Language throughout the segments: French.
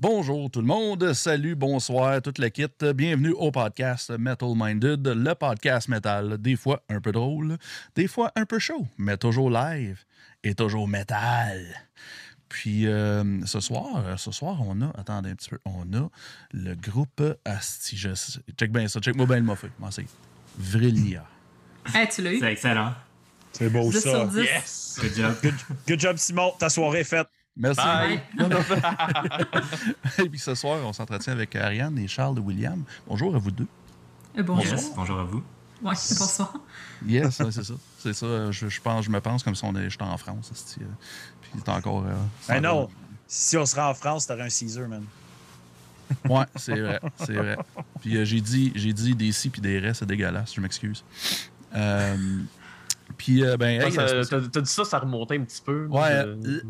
Bonjour tout le monde, salut, bonsoir, toute la kit. Bienvenue au podcast Metal-Minded, le podcast métal, des fois un peu drôle, des fois un peu chaud, mais toujours live et toujours métal. Puis ce soir, on a, attendez un petit peu, on a le groupe, check bien ça, check-moi bien le moffé, c'est Vrilnia. Hey, tu l'as eu? C'est excellent. C'est beau ça. Yes! Good job. Good job Simon, ta soirée est faite. Merci. Et puis ce soir, on s'entretient avec Ariane et Charles de William. Bonjour à vous deux. Bonjour. Yes, bonjour à vous. Oui, bonsoir. Yes, ouais, c'est ça. C'est ça. Je me pense comme si j'étais en France. Puis t'es encore. Ben non, si on serait en France, t'aurais un 6 heures, man. Ouais, c'est vrai. C'est vrai. Puis j'ai dit des si puis des restes, c'est dégueulasse. Je m'excuse. Puis, hey, t'as dit ça, ça remontait un petit peu. Ouais.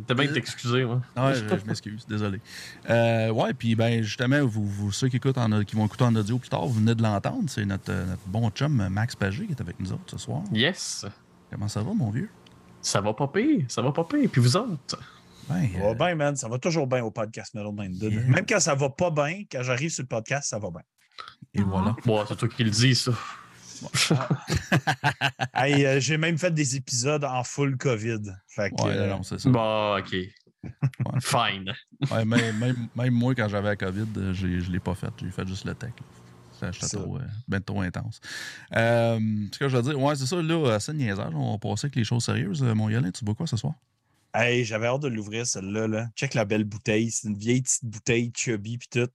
T'as bien que t'excuser. Ouais, je m'excuse, désolé. Ouais, puis, justement, vous, ceux qui écoutent qui vont écouter en audio plus tard, vous venez de l'entendre. C'est notre bon chum Max Pagé qui est avec nous autres ce soir. Yes. Comment ça va, mon vieux? Ça va pas pire. Puis vous autres? Ça va bien, man. Ça va toujours bien au podcast Metal-Minded. Yeah. Même quand ça va pas bien, quand j'arrive sur le podcast, ça va bien. Et voilà. Bon, c'est toi qui le dis, ça. Hey, j'ai même fait des épisodes en full COVID. Fait que, non, c'est ça. Bon, OK. Ouais. Fine. Ouais, même moi, quand j'avais la COVID, je l'ai pas fait. J'ai fait juste le tech. C'était trop intense. Ce que je veux dire, ouais, c'est ça, là, assez niaisage. On passait avec les choses sérieuses. Mon Yolin, tu bois quoi ce soir? Hey, j'avais hâte de l'ouvrir, celle-là. Là. Check la belle bouteille. C'est une vieille petite bouteille chubby, puis tout.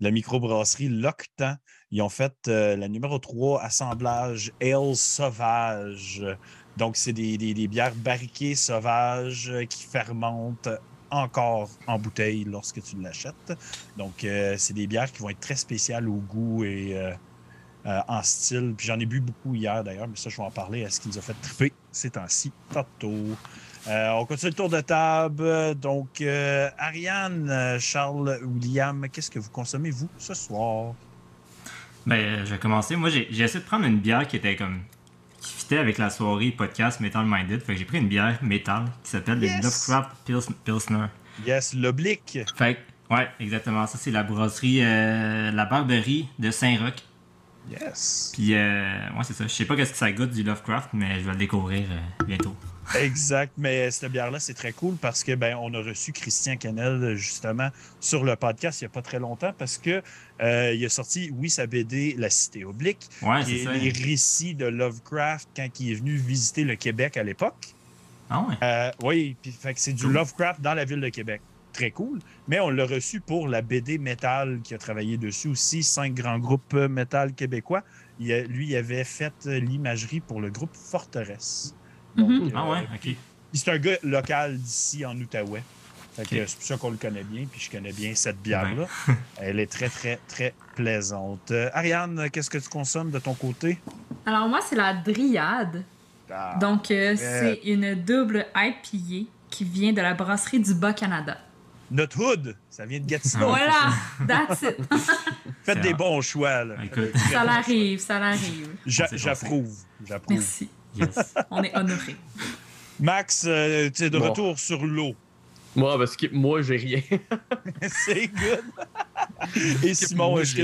La microbrasserie Loctan. Ils ont fait la numéro 3, assemblage ale sauvage. Donc, c'est des bières barriquées sauvages qui fermentent encore en bouteille lorsque tu l'achètes. Donc, c'est des bières qui vont être très spéciales au goût et en style. Puis j'en ai bu beaucoup hier, d'ailleurs, mais ça, je vais en parler à ce qui nous a fait triper ces temps-ci. Tantôt. On continue le tour de table. Donc, Ariane, Charles, William, qu'est-ce que vous consommez, vous, ce soir? Ben, je vais commencer. Moi, j'ai essayé de prendre une bière qui était comme... qui fitait avec la soirée podcast Metal-Minded. Fait que j'ai pris une bière métal qui s'appelle les Lovecraft Pilsner. Yes, l'Oblique. Fait que, ouais, exactement. Ça, c'est la brasserie... la Barberie de Saint-Roch. Yes. Puis, ouais, c'est ça. Je sais pas qu'est-ce que ça goûte du Lovecraft, mais je vais le découvrir bientôt. Exact, mais cette bière-là, c'est très cool parce que on a reçu Christian Canel justement sur le podcast il n'y a pas très longtemps parce que il a sorti, sa BD La Cité Oblique, qui est les récits de Lovecraft quand il est venu visiter le Québec à l'époque. Ah ouais? Oui, puis c'est du Lovecraft dans la ville de Québec. Très cool, mais on l'a reçu pour la BD Metal qui a travaillé dessus aussi, 5 grands groupes Metal québécois. Il avait fait l'imagerie pour le groupe Forteresse. Donc, OK. C'est un gars local d'ici, en Outaouais. Fait que, c'est pour ça qu'on le connaît bien, puis je connais bien cette bière-là. Elle est très, très, très plaisante. Ariane, qu'est-ce que tu consommes de ton côté? Alors, moi, c'est la Dryade. Ah, donc, c'est une double IPA qui vient de la brasserie du Bas-Canada. Notre hood! Ça vient de Gatineau. Voilà! That's it! Faites des bons choix, là. Écoute, ça l'arrive. J'approuve. Merci. Yes. On est honorés. Max, tu es de retour sur l'eau. Moi, parce que moi, j'ai rien. C'est good. Et Simon, est-ce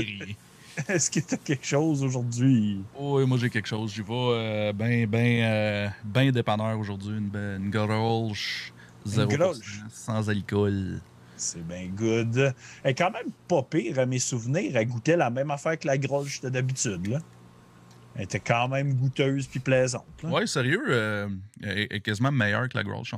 que tu as quelque chose aujourd'hui? Oui, moi, j'ai quelque chose. J'y vais ben dépanneur aujourd'hui. Une gorolche 0% sans alcool. C'est bien good. Elle est quand même pas pire à mes souvenirs. Elle goûtait la même affaire que la gorolche d'habitude, là. Elle était quand même goûteuse puis plaisante. Là. Ouais, sérieux, elle est quasiment meilleure que la Grolsch.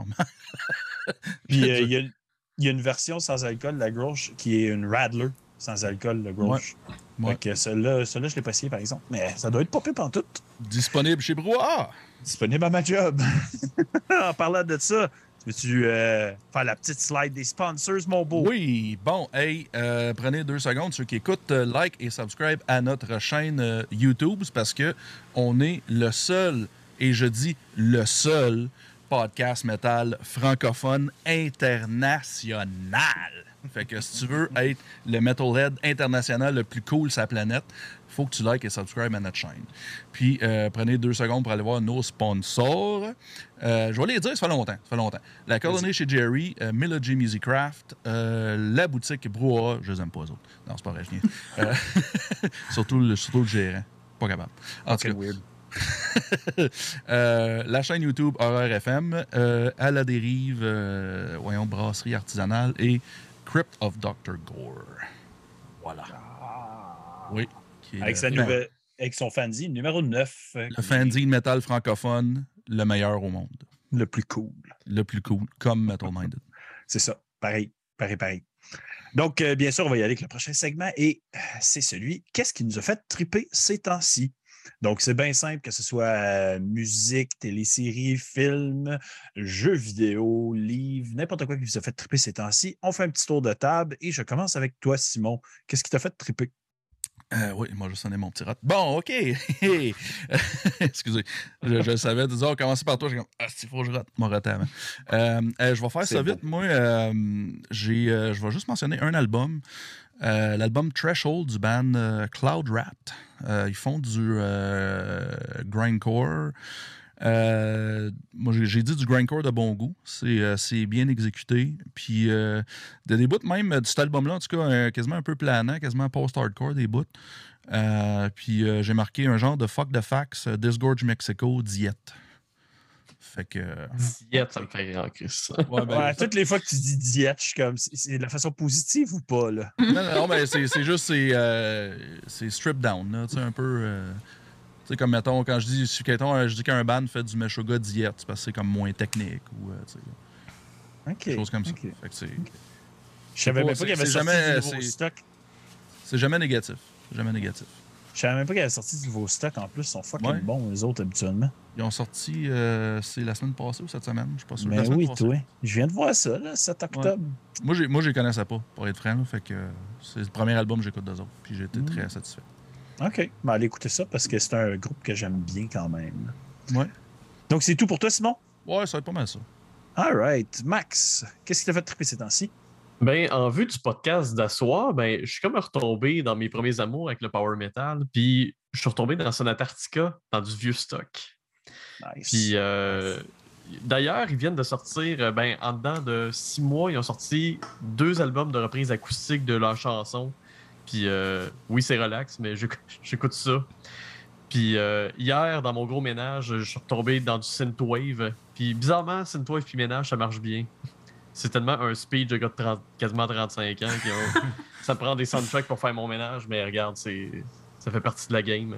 Puis il y a une version sans alcool, la Grolsch, qui est une Radler sans alcool, la Grolsch. Ouais. Fait que celle-là, je l'ai pas essayé, par exemple. Mais ça doit être pas pire pantoute. Disponible chez Brouhaha. Disponible à ma job. En parlant de ça, veux-tu faire la petite slide des sponsors, mon beau? Oui, bon, hey, prenez 2 secondes, ceux qui écoutent, like et subscribe à notre chaîne YouTube, parce que on est le seul, et je dis le seul, podcast métal francophone international. Fait que si tu veux être le metalhead international le plus cool sur la planète, faut que tu likes et subscribes à notre chaîne. Puis, prenez 2 secondes pour aller voir nos sponsors. Je vais les dire, ça fait longtemps. La coordonnée chez Jerry, Melody Music Craft, la boutique Brouhaha, je les aime pas eux autres. Non, c'est pas vrai, je viens. Surtout le gérant. Pas capable. En tout cas, weird. La chaîne YouTube Horreur FM, À la dérive, voyons, Brasserie Artisanale et Crypt of Dr. Gore. Voilà. Oui. Avec sa nouvelle, avec son fanzine numéro 9. Le fanzine métal francophone, le meilleur au monde. Le plus cool. Le plus cool, comme Metal-Minded. C'est ça, pareil. Donc, bien sûr, on va y aller avec le prochain segment et c'est celui « Qu'est-ce qui nous a fait triper ces temps-ci? » Donc, c'est bien simple, que ce soit musique, téléséries, films, jeux vidéo, livres, n'importe quoi qui vous a fait triper ces temps-ci. On fait un petit tour de table et je commence avec toi, Simon. Qu'est-ce qui t'a fait triper? Oui, moi, je sonnais mon petit rat. Bon, OK. Excusez. Je le savais. Disons, on commençait par toi. J'ai comme, ah, il faut que je rate mon rat avant. Je vais faire ça vite. Moi, je vais juste mentionner un album. L'album Threshold du band Cloud Rat. Ils font du grindcore. Moi, j'ai dit du grindcore de bon goût. C'est bien exécuté. Puis, des bouts même de cet album-là, en tout cas, quasiment un peu planant, quasiment post-hardcore des bouts. Puis, j'ai marqué un genre de fuck the facts, Disgorge Mexico, diète. Fait que... Diète, ça me fait rire en crise. Toutes les fois que tu dis diète, je suis comme... C'est de la façon positive ou pas, là? Non, mais c'est juste... c'est strip down, là. Tu sais, un peu... Tu sais, comme mettons, quand je dis qu'un band fait du Meshuga diète, c'est parce que c'est comme moins technique ou okay. Des choses comme ça. Okay. Fait que c'est... Okay. Je savais même pas qu'il y avait sorti du nouveau stock. C'est jamais négatif. Je savais même pas qu'il y avait sorti du nouveau stock. En plus, ils sont fucking bons, les autres, habituellement. Ils ont sorti, c'est la semaine passée ou cette semaine, je suis pas sûr. Mais oui, toi. Je viens de voir ça, là, 7 octobre. Ouais. Moi, je les connaissais pas, pour être franc. Là, fait que c'est le premier album que j'écoute d'eux autres. Puis j'ai été très satisfait. OK. Ben, allez écouter ça parce que c'est un groupe que j'aime bien quand même. Ouais. Donc, c'est tout pour toi, Simon? Ouais, ça va être pas mal ça. All right. Max, qu'est-ce qui t'a fait triper ces temps-ci? Ben, en vue du podcast d'asseoir, ben, je suis comme retombé dans mes premiers amours avec le power metal, puis je suis retombé dans Sonata Arctica, dans du vieux stock. Nice. Puis, d'ailleurs, ils viennent de sortir, ben, en dedans de 6 mois, ils ont sorti 2 albums de reprises acoustiques de leurs chansons. Puis oui, c'est relax, mais j'écoute ça. Puis hier, dans mon gros ménage, je suis retombé dans du synthwave. Puis bizarrement, synthwave puis ménage, ça marche bien. C'est tellement un speed, j'ai quasiment 35 ans. Puis, ça me prend des soundtracks pour faire mon ménage, mais regarde, ça fait partie de la game.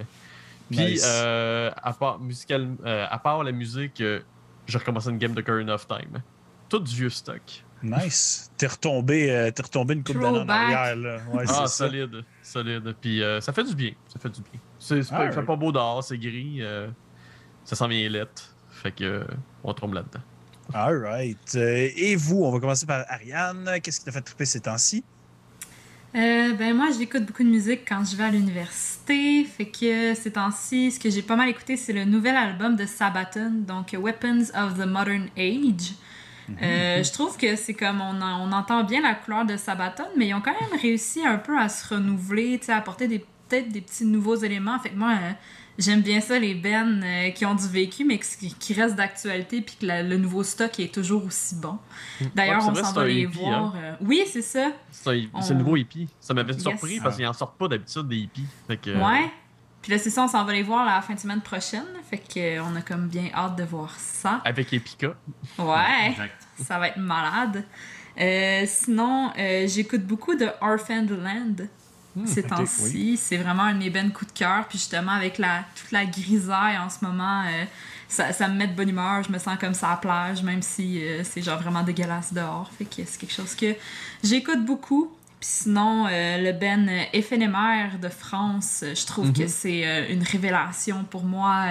Puis nice. À part la musique, j'ai recommencé une game de Current of Time. Tout du vieux stock. Nice. T'es retombé une couple d'années en arrière, là. Ouais, solide. Puis ça fait du bien. C'est pas beau dehors, c'est gris. Ça sent bien lettre. Fait que on tombe là-dedans. All right. Et vous, on va commencer par Ariane. Qu'est-ce qui t'a fait triper ces temps-ci? Ben moi, j'écoute beaucoup de musique quand je vais à l'université. Fait que ces temps-ci, ce que j'ai pas mal écouté, c'est le nouvel album de Sabaton, donc Weapons of the Modern Age. Je trouve que c'est comme on entend bien la couleur de Sabaton, mais ils ont quand même réussi un peu à se renouveler, à apporter peut-être des petits nouveaux éléments. Fait que moi, j'aime bien ça, les bands qui ont du vécu, mais qui restent d'actualité, puis que le nouveau stock est toujours aussi bon. D'ailleurs, on s'en va les voir. Hein? Oui, c'est ça. C'est le nouveau hippie. Ça m'avait surpris parce qu'ils n'en sortent pas d'habitude des hippies. Fait que... Ouais. Puis là, c'est ça, on s'en va les voir la fin de semaine prochaine. Fait qu'on a comme bien hâte de voir ça. Avec Epica. Ouais, ça va être malade. Sinon, j'écoute beaucoup de Orphaned Land ces temps-ci. Oui. C'est vraiment un ébène coup de cœur. Puis justement, avec toute la grisaille en ce moment, ça me met de bonne humeur. Je me sens comme ça à la plage, même si c'est genre vraiment dégueulasse dehors. Fait que c'est quelque chose que j'écoute beaucoup. Puis sinon, le band Ephemère de France, je trouve que c'est une révélation pour moi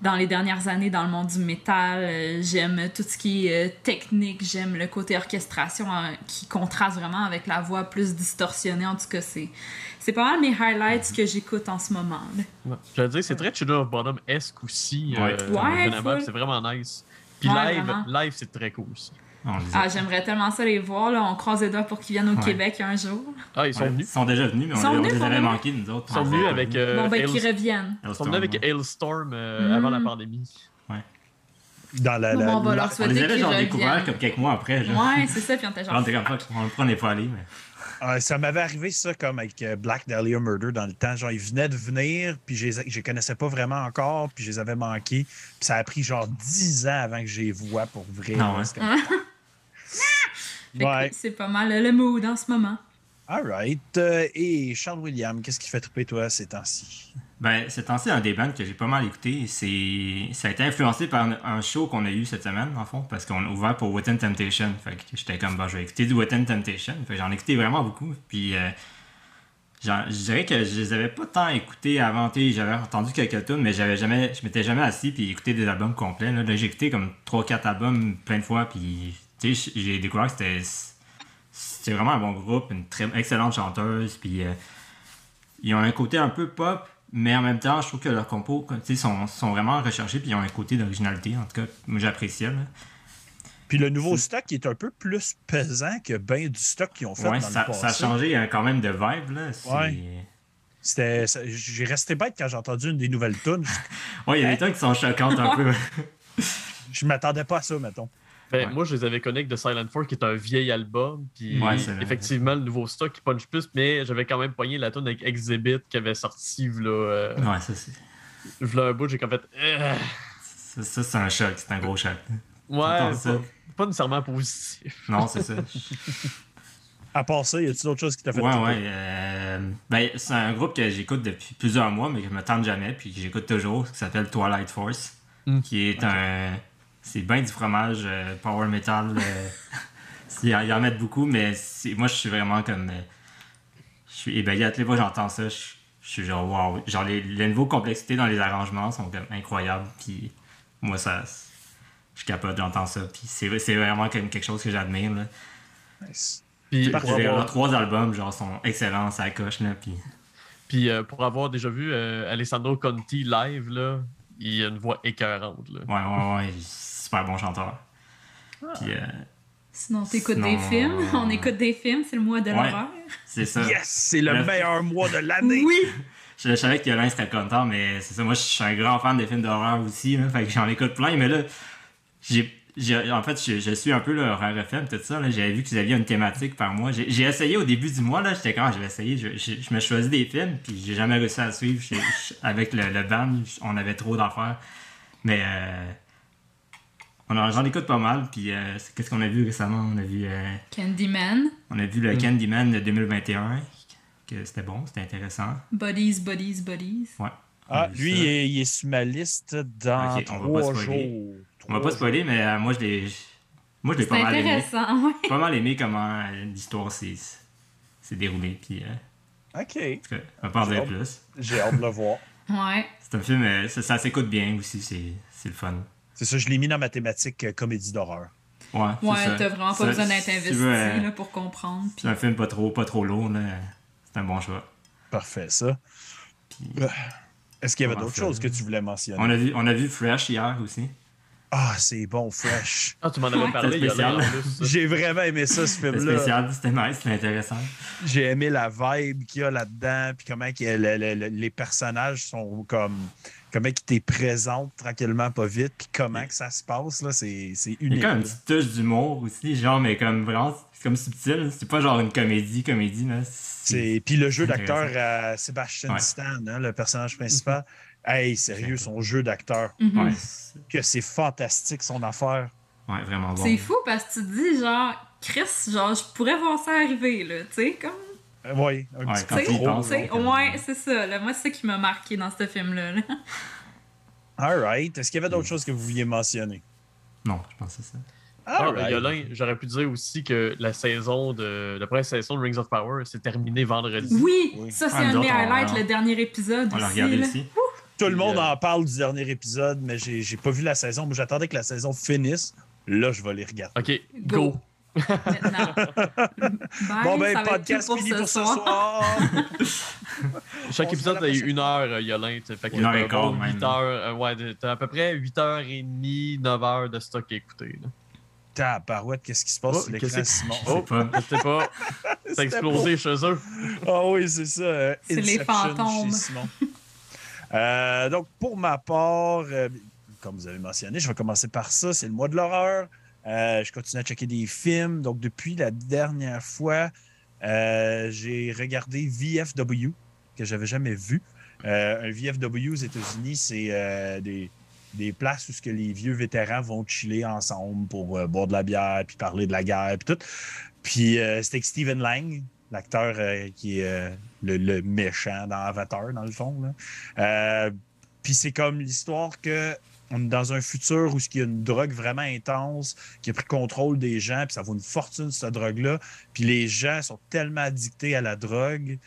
dans les dernières années dans le monde du métal. J'aime tout ce qui est technique, j'aime le côté orchestration qui contraste vraiment avec la voix plus distorsionnée. En tout cas, c'est pas mal mes highlights que j'écoute en ce moment. Ouais. Je veux dire, c'est très Children of Bottom-esque aussi. Ouais, c'est vraiment nice. Puis live, c'est très cool aussi. Ah, j'aimerais tellement ça les voir, là. On croise les doigts pour qu'ils viennent au Québec un jour. Ah, ils sont venus. Ils sont déjà venus, mais on les avait manqués, nous autres. Ils sont venus avec... bon, ben, qu'ils reviennent. Ils sont venus avec Hailstorm avant la pandémie. Ouais. Dans la... Bon, on va leur souhaiter qu'ils reviennent. On les avait genre découverts comme quelques mois après. Genre. Ouais, c'est ça, puis on était genre... On le prenait pas aller, mais... ça m'avait arrivé ça comme avec Black Dahlia Murder dans le temps, genre ils venaient de venir puis je les connaissais pas vraiment encore puis je les avais manqués, puis ça a pris genre 10 ans avant que je les voie pour vrai. Non, hein? C'est pas mal le mood en ce moment. Alright, et Charles William, qu'est-ce qui fait triper toi ces temps-ci? Ben, ces temps-ci, un des bands que j'ai pas mal écouté, ça a été influencé par un show qu'on a eu cette semaine, en fond, parce qu'on a ouvert pour Within Temptation. Fait que j'étais comme, ben, je vais écouter du Within Temptation. Fait que j'en écoutais vraiment beaucoup. Puis, je dirais que je les avais pas tant écoutés avant. J'avais entendu quelques tunes, mais je m'étais jamais assis puis écouté des albums complets. Là, j'ai écouté comme 3-4 albums plein de fois. Puis, tu sais, j'ai découvert que c'était vraiment un bon groupe, une très excellente chanteuse. Puis, ils ont un côté un peu pop. Mais en même temps, je trouve que leurs compos sont vraiment recherchés puis ils ont un côté d'originalité. En tout cas, moi, j'apprécie. Puis le nouveau stock est un peu plus pesant que bien du stock qu'ils ont fait dans le passé. Ça a changé quand même de vibe. J'ai resté bête quand j'ai entendu une des nouvelles tunes. Oui, il y a des tunes qui sont choquantes un peu. Je m'attendais pas à ça, mettons. Ben, moi, je les avais connus de Silent Force, qui est un vieil album. Puis effectivement, le nouveau stock qui punch plus, mais j'avais quand même pogné la tune avec Exhibit qui avait sorti là. Ouais, ça c'est. V'là un bout, j'ai comme fait. Ça, c'est un choc, c'est un gros choc. Ouais, c'est pas nécessairement positif. Non, c'est ça. À part ça, y a-t-il d'autres choses qui t'a fait triper? Ben, c'est un groupe que j'écoute depuis plusieurs mois, mais que je me tente jamais, puis que j'écoute toujours, qui s'appelle Twilight Force, qui est un. C'est bien du fromage, power metal. Ils en mettent beaucoup, mais moi, je suis vraiment comme... je suis ébahi à toutes les fois que j'entends ça. Je suis genre, wow. Genre, les niveaux de complexité dans les arrangements sont comme incroyables. Puis moi, ça... Je capote, j'entends ça. Puis c'est vraiment comme quelque chose que j'admire. Nice. Puis leurs 3 albums, genre, sont excellents, ça coche, là. Puis pour avoir déjà vu Alessandro Conti live, là, il a une voix écœurante, là. Ouais. Super bon chanteur. Puis, sinon, t'écoutes des films. On écoute des films, c'est le mois de l'horreur. C'est ça. Yes, c'est le meilleur mois de l'année. Oui. Je savais que Yolande serait content, mais c'est ça. Moi, je suis un grand fan des films d'horreur aussi. Là, fait que j'en écoute plein, mais là, en fait, je suis un peu l'horreur FM, tout ça. Là, j'avais vu qu'ils avaient une thématique par mois. J'ai essayé au début du mois. Là, j'étais quand je vais essayer. Je me choisis des films, puis j'ai jamais réussi à suivre. Avec le band, on avait trop d'affaires. Mais... j'en écoute pas mal, puis qu'est-ce qu'on a vu récemment? On a vu... Candyman. On a vu le Candyman de 2021, que c'était bon, c'était intéressant. Bodies. Ouais. Ah, lui, il est sur ma liste dans 3 jours. On va pas spoiler, mais moi, je l'ai pas mal aimé. C'est intéressant, oui. Pas mal aimé comment l'histoire s'est déroulée, puis... OK. En tout cas, on va pas en dire plus. J'ai hâte de le voir. Ouais. C'est un film, ça s'écoute bien aussi, c'est le fun. C'est ça, je l'ai mis dans ma thématique comédie d'horreur. Ouais, t'as vraiment pas besoin d'être investi là, pour comprendre. C'est un film pas trop lourd, là. C'est un bon choix. Parfait, ça. Puis, est-ce qu'il y avait d'autres choses que tu voulais mentionner? On a vu Fresh hier aussi. Ah, c'est bon, Fresh. Ah, tu m'en avais parlé, il y a J'ai vraiment aimé ça, ce film-là. C'était spécial, c'était nice, c'était intéressant. J'ai aimé la vibe qu'il y a là-dedans, puis comment les personnages sont comme... Comment ils t'es présent tranquillement, pas vite, puis comment que ça se passe, là, c'est unique. Il y a quand même une petite touche d'humour aussi, genre, mais comme vraiment, c'est comme subtil, c'est pas genre une comédie, là. Puis le jeu d'acteur à Sebastian Stan, hein, le personnage principal, hey, sérieux, son jeu d'acteur, que c'est fantastique, son affaire. Ouais, vraiment bon. C'est fou, parce que tu te dis, genre, Chris, genre, je pourrais voir ça arriver, là, tu sais, comme... Oui, un petit peu. Ouais, c'est ça. Là, moi, c'est ça qui m'a marqué dans ce film-là. All right. Est-ce qu'il y avait d'autres choses que vous vouliez mentionner? Non, je pense que c'est ça. Yolin, j'aurais pu dire aussi que la première saison de Rings of Power s'est terminée vendredi. Oui. Ça, c'est un des highlights, le dernier épisode. On l'a regardé ici. Tout le monde en parle du dernier épisode, mais j'ai pas vu la saison. Moi, j'attendais que la saison finisse. Là, je vais les regarder. OK, go. Bon ben, podcast fini pour ce soir. Chaque épisode a eu 1 heure, Yolin. Fait que t'as à peu près 8h30, 9h de stock à écouter. tabarouette, qu'est-ce qui se passe sur l'écran, Simon? Oh, je sais pas. Ça a explosé chez eux. Ah oui, c'est ça. C'est Inception, les fantômes. Chez Simon. Donc, pour ma part, comme vous avez mentionné, je vais commencer par ça. C'est le mois de l'horreur. Je continue à checker des films. Donc, depuis la dernière fois, j'ai regardé VFW, que j'avais jamais vu. Un VFW aux États-Unis, c'est des places où ce que les vieux vétérans vont chiller ensemble pour boire de la bière, puis parler de la guerre, puis tout. Puis c'était avec Stephen Lang, l'acteur qui est le méchant dans Avatar, dans le fond. Puis c'est comme l'histoire que on est dans un futur où il y a une drogue vraiment intense qui a pris contrôle des gens, puis ça vaut une fortune, cette drogue-là. Puis les gens sont tellement addictés à la drogue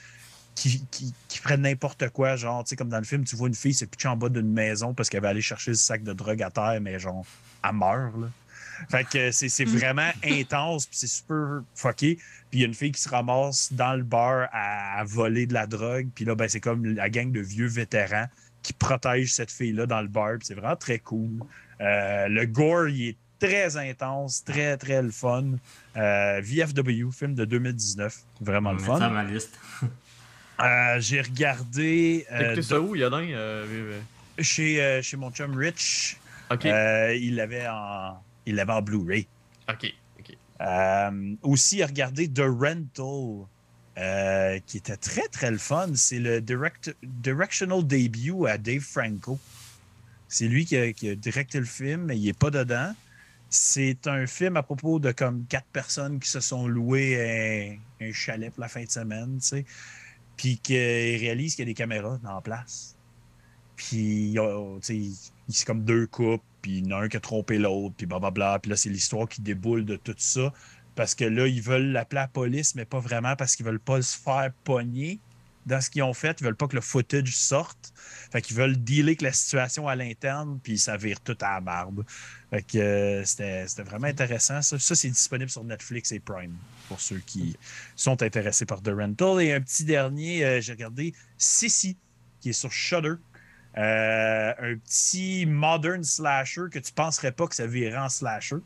qui prennent n'importe quoi, genre, tu sais, comme dans le film, tu vois une fille se pitcher en bas d'une maison parce qu'elle va aller chercher le sac de drogue à terre, mais genre, elle meurt, là. Fait que c'est vraiment intense, puis c'est super fucké. Puis il y a une fille qui se ramasse dans le bar à voler de la drogue, puis là, ben c'est comme la gang de vieux vétérans qui protègent cette fille-là dans le bar, puis c'est vraiment très cool. Le gore, il est très intense, très, très le fun. VFW, film de 2019, vraiment le fun. Ça, ma liste. J'ai regardé... Écoutez ça où, Yadin? Chez mon chum Rich. Okay. Il l'avait en Blu-ray. OK. Aussi, il a regardé The Rental, qui était très, très le fun. C'est le directional debut à Dave Franco. C'est lui qui a directé le film, mais il n'est pas dedans. C'est un film à propos de comme 4 personnes qui se sont louées un chalet pour la fin de semaine, tu sais. Puis qu'ils réalisent qu'il y a des caméras en place. Puis, c'est comme 2 couples, puis il y en a un qui a trompé l'autre, puis blablabla. Puis là, c'est l'histoire qui déboule de tout ça. Parce que là, ils veulent l'appeler la police, mais pas vraiment parce qu'ils veulent pas se faire pogner dans ce qu'ils ont fait. Ils veulent pas que le footage sorte. Fait qu'ils veulent dealer avec la situation à l'interne, puis ça vire tout à la barbe. Fait que c'était vraiment intéressant. Ça, c'est disponible sur Netflix et Prime, pour ceux qui sont intéressés par The Rental. Et un petit dernier, j'ai regardé Sissi, qui est sur Shudder. Un petit modern slasher que tu penserais pas que ça virait en slasher.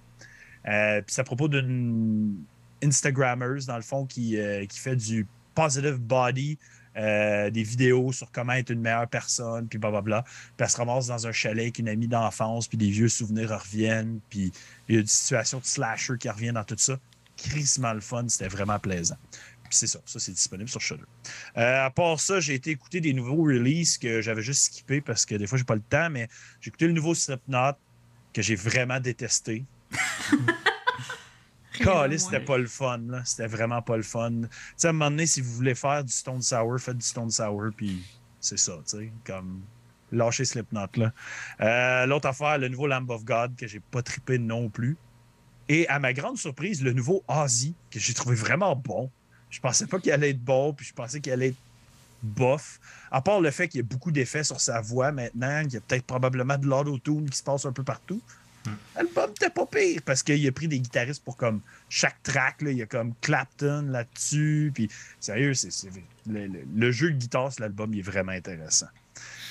Puis c'est à propos d'une Instagrammeuse, dans le fond, qui fait du positive body, des vidéos sur comment être une meilleure personne, puis blablabla. Puis elle se ramasse dans un chalet avec une amie d'enfance, puis des vieux souvenirs reviennent, puis il y a une situation de slasher qui revient dans tout ça. Crissement le fun, c'était vraiment plaisant. Puis c'est ça c'est disponible sur Shudder. À part ça, j'ai été écouter des nouveaux releases que j'avais juste skippé parce que des fois, j'ai pas le temps, mais j'ai écouté le nouveau Slipknot que j'ai vraiment détesté. C'était pas le fun, là. C'était vraiment pas le fun. Tu sais, à un moment donné, si vous voulez faire du Stone Sour, faites du Stone Sour, puis c'est ça, tu sais, comme... Lâchez Slipknot, là. L'autre affaire, le nouveau Lamb of God que j'ai pas trippé non plus. Et à ma grande surprise, le nouveau Ozzy, que j'ai trouvé vraiment bon. Je pensais pas qu'il allait être bon, puis je pensais qu'il allait être bof. À part le fait qu'il y a beaucoup d'effets sur sa voix maintenant, qu'il y a peut-être probablement de l'auto-tune qui se passe un peu partout. L'album n'était pas pire, parce qu'il a pris des guitaristes pour comme chaque track, là, il y a comme Clapton là-dessus. Puis sérieux, c'est le jeu de guitare sur l'album, il est vraiment intéressant.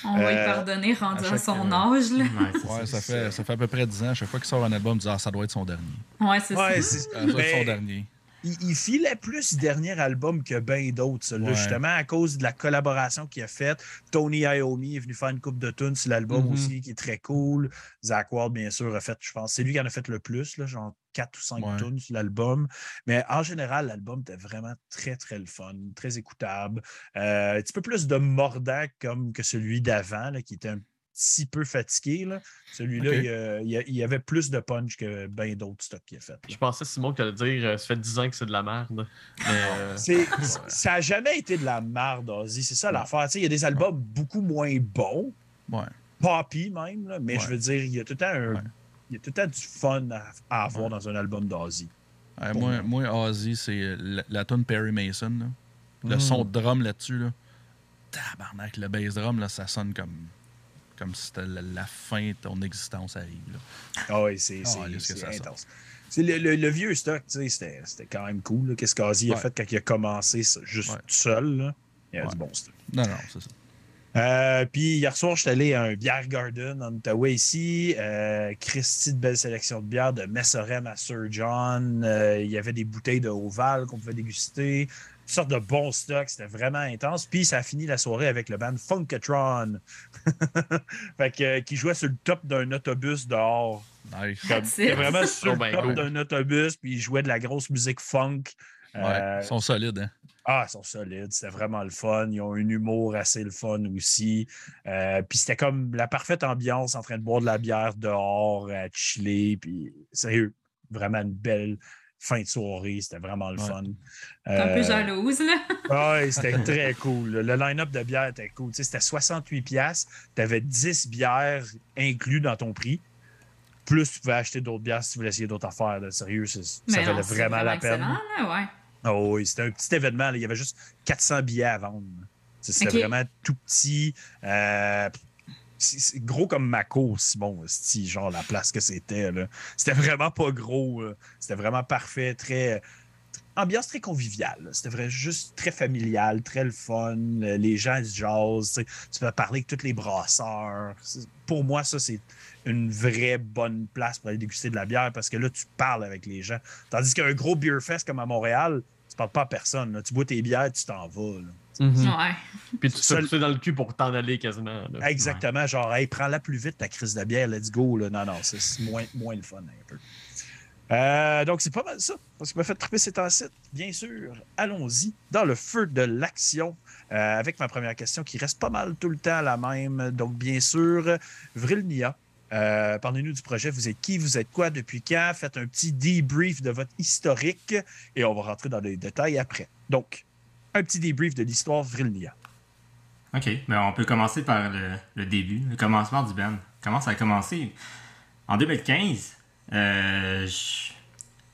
On va lui pardonner rendu à son âge. Là. Ouais, ça fait à peu près 10 ans. Chaque fois qu'il sort un album, il dit ça doit être son dernier. Ça doit être son dernier. Il filait plus dernier album que bien d'autres, ça, là, justement, à cause de la collaboration qu'il a faite. Tony Iommi est venu faire une coupe de tunes sur l'album aussi, qui est très cool. Zach Ward, bien sûr, a fait, je pense, c'est lui qui en a fait le plus, là, genre 4 ou 5 tunes sur l'album. Mais en général, l'album était vraiment très, très le fun, très écoutable. Un petit peu plus de mordant comme que celui d'avant, là, qui était un si peu fatigué, là. Celui-là, il y avait plus de punch que bien d'autres stocks qu'il a fait. Là. Je pensais, Simon, que tu allais dire ça fait 10 ans que c'est de la merde. Ça n'a jamais été de la merde, Ozzy. C'est ça l'affaire. Il y a des albums beaucoup moins bons, poppy même, là, mais je veux dire, il y a tout le temps du fun à avoir dans un album d'Ozzy. Ouais, moi, Ozzy, c'est la tune Perry Mason. Là. Le son de drum là-dessus. Là. Tabarnak, le bass drum, là, ça sonne comme si c'était la fin de ton existence arrive. Ah oui, c'est intense. C'est le vieux stock, tu sais, c'était quand même cool. Là. Qu'est-ce qu'Asie a fait quand il a commencé juste seul? Là. Il y a du bon stock. Non, c'est ça. Puis hier soir, je suis allé à un Bière Garden en Ottawa ici. Christy, de belle sélection de bières de Messerem à Sir John. Il y avait des bouteilles de Oval qu'on pouvait déguster. Une sorte de bon stock, c'était vraiment intense. Puis ça a fini la soirée avec le band Funkatron, fait que, qui jouait sur le top d'un autobus dehors. Nice. C'était vraiment sur le top d'un autobus, puis ils jouaient de la grosse musique funk. Ouais, ils sont solides, hein? Ah, ils sont solides, c'était vraiment le fun. Ils ont un humour assez le fun aussi. Puis c'était comme la parfaite ambiance en train de boire de la bière dehors, à chiller. Puis sérieux, vraiment une belle fin de soirée, c'était vraiment le fun. T'es un peu jalouse, là? Oui, c'était très cool. Le line-up de bière était cool. T'sais, c'était 68$. T'avais 10 bières incluses dans ton prix. Plus tu pouvais acheter d'autres bières si tu voulais essayer d'autres affaires. Là. Sérieux, ça valait vraiment la peine. Là, ouais. Oh, oui, c'était un petit événement. Là. Il y avait juste 400 billets à vendre. C'était vraiment tout petit. C'est gros comme Mako, Simon, genre la place que c'était. Là. C'était vraiment pas gros. Là. C'était vraiment parfait. Très ambiance très conviviale. Là. C'était vraiment juste très familial, très le fun. Les gens, ils jasent. Tu peux parler avec tous les brasseurs. Pour moi, ça, c'est une vraie bonne place pour aller déguster de la bière parce que là, tu parles avec les gens. Tandis qu'un gros beer fest comme à Montréal, tu parles pas à personne. Là. Tu bois tes bières, tu t'en vas. Là. Mm-hmm. Ouais. Puis tu te pousses dans le cul pour t'en aller quasiment. Là. Exactement, ouais. Genre, hey, prends-la plus vite ta crise de bière, let's go. Là. Non, c'est moins le fun un peu. Donc, c'est pas mal ça. Parce qu'il m'a fait triper cet site. Bien sûr, allons-y dans le feu de l'action avec ma première question qui reste pas mal tout le temps la même. Donc, bien sûr, Vrilnia, parlez-nous du projet. Vous êtes qui? Vous êtes quoi? Depuis quand? Faites un petit debrief de votre historique et on va rentrer dans les détails après. Donc, un petit débrief de l'histoire Vrilnia. OK. Ben on peut commencer par le début, le commencement du band. Comment ça a commencé? En 2015,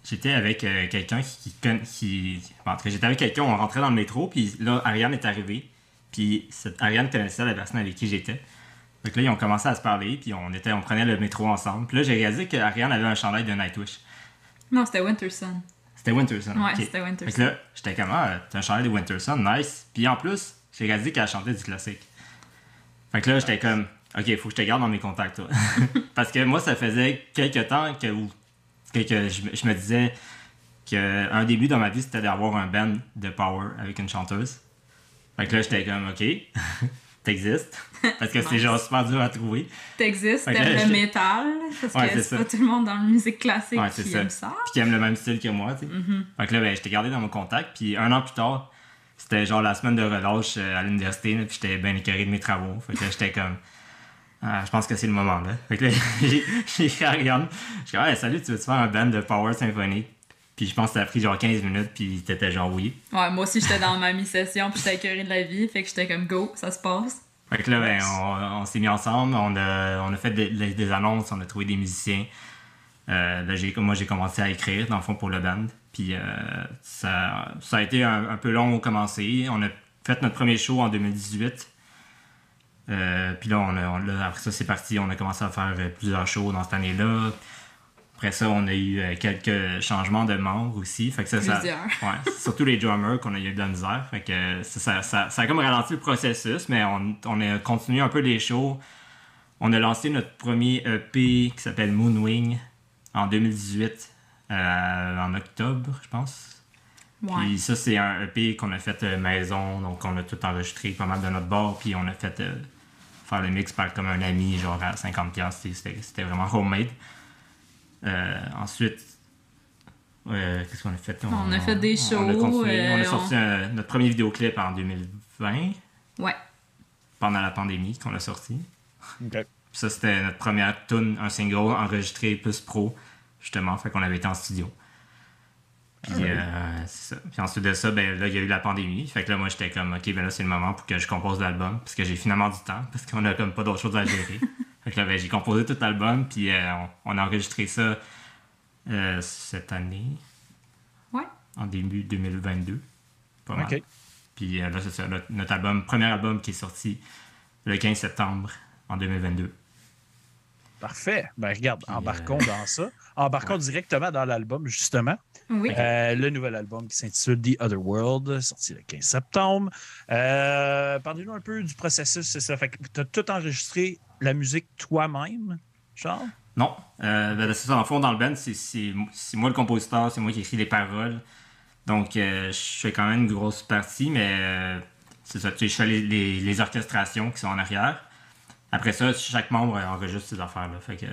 j'étais avec quelqu'un j'étais avec quelqu'un, on rentrait dans le métro, puis là, Ariane est arrivée. Puis Ariane connaissait la personne avec qui j'étais. Donc là, ils ont commencé à se parler, puis on prenait le métro ensemble. Puis là, j'ai réalisé qu'Ariane avait un chandail de Nightwish. Non, c'était Winterson. C'était Winterson. Ouais, okay. C'était Winterson. Fait que là, j'étais comme, t'as un chandail de Winterson, nice. Puis en plus, j'ai réalisé qu'elle chantait du classique. Fait que là, j'étais comme, OK, faut que je te garde dans mes contacts, toi. Parce que moi, ça faisait quelques temps que je me disais qu'un début dans ma vie, c'était d'avoir un band de power avec une chanteuse. Fait que là, j'étais comme, OK, t'existes. Parce que c'est genre super dur à trouver. T'existes, t'aimes le métal. Parce que c'est pas tout le monde dans la musique classique qui aime ça. Puis qui aime le même style que moi, tu sais. Mm-hmm. Fait que là, ben, je t'ai gardé dans mon contact. Puis un an plus tard, c'était genre la semaine de relâche à l'université. Là, puis j'étais bien écœuré de mes travaux. Fait que là, j'étais comme, je pense que c'est le moment, là. Fait que là, j'ai écrit à Ariane. Je suis comme, hey, salut, tu veux-tu faire un band de power symphonique? Puis je pense que ça a pris genre 15 minutes, puis t'étais genre oui. Ouais, moi aussi, j'étais dans ma mi-session, puis j'étais écœuré de la vie. Fait que j'étais comme, go, ça se passe. Fait que là, ben, on s'est mis ensemble, on a fait des annonces, on a trouvé des musiciens. Là, j'ai commencé à écrire, dans le fond, pour le band. Puis ça a été un peu long au commencer. On a fait notre premier show en 2018. Puis là, après ça, c'est parti. On a commencé à faire plusieurs shows dans cette année-là. Après ça, on a eu quelques changements de membres aussi. Fait que ouais, surtout les drummers qu'on a eu de la misère. Fait que ça a comme ralenti le processus, mais on a continué un peu les shows. On a lancé notre premier EP qui s'appelle Moonwing en 2018, en octobre, je pense. Ouais. Puis ça, c'est un EP qu'on a fait maison. Donc, on a tout enregistré pas mal de notre bord. Puis on a fait faire le mix par comme un ami, genre à 50$. C'était vraiment homemade. Ensuite, qu'est-ce qu'on a fait? On a fait des shows. On a sorti notre premier vidéoclip en 2020. Ouais. Pendant la pandémie qu'on l'a sorti. Okay. Ça, c'était notre première tune, un single enregistré plus pro, justement. Fait qu'on avait été en studio. Puis, c'est ça. Puis ensuite de ça, ben là, il y a eu la pandémie. Fait que là, moi, j'étais comme, OK, ben là, c'est le moment pour que je compose l'album. Parce que j'ai finalement du temps. Parce qu'on a comme pas d'autres choses à gérer. Fait que là, ben, j'ai composé tout l'album, puis on a enregistré ça cette année. Ouais. En début 2022. Pas mal. OK. Puis là, c'est ça, notre album, premier album qui est sorti le 15 septembre en 2022. Parfait. Ben regarde, embarquons dans ça. Embarquons directement dans l'album, justement. Oui. Le nouvel album qui s'intitule The Other World, sorti le 15 septembre. Parlez-nous un peu du processus, c'est ça. Fait que tu as tout enregistré la musique toi-même, Charles? Non. Ben, c'est ça, en fond, dans le band, c'est moi le compositeur, c'est moi qui écris les paroles. Donc, je fais quand même une grosse partie, mais c'est ça. Je fais les orchestrations qui sont en arrière. Après ça, chaque membre enregistre ses affaires-là. Fait que,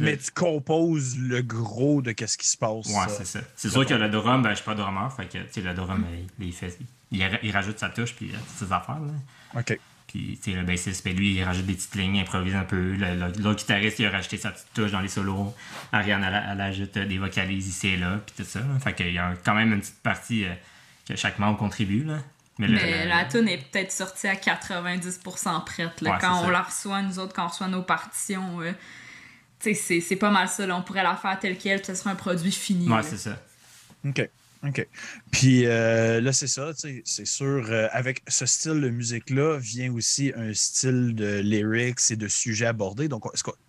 mais tu composes le gros de ce qui se passe. Oui, c'est ça. C'est sûr que le drum, ben, je suis pas drummer. Fait que le drum, il rajoute sa touche puis ses affaires. Là. OK. Puis le bassiste, ben, lui, il rajoute des petites lignes, improvise un peu. L'autre guitariste, il a rajouté sa petite touche dans les solos. Ariane, elle ajoute des vocalises ici et là, puis tout ça. Là. Fait qu'il y a quand même une petite partie que chaque membre contribue, là. Mais la tune est peut-être sortie à 90% prête. Là, ouais, quand on la reçoit, nous autres, quand on reçoit nos partitions, c'est pas mal ça. Là, on pourrait la faire telle qu'elle, puis ça serait un produit fini. Ouais, là. C'est ça. OK. Puis là, c'est ça. C'est sûr, avec ce style de musique-là, vient aussi un style de lyrics et de sujets abordés. Donc,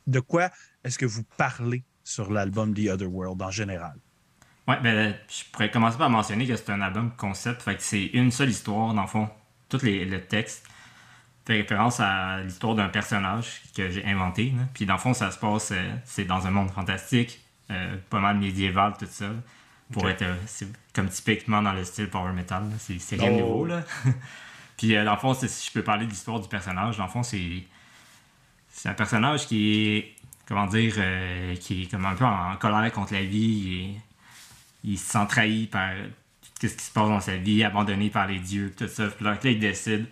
de quoi est-ce que vous parlez sur l'album The Other World en général? Oui, ben, je pourrais commencer par mentionner que c'est un album concept. Fait que c'est une seule histoire, dans le fond. Tout le texte fait référence à l'histoire d'un personnage que j'ai inventé. Là. Puis, dans le fond, ça se passe, c'est dans un monde fantastique, pas mal médiéval, tout ça. Pour être, c'est comme typiquement dans le style power metal, là. C'est rien de nouveau. Là. Puis, dans le fond, si je peux parler de l'histoire du personnage, dans le fond, c'est un personnage qui est, comment dire, qui est comme un peu en colère contre la vie. Il se sent trahi par tout ce qui se passe dans sa vie, abandonné par les dieux, tout ça. Puis là, il décide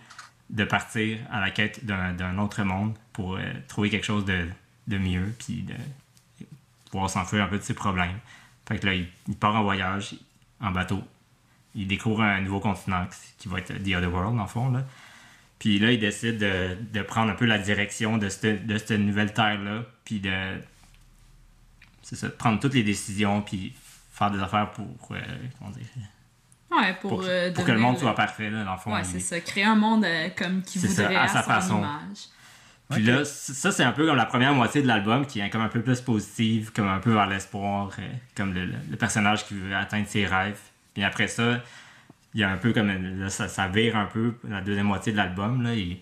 de partir à la quête d'un autre monde pour trouver quelque chose de mieux, puis de pouvoir s'enfuir un peu de ses problèmes. Fait que là, il part en voyage, en bateau. Il découvre un nouveau continent qui va être The Other World, en fond. Là. Puis là, il décide de prendre un peu la direction de cette nouvelle terre-là, puis de prendre toutes les décisions, puis faire des affaires pour comment dire, pour que le monde soit parfait là, dans le fond. Ouais, c'est ça, créer un monde comme qui voudrait à sa façon. Image. Puis là, ça c'est un peu comme la première moitié de l'album qui est comme un peu plus positive, comme un peu vers l'espoir, comme le personnage qui veut atteindre ses rêves. Puis après ça, il y a un peu comme là, ça vire un peu la deuxième moitié de l'album là, il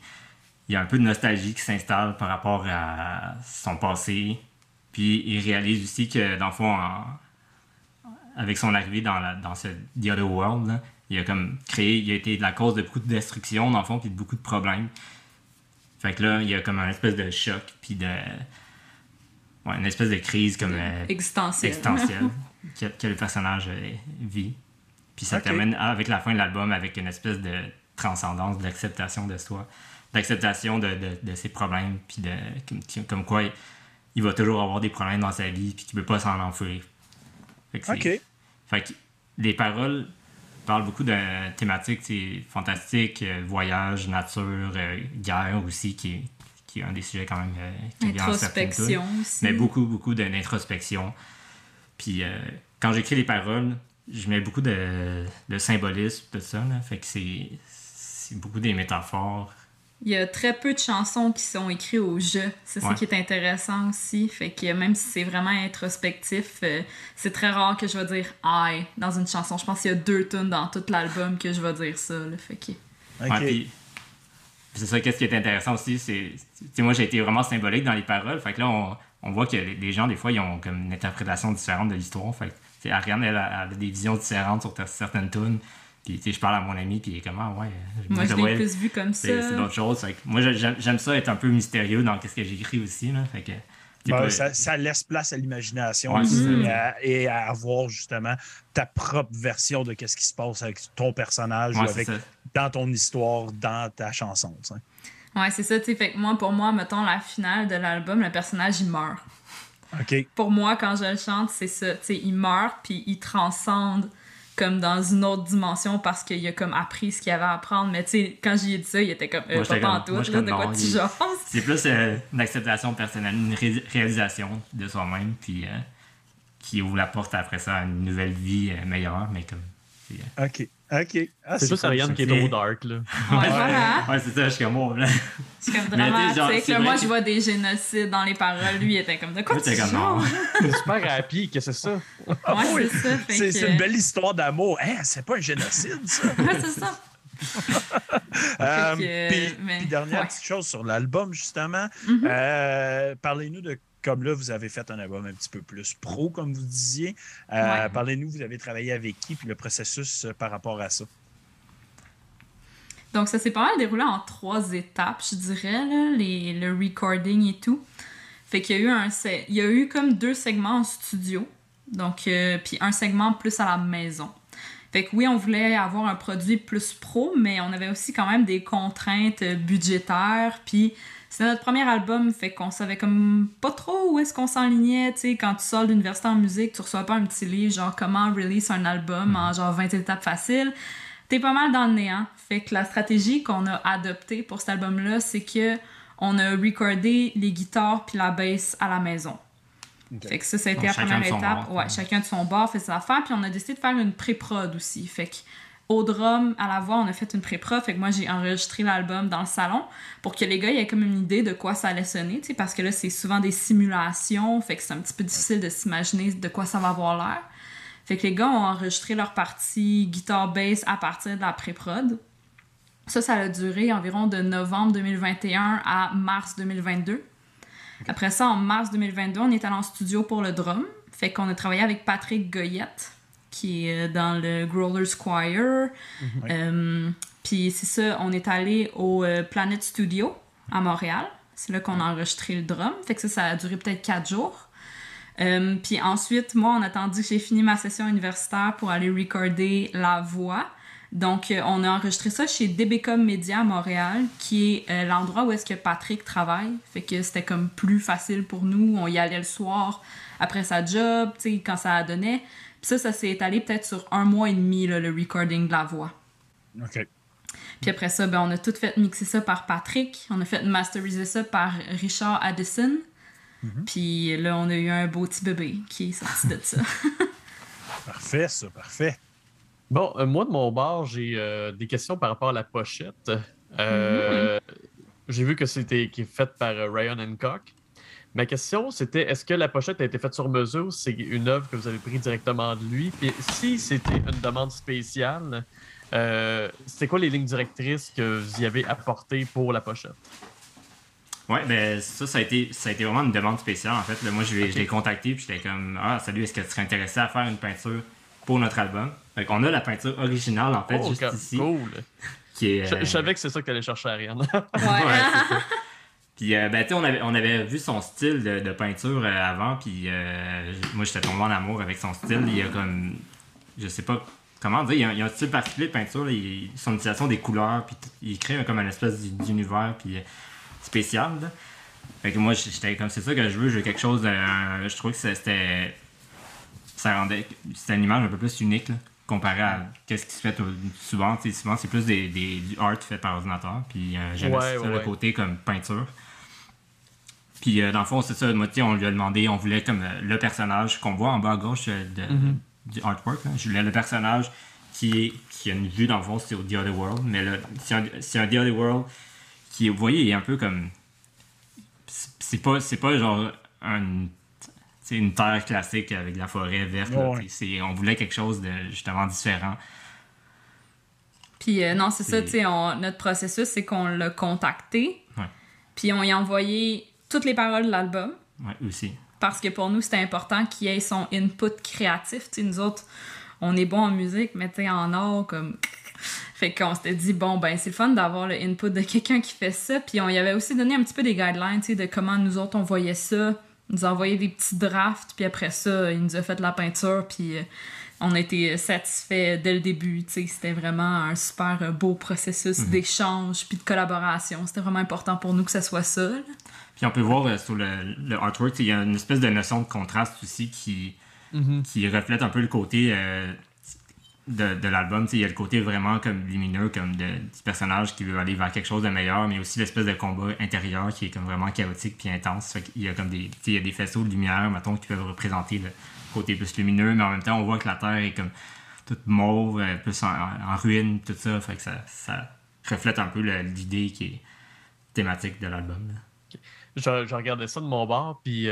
y a un peu de nostalgie qui s'installe par rapport à son passé. Puis il réalise aussi que dans le fond avec son arrivée dans ce The Other World, là, il a été la cause de beaucoup de destruction, dans le fond, puis de beaucoup de problèmes. Fait que là, il y a comme une espèce de choc, puis une espèce de crise comme existentielle que le personnage vit. Puis ça termine avec la fin de l'album, avec une espèce de transcendance, d'acceptation de soi, d'acceptation de ses problèmes, puis comme quoi il va toujours avoir des problèmes dans sa vie, puis qu'il ne peut pas s'en enfuir. Fait que les paroles parlent beaucoup de thématiques fantastiques, voyage, nature, guerre aussi, qui est un des sujets quand même qui vient en certaines tunes. Mais beaucoup d'introspection. Puis quand j'écris les paroles, je mets beaucoup de symbolisme, tout ça. Là. Fait que c'est beaucoup des métaphores. Il y a très peu de chansons qui sont écrites au jeu. C'est ça qui est intéressant aussi. Fait que même si c'est vraiment introspectif, c'est très rare que je vais dire « I » dans une chanson. Je pense qu'il y a 2 tunes dans tout l'album que je vais dire ça. Là. Fait que... Okay. Ouais, puis, c'est ça, qu'est-ce qui est intéressant aussi, c'est... Moi, j'ai été vraiment symbolique dans les paroles. Fait que là, on voit que les gens, des fois, ils ont comme une interprétation différente de l'histoire. Fait que Ariane, elle a des visions différentes sur certaines tunes. Puis, je parle à mon ami, puis il est comme « Ah ouais... » Moi, je l'ai plus vu comme ça. C'est d'autres choses. Fait que moi, j'aime ça être un peu mystérieux dans ce que j'écris aussi. Là. Fait que, ça laisse place à l'imagination et à avoir, justement, ta propre version de ce qui se passe avec ton personnage ou dans ton histoire, dans ta chanson. T'sais. Ouais, c'est ça. T'sais, fait que moi, pour moi, mettons, la finale de l'album, le personnage, il meurt. Okay. Pour moi, quand je le chante, c'est ça. T'sais, il meurt, puis il transcende comme dans une autre dimension parce qu'il a comme appris ce qu'il avait à apprendre. Mais tu sais, quand j'y ai dit ça, il était comme « pas pantoute, de quoi tu jases? » C'est plus une acceptation personnelle, une réalisation de soi-même, puis qui ouvre la porte après ça à une nouvelle vie meilleure, mais comme... OK. OK. Ah, c'est juste Ariane qui est trop dark, là. Ouais, ouais, c'est ça, je suis comme moi. C'est comme dramatique. Moi, je vois des génocides dans les paroles. Lui, il était comme de quoi tu chantes? C'est super happy, que c'est ça. Ouais, oui, c'est ça. C'est une belle histoire d'amour. Hein, c'est pas un génocide, ça. Ouais, c'est ça. Puis dernière petite chose sur l'album, justement. Parlez-nous de... Comme là, vous avez fait un album un petit peu plus pro, comme vous disiez. Parlez-nous, vous avez travaillé avec qui, puis le processus par rapport à ça. Donc, ça s'est pas mal déroulé en 3 étapes, je dirais, là, le recording et tout. Fait qu'il y a eu comme 2 segments en studio, donc puis un segment plus à la maison. Fait que oui, on voulait avoir un produit plus pro, mais on avait aussi quand même des contraintes budgétaires, puis... C'était notre premier album, fait qu'on savait comme pas trop où est-ce qu'on s'enlignait, tu sais, quand tu sors de l'université en musique, tu reçois pas un petit livre genre comment release un album en genre 20 étapes faciles, t'es pas mal dans le néant. Fait que la stratégie qu'on a adoptée pour cet album-là, c'est que on a recordé les guitares puis la bass à la maison. Okay. Fait que ça a été la première étape. Ouais, chacun de son bord fait ses affaires, puis on a décidé de faire une pré-prod aussi, fait que au drum, à la voix, on a fait une pré-prod. Fait que moi, j'ai enregistré l'album dans le salon pour que les gars aient comme une idée de quoi ça allait sonner, tu sais, parce que là, c'est souvent des simulations. Fait que c'est un petit peu difficile de s'imaginer de quoi ça va avoir l'air. Fait que les gars ont enregistré leur partie guitare-bass à partir de la pré-prod. Ça a duré environ de novembre 2021 à mars 2022. Après ça, en mars 2022, on est allé en studio pour le drum. Fait qu'on a travaillé avec Patrick Goyette, qui est dans le Growler's Choir. Puis c'est ça, on est allé au Planet Studio à Montréal. C'est là qu'on a enregistré le drum. Fait que ça a duré peut-être 4 jours. Puis ensuite, moi, on a attendu que j'ai fini ma session universitaire pour aller recorder la voix. Donc, on a enregistré ça chez DBcom Media à Montréal, qui est l'endroit où est-ce que Patrick travaille. Fait que c'était comme plus facile pour nous. On y allait le soir après sa job, tu sais, quand ça donnait. Puis ça s'est étalé peut-être sur 1 mois et demi, là, le recording de la voix. OK. Puis après ça, ben, on a tout fait mixer ça par Patrick. On a fait masteriser ça par Richard Addison. Puis là, on a eu un beau petit bébé qui est sorti de ça. Parfait, ça, parfait. Bon, moi, de mon bord, j'ai des questions par rapport à la pochette. J'ai vu que c'était faite par Ryan Hancock. Ma question, c'était, est-ce que la pochette a été faite sur mesure ou c'est une œuvre que vous avez prise directement de lui? Puis si c'était une demande spéciale, c'était quoi les lignes directrices que vous y avez apportées pour la pochette? Oui, bien ça a été vraiment une demande spéciale, en fait. Là, moi, je l'ai contacté puis j'étais comme, salut, est-ce que tu serais intéressé à faire une peinture pour notre album? Fait qu'on a la peinture originale, en fait, juste ici. Cool! Qui est, je savais que c'est ça que tu allais chercher, Ariane. Ouais, c'est ça. Puis, tu sais, on avait vu son style de peinture avant, puis moi, j'étais tombé en amour avec son style. Il y a comme, je sais pas comment dire, il y a un style particulier de peinture, son utilisation des couleurs, puis il crée comme un espèce d'univers puis spécial, là. Fait que moi, j'étais comme, c'est ça que je veux, je veux quelque chose, je trouvais que c'était une image un peu plus unique, là, comparé à ce qui se fait souvent. Tu sais, souvent, c'est plus du art fait par ordinateur, puis j'aime ça le côté comme peinture. Puis, dans le fond, c'est ça. Moi, on lui a demandé, on voulait comme le personnage qu'on voit en bas à gauche du artwork. Hein. Je voulais le personnage qui a une vue, dans le fond, c'est au The Other World. Mais là, c'est un The Other World qui, vous voyez, il est un peu comme... C'est pas genre une terre classique avec de la forêt verte. Oh, là, on voulait quelque chose de justement différent. Puis, non, c'est ça. T'sais, notre processus, c'est qu'on l'a contacté. Puis, on y a envoyé... toutes les paroles de l'album. Oui, aussi. Parce que pour nous, c'était important qu'il y ait son input créatif. T'sais, nous autres, on est bons en musique, mais en art, comme... Fait qu'on s'était dit, bon, ben c'est le fun d'avoir le input de quelqu'un qui fait ça. Puis on y avait aussi donné un petit peu des guidelines, de comment nous autres, on voyait ça. Ils nous envoyaient des petits drafts, puis après ça, il nous a fait de la peinture, puis on était satisfaits dès le début. T'sais, c'était vraiment un super beau processus d'échange puis de collaboration. C'était vraiment important pour nous que ça soit ça, là. Puis on peut voir sur le artwork, il y a une espèce de notion de contraste aussi qui reflète un peu le côté de l'album. Il y a le côté vraiment comme lumineux, comme du personnage qui veut aller vers quelque chose de meilleur, mais aussi l'espèce de combat intérieur qui est comme vraiment chaotique puis intense. Il y a comme des faisceaux de lumière, mettons, qui peuvent représenter le côté plus lumineux, mais en même temps, on voit que la Terre est comme toute mauve, plus en ruine, tout ça. Fait que ça reflète un peu l'idée qui est thématique de l'album. Je regardais ça de mon bord, puis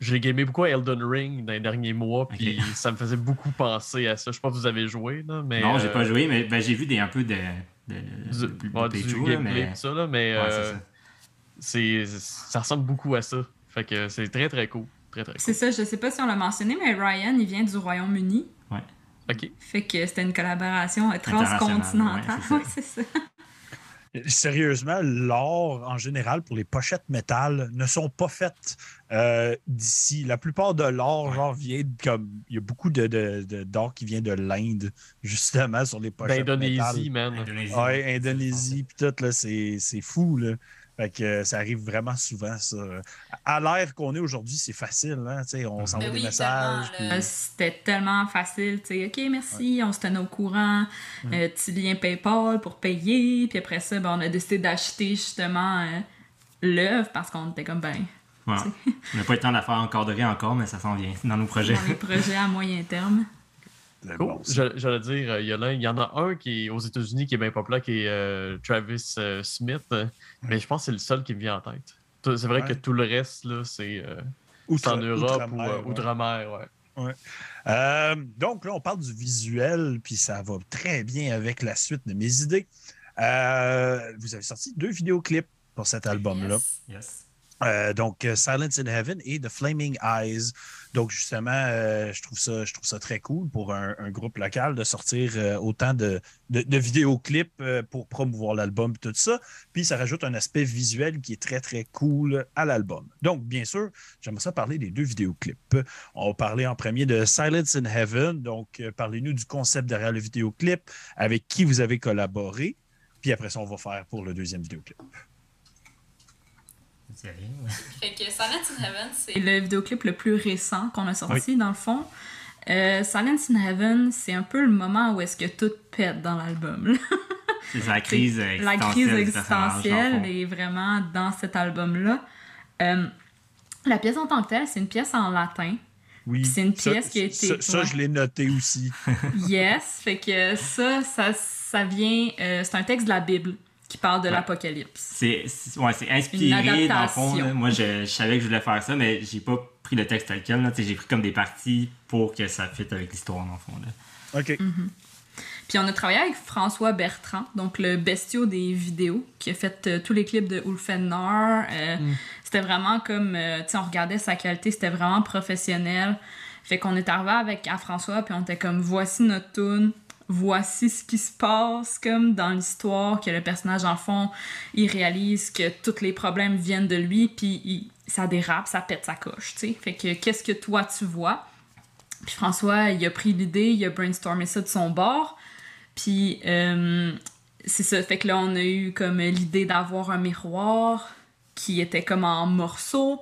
j'ai gamé beaucoup à Elden Ring dans les derniers mois, puis ça me faisait beaucoup penser à ça. Je sais pas si vous avez joué, là, mais... Non, j'ai pas joué, mais ben, j'ai vu un peu du gameplay, mais... ça, là, mais ouais, ça ressemble beaucoup à ça. Fait que c'est très, très cool. Très, très cool. C'est ça, je sais pas si on l'a mentionné, mais Ryan, il vient du Royaume-Uni. Ouais. OK. Fait que c'était une collaboration transcontinentale. Ouais, c'est ça. Sérieusement, l'or, en général, pour les pochettes métal, ne sont pas faites d'ici. La plupart de l'or, genre, vient comme... Il y a beaucoup d'or qui vient de l'Inde, justement, sur les pochettes d'Indonésie, métal. D'Indonésie, man. Oui, Indonésie, puis tout, là, c'est fou, là. Fait que ça arrive vraiment souvent, ça. À l'ère qu'on est aujourd'hui, c'est facile, hein? T'sais, on s'envoie des messages. Puis... C'était tellement facile. T'sais, OK, merci, on se tenait au courant. Petit lien PayPal pour payer. Puis après ça, ben, on a décidé d'acheter justement l'œuvre parce qu'on était comme ben. Ouais. On n'a pas eu le temps de la faire encadrer encore, mais ça s'en vient dans nos projets. Dans les projets à moyen terme. Cool. J'allais dire, il y en a un qui est aux États-Unis qui est bien populaire, qui est Travis Smith, mais je pense que c'est le seul qui me vient en tête. C'est vrai que tout le reste, là, c'est en Europe ou Outre-mer, ouais. Donc là, on parle du visuel, puis ça va très bien avec la suite de mes idées. Vous avez sorti 2 vidéoclips pour cet album-là. Yes. Donc, Silence in Heaven et The Flaming Eyes. Donc, justement, je trouve ça très cool pour un groupe local de sortir autant de vidéoclips pour promouvoir l'album et tout ça. Puis, ça rajoute un aspect visuel qui est très, très cool à l'album. Donc, bien sûr, j'aimerais ça parler des 2 vidéoclips. On va parler en premier de Silence in Heaven. Donc, parlez-nous du concept derrière le vidéoclip, avec qui vous avez collaboré. Puis après ça, on va faire pour le 2e vidéoclip. Fait que Silence in Heaven, c'est le vidéoclip le plus récent qu'on a sorti, dans le fond. Silence in Heaven, c'est un peu le moment où est-ce que tout pète dans l'album. C'est la crise existentielle. La crise existentielle est vraiment dans cet album-là. La pièce en tant que telle, c'est une pièce en latin. Oui, c'est une pièce qui a été... Ça, je l'ai noté aussi. Yes, fait que ça vient... c'est un texte de la Bible qui parle de l'Apocalypse. C'est inspiré, dans le fond. Là. Moi, je savais que je voulais faire ça, mais j'ai pas pris le texte tel quel. J'ai pris comme des parties pour que ça fitte avec l'histoire, dans le fond. Là. OK. Mm-hmm. Puis on a travaillé avec François Bertrand, donc le bestiau des vidéos, qui a fait tous les clips de Ulfenor. C'était vraiment comme... on regardait sa qualité, c'était vraiment professionnel. Fait qu'on est arrivé à François, puis on était comme « Voici notre tune. Voici ce qui se passe comme dans l'histoire, que le personnage, en fond, il réalise que tous les problèmes viennent de lui, puis ça dérape, ça pète sa coche, tu sais. Fait que qu'est-ce que toi, tu vois? Puis François, il a pris l'idée, il a brainstormé ça de son bord, puis c'est ça. Fait que là, on a eu comme l'idée d'avoir un miroir qui était comme en morceaux,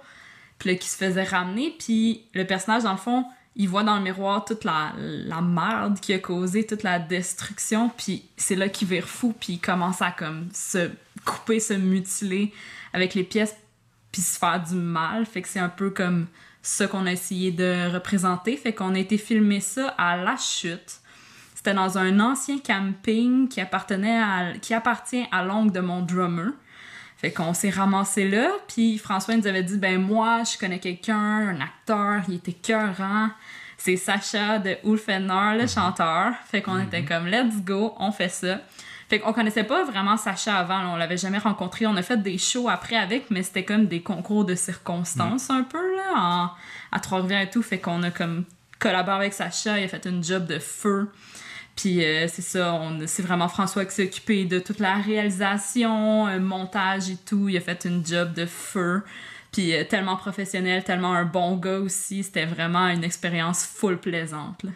puis là, qui se faisait ramener, puis le personnage, dans le fond... Il voit dans le miroir toute la merde qui a causé, toute la destruction, puis c'est là qu'il vire fou, puis il commence à comme se couper, se mutiler avec les pièces, puis se faire du mal. Fait que c'est un peu comme ça qu'on a essayé de représenter. Fait qu'on a été filmer ça à La Chute. C'était dans un ancien camping qui appartient à l'oncle de mon drummer. Fait qu'on s'est ramassé là, puis François nous avait dit « Ben moi, je connais quelqu'un, un acteur, il était écœurant. C'est Sasha de Ulfenor, le chanteur. » Fait qu'on était comme « Let's go, on fait ça. » Fait qu'on connaissait pas vraiment Sasha avant, là, on l'avait jamais rencontré. On a fait des shows après avec, mais c'était comme des concours de circonstances un peu, là, à Trois-Rivières et tout. Fait qu'on a comme collaboré avec Sasha, il a fait une job de feu. Puis c'est ça, c'est vraiment François qui s'est occupé de toute la réalisation, montage et tout. Il a fait une job de feu. Puis tellement professionnel, tellement un bon gars aussi. C'était vraiment une expérience full plaisante, là.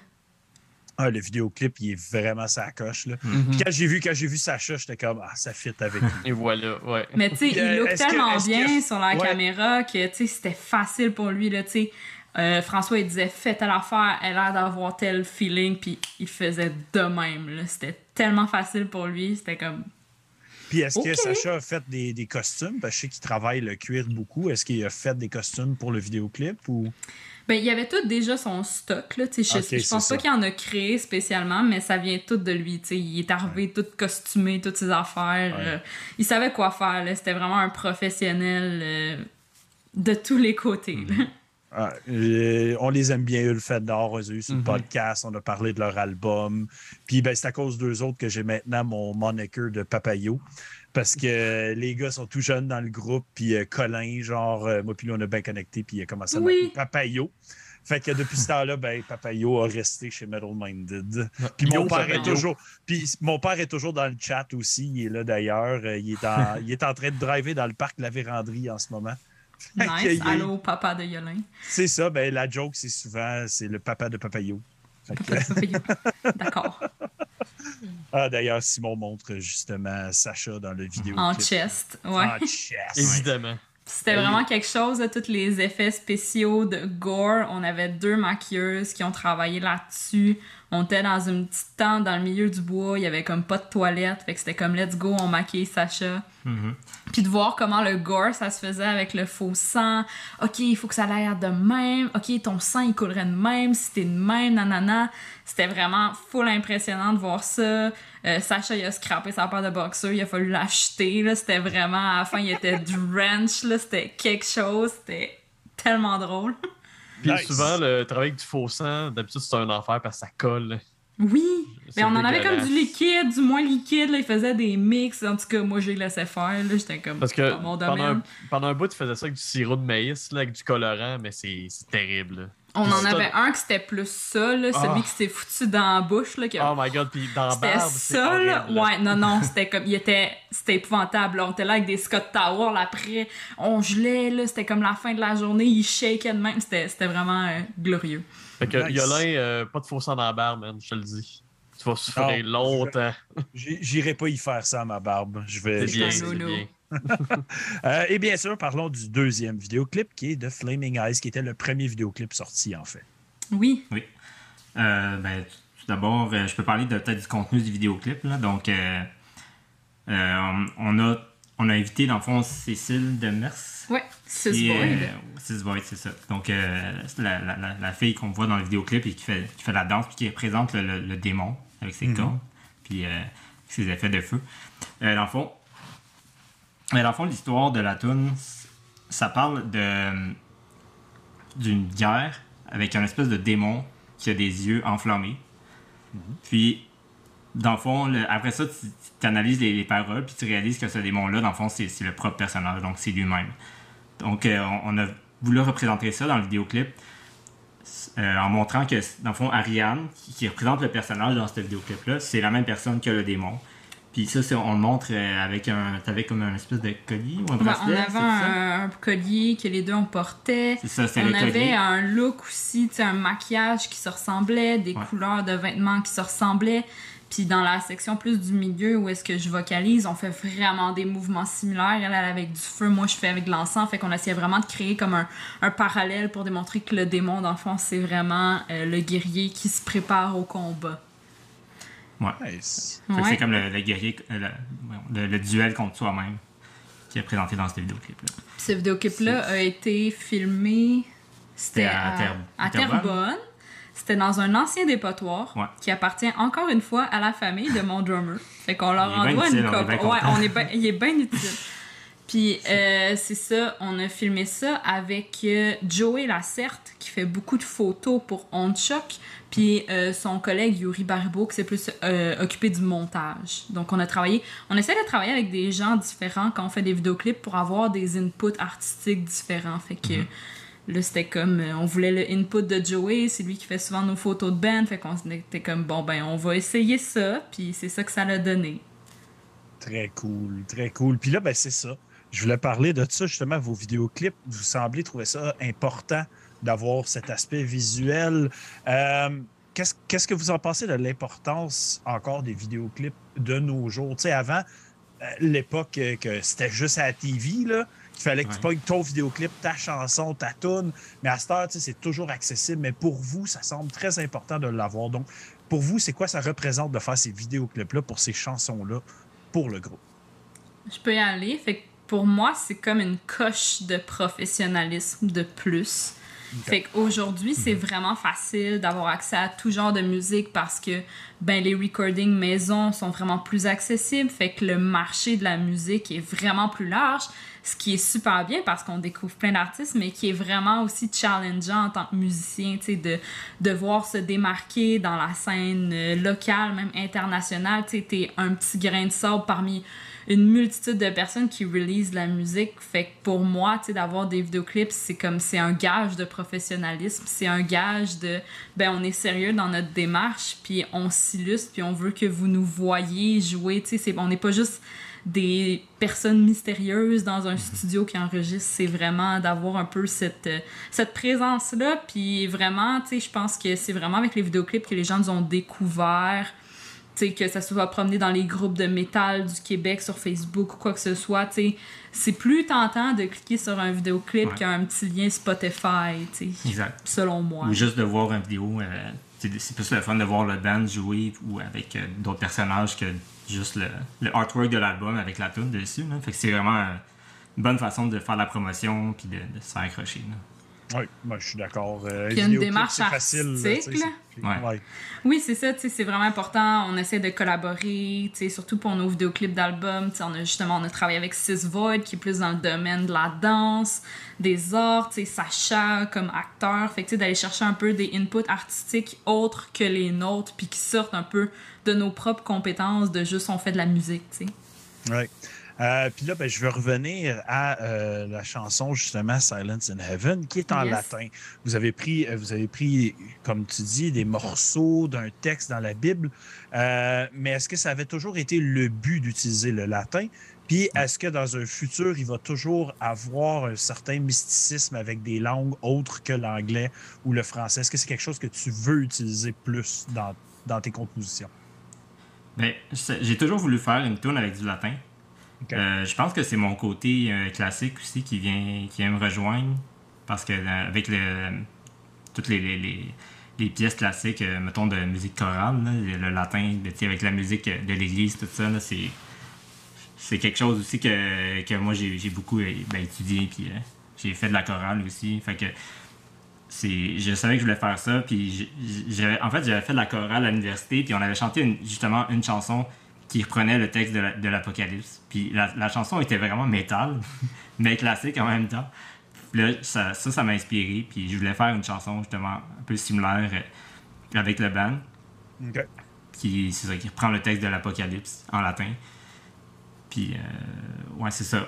Ah, le vidéoclip, il est vraiment sa coche, là. Mm-hmm. Puis quand j'ai vu Sacha, j'étais comme « Ah, ça fit avec lui. » Et voilà, ouais. Mais tu sais, il look tellement bien sur la caméra que tu sais, c'était facile pour lui, là, tu sais. François, il disait « Fais telle affaire, elle a l'air d'avoir tel feeling », puis il faisait de même, là. C'était tellement facile pour lui, c'était comme... Puis est-ce que Sacha a fait des costumes? Parce que je sais qu'il travaille le cuir beaucoup. Est-ce qu'il a fait des costumes pour le vidéoclip? Ou... Ben, il y avait tout déjà son stock. Là. Je pense pas qu'il en a créé spécialement, mais ça vient tout de lui. T'sais. Il est arrivé tout costumé, toutes ses affaires. Ouais. Il savait quoi faire. Là. C'était vraiment un professionnel de tous les côtés. Là. Ah, on les aime bien, Ulfed d'Or, eux, sur le podcast, on a parlé de leur album. Puis ben, c'est à cause d'eux autres que j'ai maintenant mon moniker de Papayo. Parce que les gars sont tout jeunes dans le groupe, puis Colin, genre, moi puis lui, on a bien connecté, puis il a commencé à m'appeler Papayo. Fait que depuis ce temps-là, ben, Papayo a resté chez Metal-Minded. Puis mon père est toujours dans le chat aussi, il est là d'ailleurs. Il est en train de driver dans le parc La Vérandrie en ce moment. Nice, allô papa de Yolin. C'est ça, ben la joke c'est souvent c'est le papa de Papayo. D'accord. Ah, d'ailleurs, Simon montre justement Sacha dans le vidéo. En chest, ouais. En chest. Évidemment. C'était vraiment quelque chose, là, tous les effets spéciaux de gore. On avait 2 maquilleuses qui ont travaillé là-dessus. On était dans une petite tente dans le milieu du bois. Il y avait comme pas de toilette. Fait que c'était comme let's go, on maquillait Sacha. Puis de voir comment le gore, ça se faisait avec le faux sang. OK, il faut que ça l'aille de même. OK, ton sang, il coulerait de même. Si t'es de même, nanana. C'était vraiment full impressionnant de voir ça. Sacha, il a scrappé sa paire de boxeurs. Il a fallu l'acheter. Là. C'était vraiment... À la fin, il était drenched. Là. C'était quelque chose. C'était tellement drôle. Puis souvent, le travail avec du faux sang, d'habitude, c'est un enfer parce que ça colle. Oui, mais on en avait comme du liquide, du moins liquide. Là, il faisait des mix. En tout cas, moi, j'ai laissé faire. Là, j'étais comme parce que mon domaine. Pendant un bout, il faisait ça avec du sirop de maïs, là, avec du colorant, mais c'est terrible. Là. On puis en avait un qui c'était plus ça, là, celui qui s'est foutu dans la bouche. Là, oh my God, puis dans la barbe, c'est horrible, là. Ouais, non, c'était comme... C'était épouvantable. Là. On était là avec des Scott Towers. Après, on gelait. Là, c'était comme la fin de la journée. Il shakeait de même. C'était vraiment glorieux. Fait que Yolin, pas de faux sang dans la barbe, man, je te le dis. Tu vas souffrir longtemps. J'irai pas y faire ça à ma barbe. C'est bien. Et bien sûr, parlons du deuxième vidéoclip qui est de Flaming Eyes, qui était le premier vidéoclip sorti, en fait. Oui. Tout d'abord, je peux parler peut-être du contenu du vidéoclip. Là. Donc, on a invité, dans le fond, Cécile Demers. Oui, Cécile Boyer. Cécile Boyer, c'est ça. Donc, c'est la fille qu'on voit dans le vidéoclip et qui fait la danse, puis qui représente le démon avec ses cornes, puis ses effets de feu. Dans le fond, l'histoire de la toune, ça parle d'une guerre avec un espèce de démon qui a des yeux enflammés. Puis, dans le fond, après ça, tu analyses les paroles, puis tu réalises que ce démon-là, dans le fond, c'est le propre personnage, donc c'est lui-même. Donc, on a voulu représenter ça dans le vidéoclip en montrant que, dans le fond, Ariane, qui représente le personnage dans ce vidéoclip-là, c'est la même personne que le démon. Puis ça, on le montre avec t'avais comme un espèce de collier ou un bracelet. On avait un collier que les deux on portait. C'est ça, c'est le collier. On avait un look aussi, un maquillage qui se ressemblait, des couleurs de vêtements qui se ressemblaient. Puis dans la section plus du milieu où est-ce que je vocalise, on fait vraiment des mouvements similaires. Elle avec du feu, moi je fais avec de l'encens. Fait qu'on essayait vraiment de créer comme un parallèle pour démontrer que le démon, dans le fond, c'est vraiment le guerrier qui se prépare au combat. Ouais. Nice. Ouais. C'est comme le guerrier, le duel contre soi-même qui est présenté dans ce vidéoclip-là. Ce vidéoclip-là a été filmé... C'était à Terrebonne. C'était dans un ancien dépotoir qui appartient encore une fois à la famille de mon drummer. Fait qu'on leur envoie une copie. Il est bien utile. Puis c'est ça, on a filmé ça avec Joey Lacerte qui fait beaucoup de photos pour On Choc, puis son collègue Yuri Baribeau qui s'est plus occupé du montage. Donc on essaie de travailler avec des gens différents quand on fait des vidéoclips pour avoir des inputs artistiques différents. Fait que là c'était comme on voulait le input de Joey, c'est lui qui fait souvent nos photos de band, fait qu'on était comme bon ben on va essayer ça, puis c'est ça que ça l'a donné. Très cool, très cool. Puis là ben c'est ça. Je voulais parler de ça, justement, vos vidéoclips. Vous semblez trouver ça important d'avoir cet aspect visuel. Qu'est-ce que vous en pensez de l'importance encore des vidéoclips de nos jours? Tu sais, avant, l'époque que c'était juste à la TV, là, qu'il fallait que tu pognes ton vidéoclip, ta chanson, ta toune. Mais à cette heure, tu sais, c'est toujours accessible. Mais pour vous, ça semble très important de l'avoir. Donc, pour vous, c'est quoi ça représente de faire ces vidéoclips-là pour ces chansons-là pour le groupe? je peux y aller. Fait que pour moi, c'est comme une coche de professionnalisme de plus. Okay. Fait qu'aujourd'hui, c'est vraiment facile d'avoir accès à tout genre de musique parce que ben, les recordings maison sont vraiment plus accessibles. Fait que le marché de la musique est vraiment plus large, ce qui est super bien parce qu'on découvre plein d'artistes, mais qui est vraiment aussi challengeant en tant que musicien, tu sais, de devoir se démarquer dans la scène locale, même internationale. Tu sais, t'es un petit grain de sable parmi une multitude de personnes qui release la musique. Fait que pour moi, tu sais, d'avoir des vidéoclips, c'est comme, c'est un gage de professionnalisme, c'est un gage de, ben, on est sérieux dans notre démarche, puis on s'illustre, puis on veut que vous nous voyiez jouer, tu sais, on n'est pas juste des personnes mystérieuses dans un studio qui enregistre, c'est vraiment d'avoir un peu cette présence-là, puis vraiment, tu sais, je pense que c'est vraiment avec les vidéoclips que les gens nous ont découvert. T'sais, que ça se soit promené dans les groupes de métal du Québec sur Facebook ou quoi que ce soit, t'sais, c'est plus tentant de cliquer sur un vidéoclip qu'un petit lien Spotify, t'sais, selon moi. Ou juste de voir une vidéo, c'est plus le fun de voir le band jouer ou avec d'autres personnages que juste le artwork de l'album avec la tune dessus. Là. Fait que c'est vraiment une bonne façon de faire la promotion puis de se faire accrocher. Là. Oui, moi je suis d'accord. Il y a une démarche artistique. Oui, c'est ça, c'est vraiment important. On essaie de collaborer, surtout pour nos vidéoclips d'albums. On a travaillé avec Sis Void, qui est plus dans le domaine de la danse, des arts, Sasha comme acteur. Fait que d'aller chercher un peu des inputs artistiques autres que les nôtres, puis qui sortent un peu de nos propres compétences, de juste on fait de la musique. Oui. Puis là, ben, je vais revenir à la chanson, justement, Silence in Heaven, qui est en latin. Vous avez pris, comme tu dis, des morceaux d'un texte dans la Bible, mais est-ce que ça avait toujours été le but d'utiliser le latin? Puis est-ce que dans un futur, il va toujours avoir un certain mysticisme avec des langues autres que l'anglais ou le français? Est-ce que c'est quelque chose que tu veux utiliser plus dans tes compositions? Bien, j'ai toujours voulu faire une tune avec du latin. Okay. Je pense que c'est mon côté classique aussi qui vient me rejoindre parce que avec toutes les pièces classiques, mettons, de musique chorale, là, le latin, avec la musique de l'église, tout ça, là, c'est quelque chose aussi que moi j'ai beaucoup étudié, puis j'ai fait de la chorale aussi. Fait que je savais que je voulais faire ça, puis j'avais fait de la chorale à l'université, puis on avait chanté justement une chanson qui reprenait le texte de l'Apocalypse. Puis la chanson était vraiment métal, mais classique en même temps. Puis là, ça m'a inspiré. Puis je voulais faire une chanson, justement, un peu similaire avec le band. OK. Qui reprend le texte de l'Apocalypse en latin. Puis, ouais, c'est ça.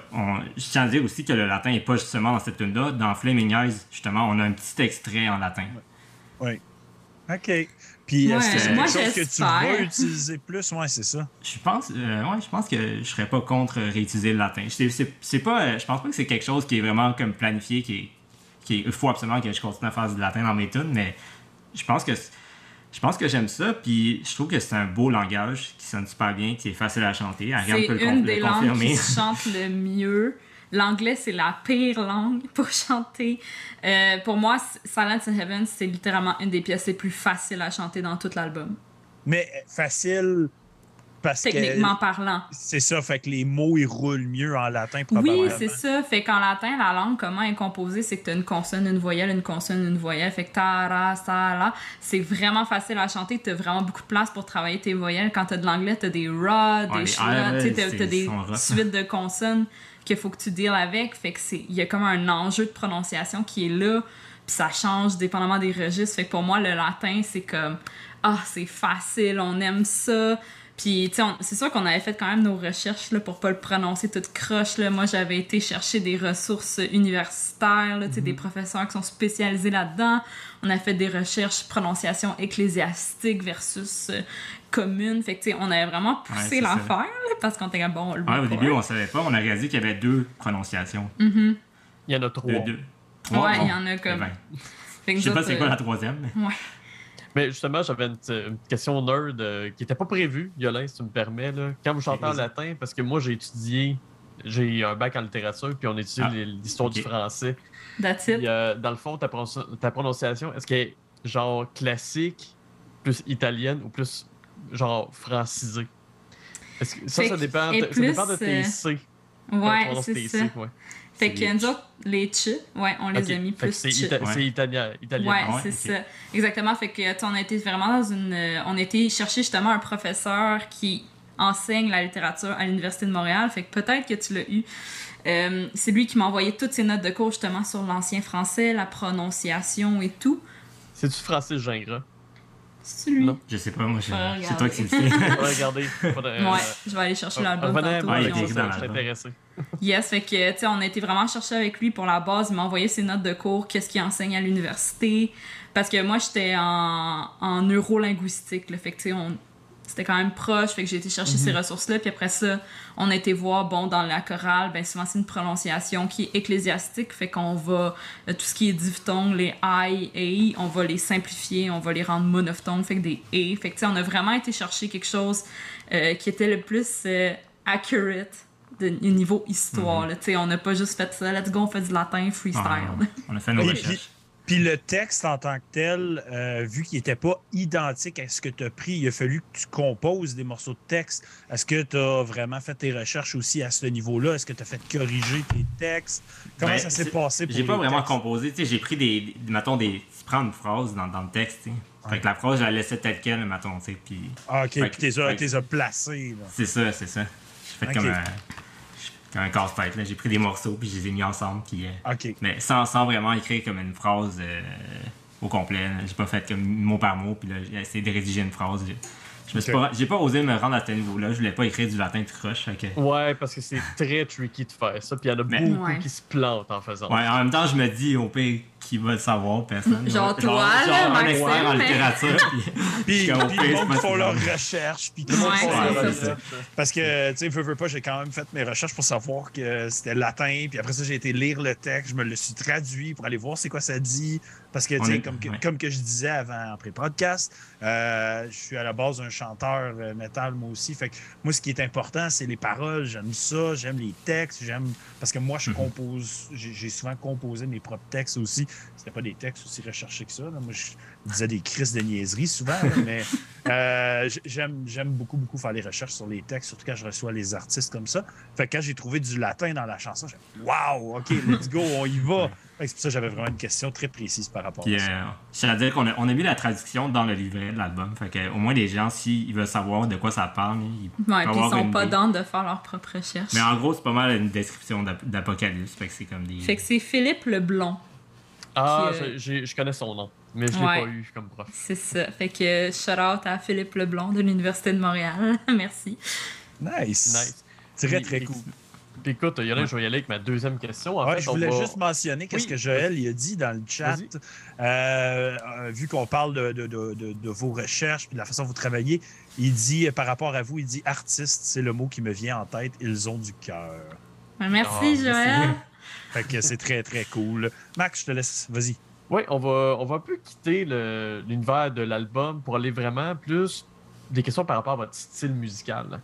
Je tiens à dire aussi que le latin n'est pas justement dans cette tune-là. Dans Flaming Eyes, justement, on a un petit extrait en latin. Oui. OK. Puis est-ce que c'est quelque chose que tu vas utiliser plus? Oui, c'est ça. Je pense que je serais pas contre réutiliser le latin. C'est pas, je pense pas que c'est quelque chose qui est vraiment comme planifié, il faut absolument que je continue à faire du latin dans mes tunes, mais je pense que j'aime ça, puis je trouve que c'est un beau langage qui sonne super bien, qui est facile à chanter. Ariane peut le confirmer. C'est une des langues qui se chante le mieux. L'anglais, c'est la pire langue pour chanter. Pour moi, Silence in Heaven, c'est littéralement une des pièces les plus faciles à chanter dans tout l'album. Mais facile parce que... Techniquement parlant. C'est ça, fait que les mots, ils roulent mieux en latin, probablement. Oui, c'est ça. Fait qu'en latin, la langue, comment elle est composée, c'est que t'as une consonne, une voyelle, une consonne, une voyelle. Fait que ta-ra, sa-ra. C'est vraiment facile à chanter. T'as vraiment beaucoup de place pour travailler tes voyelles. Quand t'as de l'anglais, t'as des ra, des shra, t'as des suites de consonnes qu'il faut que tu deals avec, fait que il y a comme un enjeu de prononciation qui est là, puis ça change dépendamment des registres, fait que pour moi, le latin, c'est comme, c'est facile, on aime ça, puis tu sais, c'est sûr qu'on avait fait quand même nos recherches, là, pour pas le prononcer toute croche, là, moi j'avais été chercher des ressources universitaires, là, tu sais, des professeurs qui sont spécialisés là-dedans, on a fait des recherches prononciation ecclésiastique versus... commune, fait que tu sais, on avait vraiment poussé l'enfer, là, parce qu'on était comme bon, le au début, on savait pas, on a réalisé qu'il y avait 2 prononciations. Mm-hmm. Il y en a 3. 3 il y en a comme. Je sais pas c'est quoi la 3e. Mais... Ouais. Mais justement, j'avais une question nerd qui était pas prévue, Yolin, si tu me permets, là. Quand vous chantez en latin, parce que moi j'ai un bac en littérature, puis on étudie l'histoire du français. That's it. Puis, dans le fond, ta prononciation, est-ce qu'elle est genre classique, plus italienne ou plus genre francisé? Ça dépend de tes C. Ouais, c'est ça. Ouais. Fait que nous autres, les Ch, ouais, on les a mis plus c'est Ch. C'est italien. Ouais, c'est ça. Exactement. Fait que on a été vraiment dans une... on a été chercher justement un professeur qui enseigne la littérature à l'Université de Montréal. Fait que peut-être que tu l'as eu. C'est lui qui m'a envoyé toutes ses notes de cours justement sur l'ancien français, la prononciation et tout. C'est-tu Francis Gingras? C'est lui? Non. Je sais pas, moi, c'est toi qui le sais. Regardez. Ouais, je vais aller chercher l'album tantôt. Ouais, il est dans l'album. Yes, fait que, tu sais, on a été vraiment chercher avec lui pour la base. Il m'a envoyé ses notes de cours, qu'est-ce qu'il enseigne à l'université. Parce que moi, j'étais en neurolinguistique, là. Fait que, tu sais, c'était quand même proche, fait que j'ai été chercher ces ressources-là. Puis après ça, on a été voir, dans la chorale, souvent c'est une prononciation qui est ecclésiastique, fait qu'on va, tout ce qui est diphtongue, les I, A, on va les simplifier, on va les rendre monophtongues, fait que des E. Fait que, tu sais, on a vraiment été chercher quelque chose qui était le plus accurate au niveau histoire, là. Tu sais, on n'a pas juste fait ça, let's go, on fait du latin freestyle. On a fait nos recherches. Puis le texte en tant que tel, vu qu'il n'était pas identique à ce que tu as pris, il a fallu que tu composes des morceaux de texte. Est-ce que tu as vraiment fait tes recherches aussi à ce niveau-là? Est-ce que tu as fait corriger tes textes? Comment ça s'est passé pour J'ai pas vraiment composé. Tu sais, j'ai pris des prendre une phrase dans le texte. Tu sais. Fait que la phrase, je la laissais telle quelle, mettons. Tu sais, puis... Ah, OK. Puis tu les as placés. Là. C'est ça. J'ai fait comme... un casse-tête, là. J'ai pris des morceaux puis je les ai mis ensemble. Puis, mais sans vraiment écrire comme une phrase au complet. Là. J'ai pas fait comme mot par mot, puis là, j'ai essayé de rédiger une phrase. J'ai pas osé me rendre à ce niveau-là. Je voulais pas écrire du latin tout croche. Ouais, parce que c'est très tricky de faire ça. Puis il y en a beaucoup qui se plantent en faisant ça. Ouais, en même temps, je me dis, au pire, qui va le savoir, personne. Genre toi, un expert en littérature. Puis les gens font leurs recherches. Puis tout le monde fait ça. Parce que, tu sais, veux pas, j'ai quand même fait mes recherches pour savoir que c'était latin. Puis après ça, j'ai été lire le texte. Je me le suis traduit pour aller voir c'est quoi ça dit. Parce que, tu sais, comme que je disais avant en pré-podcast, je suis à la base un chanteur métal, moi aussi. Fait que moi, ce qui est important, c'est les paroles. J'aime ça, j'aime les textes. Parce que moi, je compose, j'ai souvent composé mes propres textes aussi. C'était pas des textes aussi recherchés que ça. Là. Moi, je disais des crises de niaiseries souvent, là, mais j'aime beaucoup faire les recherches sur les textes, surtout quand je reçois les artistes comme ça. Fait que quand j'ai trouvé du latin dans la chanson, j'ai dit « Wow! OK, let's go, on y va! » Fait que c'est pour ça que j'avais vraiment une question très précise par rapport à ça. Je veux dire qu'on a mis la traduction dans le livret de l'album. Fait que, au moins, les gens, s'ils veulent savoir de quoi ça parle, ils sont pas dents de faire leur propre recherche. Mais en gros, c'est pas mal une description d'Apocalypse. Fait que c'est comme des... Fait que c'est Philippe le Blond. Ah, je connais son nom, mais je l'ai pas eu comme prof. C'est ça. Fait que shout-out à Philippe Leblond de l'Université de Montréal. Merci. Nice. Très cool. Puis écoute, Yoann, je vais y aller avec ma deuxième question. En fait, je voulais juste mentionner qu'est-ce que Joël il a dit dans le chat. Vu qu'on parle de vos recherches et de la façon dont vous travaillez, il dit, par rapport à vous, il dit « artiste », c'est le mot qui me vient en tête. Ils ont du cœur. Merci, Joël. Merci. Fait que c'est très, très cool. Max, je te laisse. Vas-y. Oui, on va un peu quitter l'univers de l'album pour aller vraiment plus des questions par rapport à votre style musical.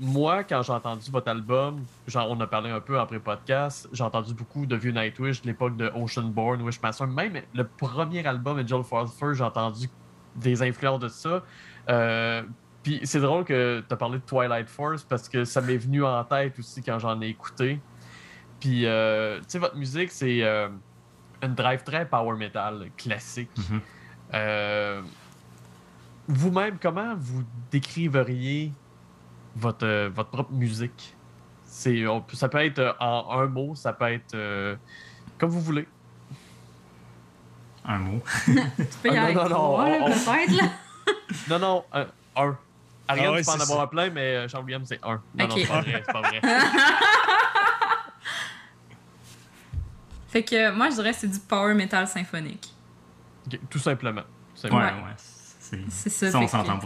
Moi, quand j'ai entendu votre album, on a parlé un peu en pré-podcast, j'ai entendu beaucoup de vieux Nightwish, de l'époque de Oceanborn, Wish Master. Même le premier album de Joel Forster, j'ai entendu des influences de ça. Puis c'est drôle que tu as parlé de Twilight Force parce que ça m'est venu en tête aussi quand j'en ai écouté. Puis, tu sais, votre musique, c'est une drive très power metal classique. Vous-même, comment vous décriveriez votre propre musique? Ça peut être en un mot, ça peut être comme vous voulez. Un mot? Non, un. Ariane, tu peux en avoir plein, mais Charles-William, c'est un. Non, c'est pas vrai. Fait que moi, je dirais que c'est du power metal symphonique. Okay, tout simplement. Ouais. C'est ça. 100%.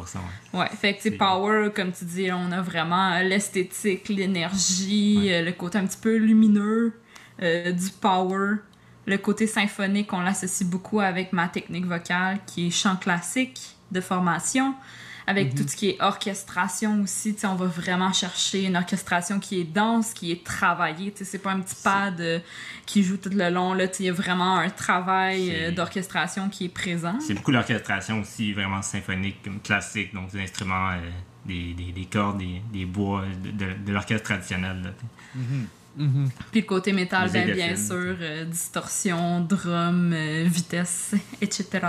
Ouais, fait que c'est power, comme tu dis, on a vraiment l'esthétique, l'énergie, le côté un petit peu lumineux du power. Le côté symphonique, on l'associe beaucoup avec ma technique vocale qui est chant classique de formation. Avec tout ce qui est orchestration aussi, on va vraiment chercher une orchestration qui est dense, qui est travaillée. C'est pas un petit pad qui joue tout le long. Il y a vraiment un travail d'orchestration qui est présent. C'est beaucoup l'orchestration aussi, vraiment symphonique, comme classique, donc des instruments des cordes, des bois de l'orchestre traditionnel. Mm-hmm. Puis le côté métal, bien sûr, distorsion, drum, vitesse, etc.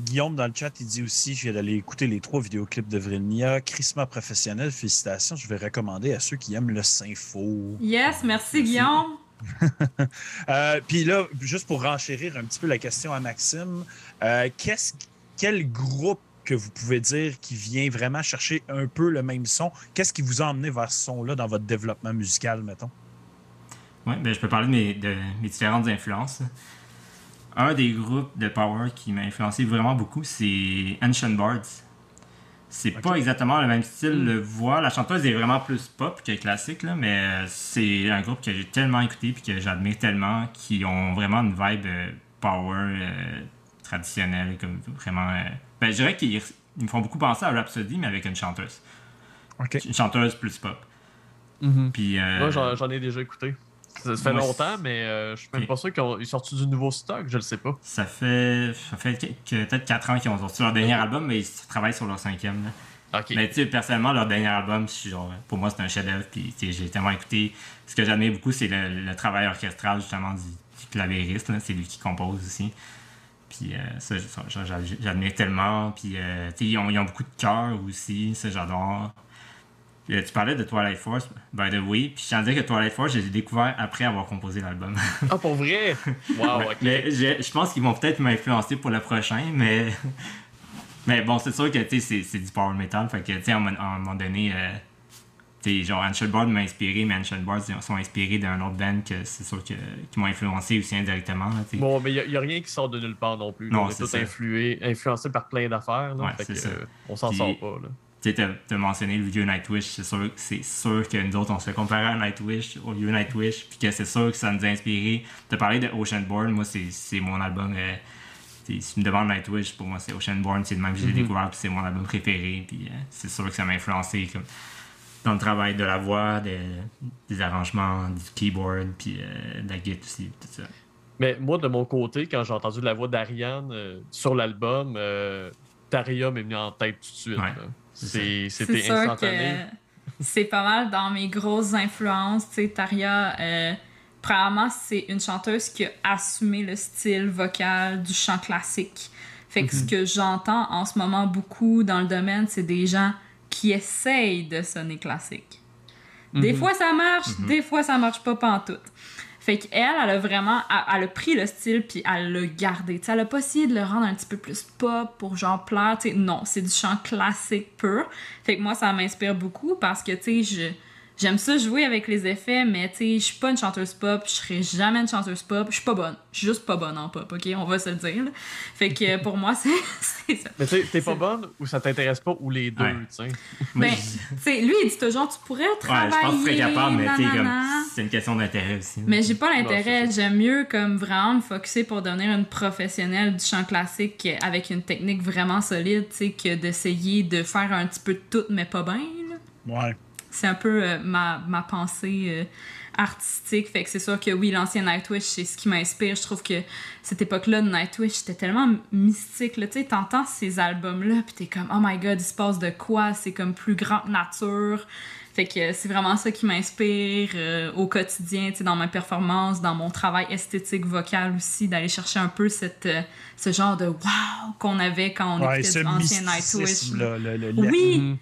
Guillaume, dans le chat, il dit aussi « Je viens d'aller écouter les 3 vidéoclips de Vrilnia. Crissement professionnel, félicitations. Je vais recommander à ceux qui aiment le sympho. » Yes, merci Guillaume. Puis là, juste pour renchérir un petit peu la question à Maxime, quel groupe que vous pouvez dire qui vient vraiment chercher un peu le même son? Qu'est-ce qui vous a emmené vers ce son-là dans votre développement musical, mettons? Oui, ben, je peux parler de mes différentes influences. Un des groupes de power qui m'a influencé vraiment beaucoup, c'est Ancient Bards. C'est okay. Pas exactement le même style de voix. La chanteuse est vraiment plus pop que classique, là, mais c'est un groupe que j'ai tellement écouté et que j'admire tellement, qui ont vraiment une vibe power traditionnelle. Comme vraiment, je dirais qu'ils me font beaucoup penser à Rhapsody, mais avec une chanteuse. Okay. Une chanteuse plus pop. Mm-hmm. Puis, moi, j'en ai déjà écouté. Ça fait longtemps, mais je suis même pas sûr qu'ils sortent du nouveau stock, je le sais pas. Ça fait peut-être 4 ans qu'ils ont sorti leur dernier album, mais ils travaillent sur leur 5e. Là. Okay. Mais tu sais, personnellement, leur dernier album, pour moi, c'est un chef-d'œuvre, puis j'ai tellement écouté. Ce que j'admire beaucoup, c'est le travail orchestral, justement, du clavieriste. Là. C'est lui qui compose aussi. Puis ça j'admire tellement. Puis ils ont beaucoup de cœur aussi, ça j'adore. Tu parlais de Twilight Force, by the way, puis je t'en disais que Twilight Force, je l'ai découvert après avoir composé l'album. Ah, pour vrai? Wow, OK. Mais je pense qu'ils vont peut-être m'influencer pour le prochain, mais bon, c'est sûr que c'est du power metal, fait que à un moment donné, genre Ancient Bards m'a inspiré, mais Ancient Bards sont inspirés d'un autre band que c'est sûr qui m'ont influencé aussi indirectement. Là, bon, mais il n'y a rien qui sort de nulle part non plus. On est tous influencés par plein d'affaires, là, ouais, fait que, on s'en sort pas, là. Tu sais, t'as mentionné le vieux Nightwish, c'est sûr que nous autres, on se comparait à Nightwish, au vieux Nightwish, puis que c'est sûr que ça nous a inspiré. T'as parlé de Oceanborn, moi, c'est mon album. Si tu me demandes Nightwish, pour moi, c'est Oceanborn, c'est le même que j'ai découvert, puis c'est mon album préféré, puis c'est sûr que ça m'a influencé comme, dans le travail de la voix, des arrangements, du keyboard, puis de la guitare aussi, tout ça. Mais moi, de mon côté, quand j'ai entendu la voix d'Ariane sur l'album, Taria m'est venue en tête tout de suite. Ouais. C'était sûr instantané. Que c'est pas mal dans mes grosses influences. T'sais, Taria, probablement, c'est une chanteuse qui a assumé le style vocal du chant classique. Fait que ce que j'entends en ce moment beaucoup dans le domaine, c'est des gens qui essayent de sonner classique. Des fois, ça marche, des fois, ça marche pas pantoute. Fait qu'elle a vraiment... Elle a pris le style, puis elle l'a gardé. T'sais, elle a pas essayé de le rendre un petit peu plus pop pour genre plaire. T'sais, non, c'est du chant classique pur. Fait que moi, ça m'inspire beaucoup parce que, tu sais, j'aime ça jouer avec les effets, mais, tu sais, je suis pas une chanteuse pop, je serai jamais une chanteuse pop. Je suis pas bonne. Je suis juste pas bonne en pop, OK? On va se le dire, là. Fait que pour moi, c'est ça. Mais tu sais, t'es pas bonne ou ça t'intéresse pas ou les deux, ouais. Tu sais. Ben, tu sais, lui, il dit toujours, tu pourrais travailler. Ouais, je pense que tu serais capable, mais tu sais, comme... C'est une question d'intérêt aussi. Mais j'ai pas l'intérêt. Non, j'aime mieux comme vraiment me focusser pour devenir une professionnelle du chant classique avec une technique vraiment solide, tu sais, que d'essayer de faire un petit peu de tout, mais pas bien, là. Ouais. C'est un peu ma pensée artistique. Fait que c'est sûr que oui, l'ancien Nightwish, c'est ce qui m'inspire. Je trouve que cette époque-là de Nightwish, c'était tellement mystique. Tu sais, t'entends ces albums-là, pis t'es comme « Oh my God, il se passe de quoi? » C'est comme plus grande nature. Fait que c'est vraiment ça qui m'inspire au quotidien, tu sais, dans ma performance, dans mon travail esthétique vocal aussi, d'aller chercher un peu ce genre de « wow » qu'on avait quand on écoutait l'ancien Nightwish. Oui!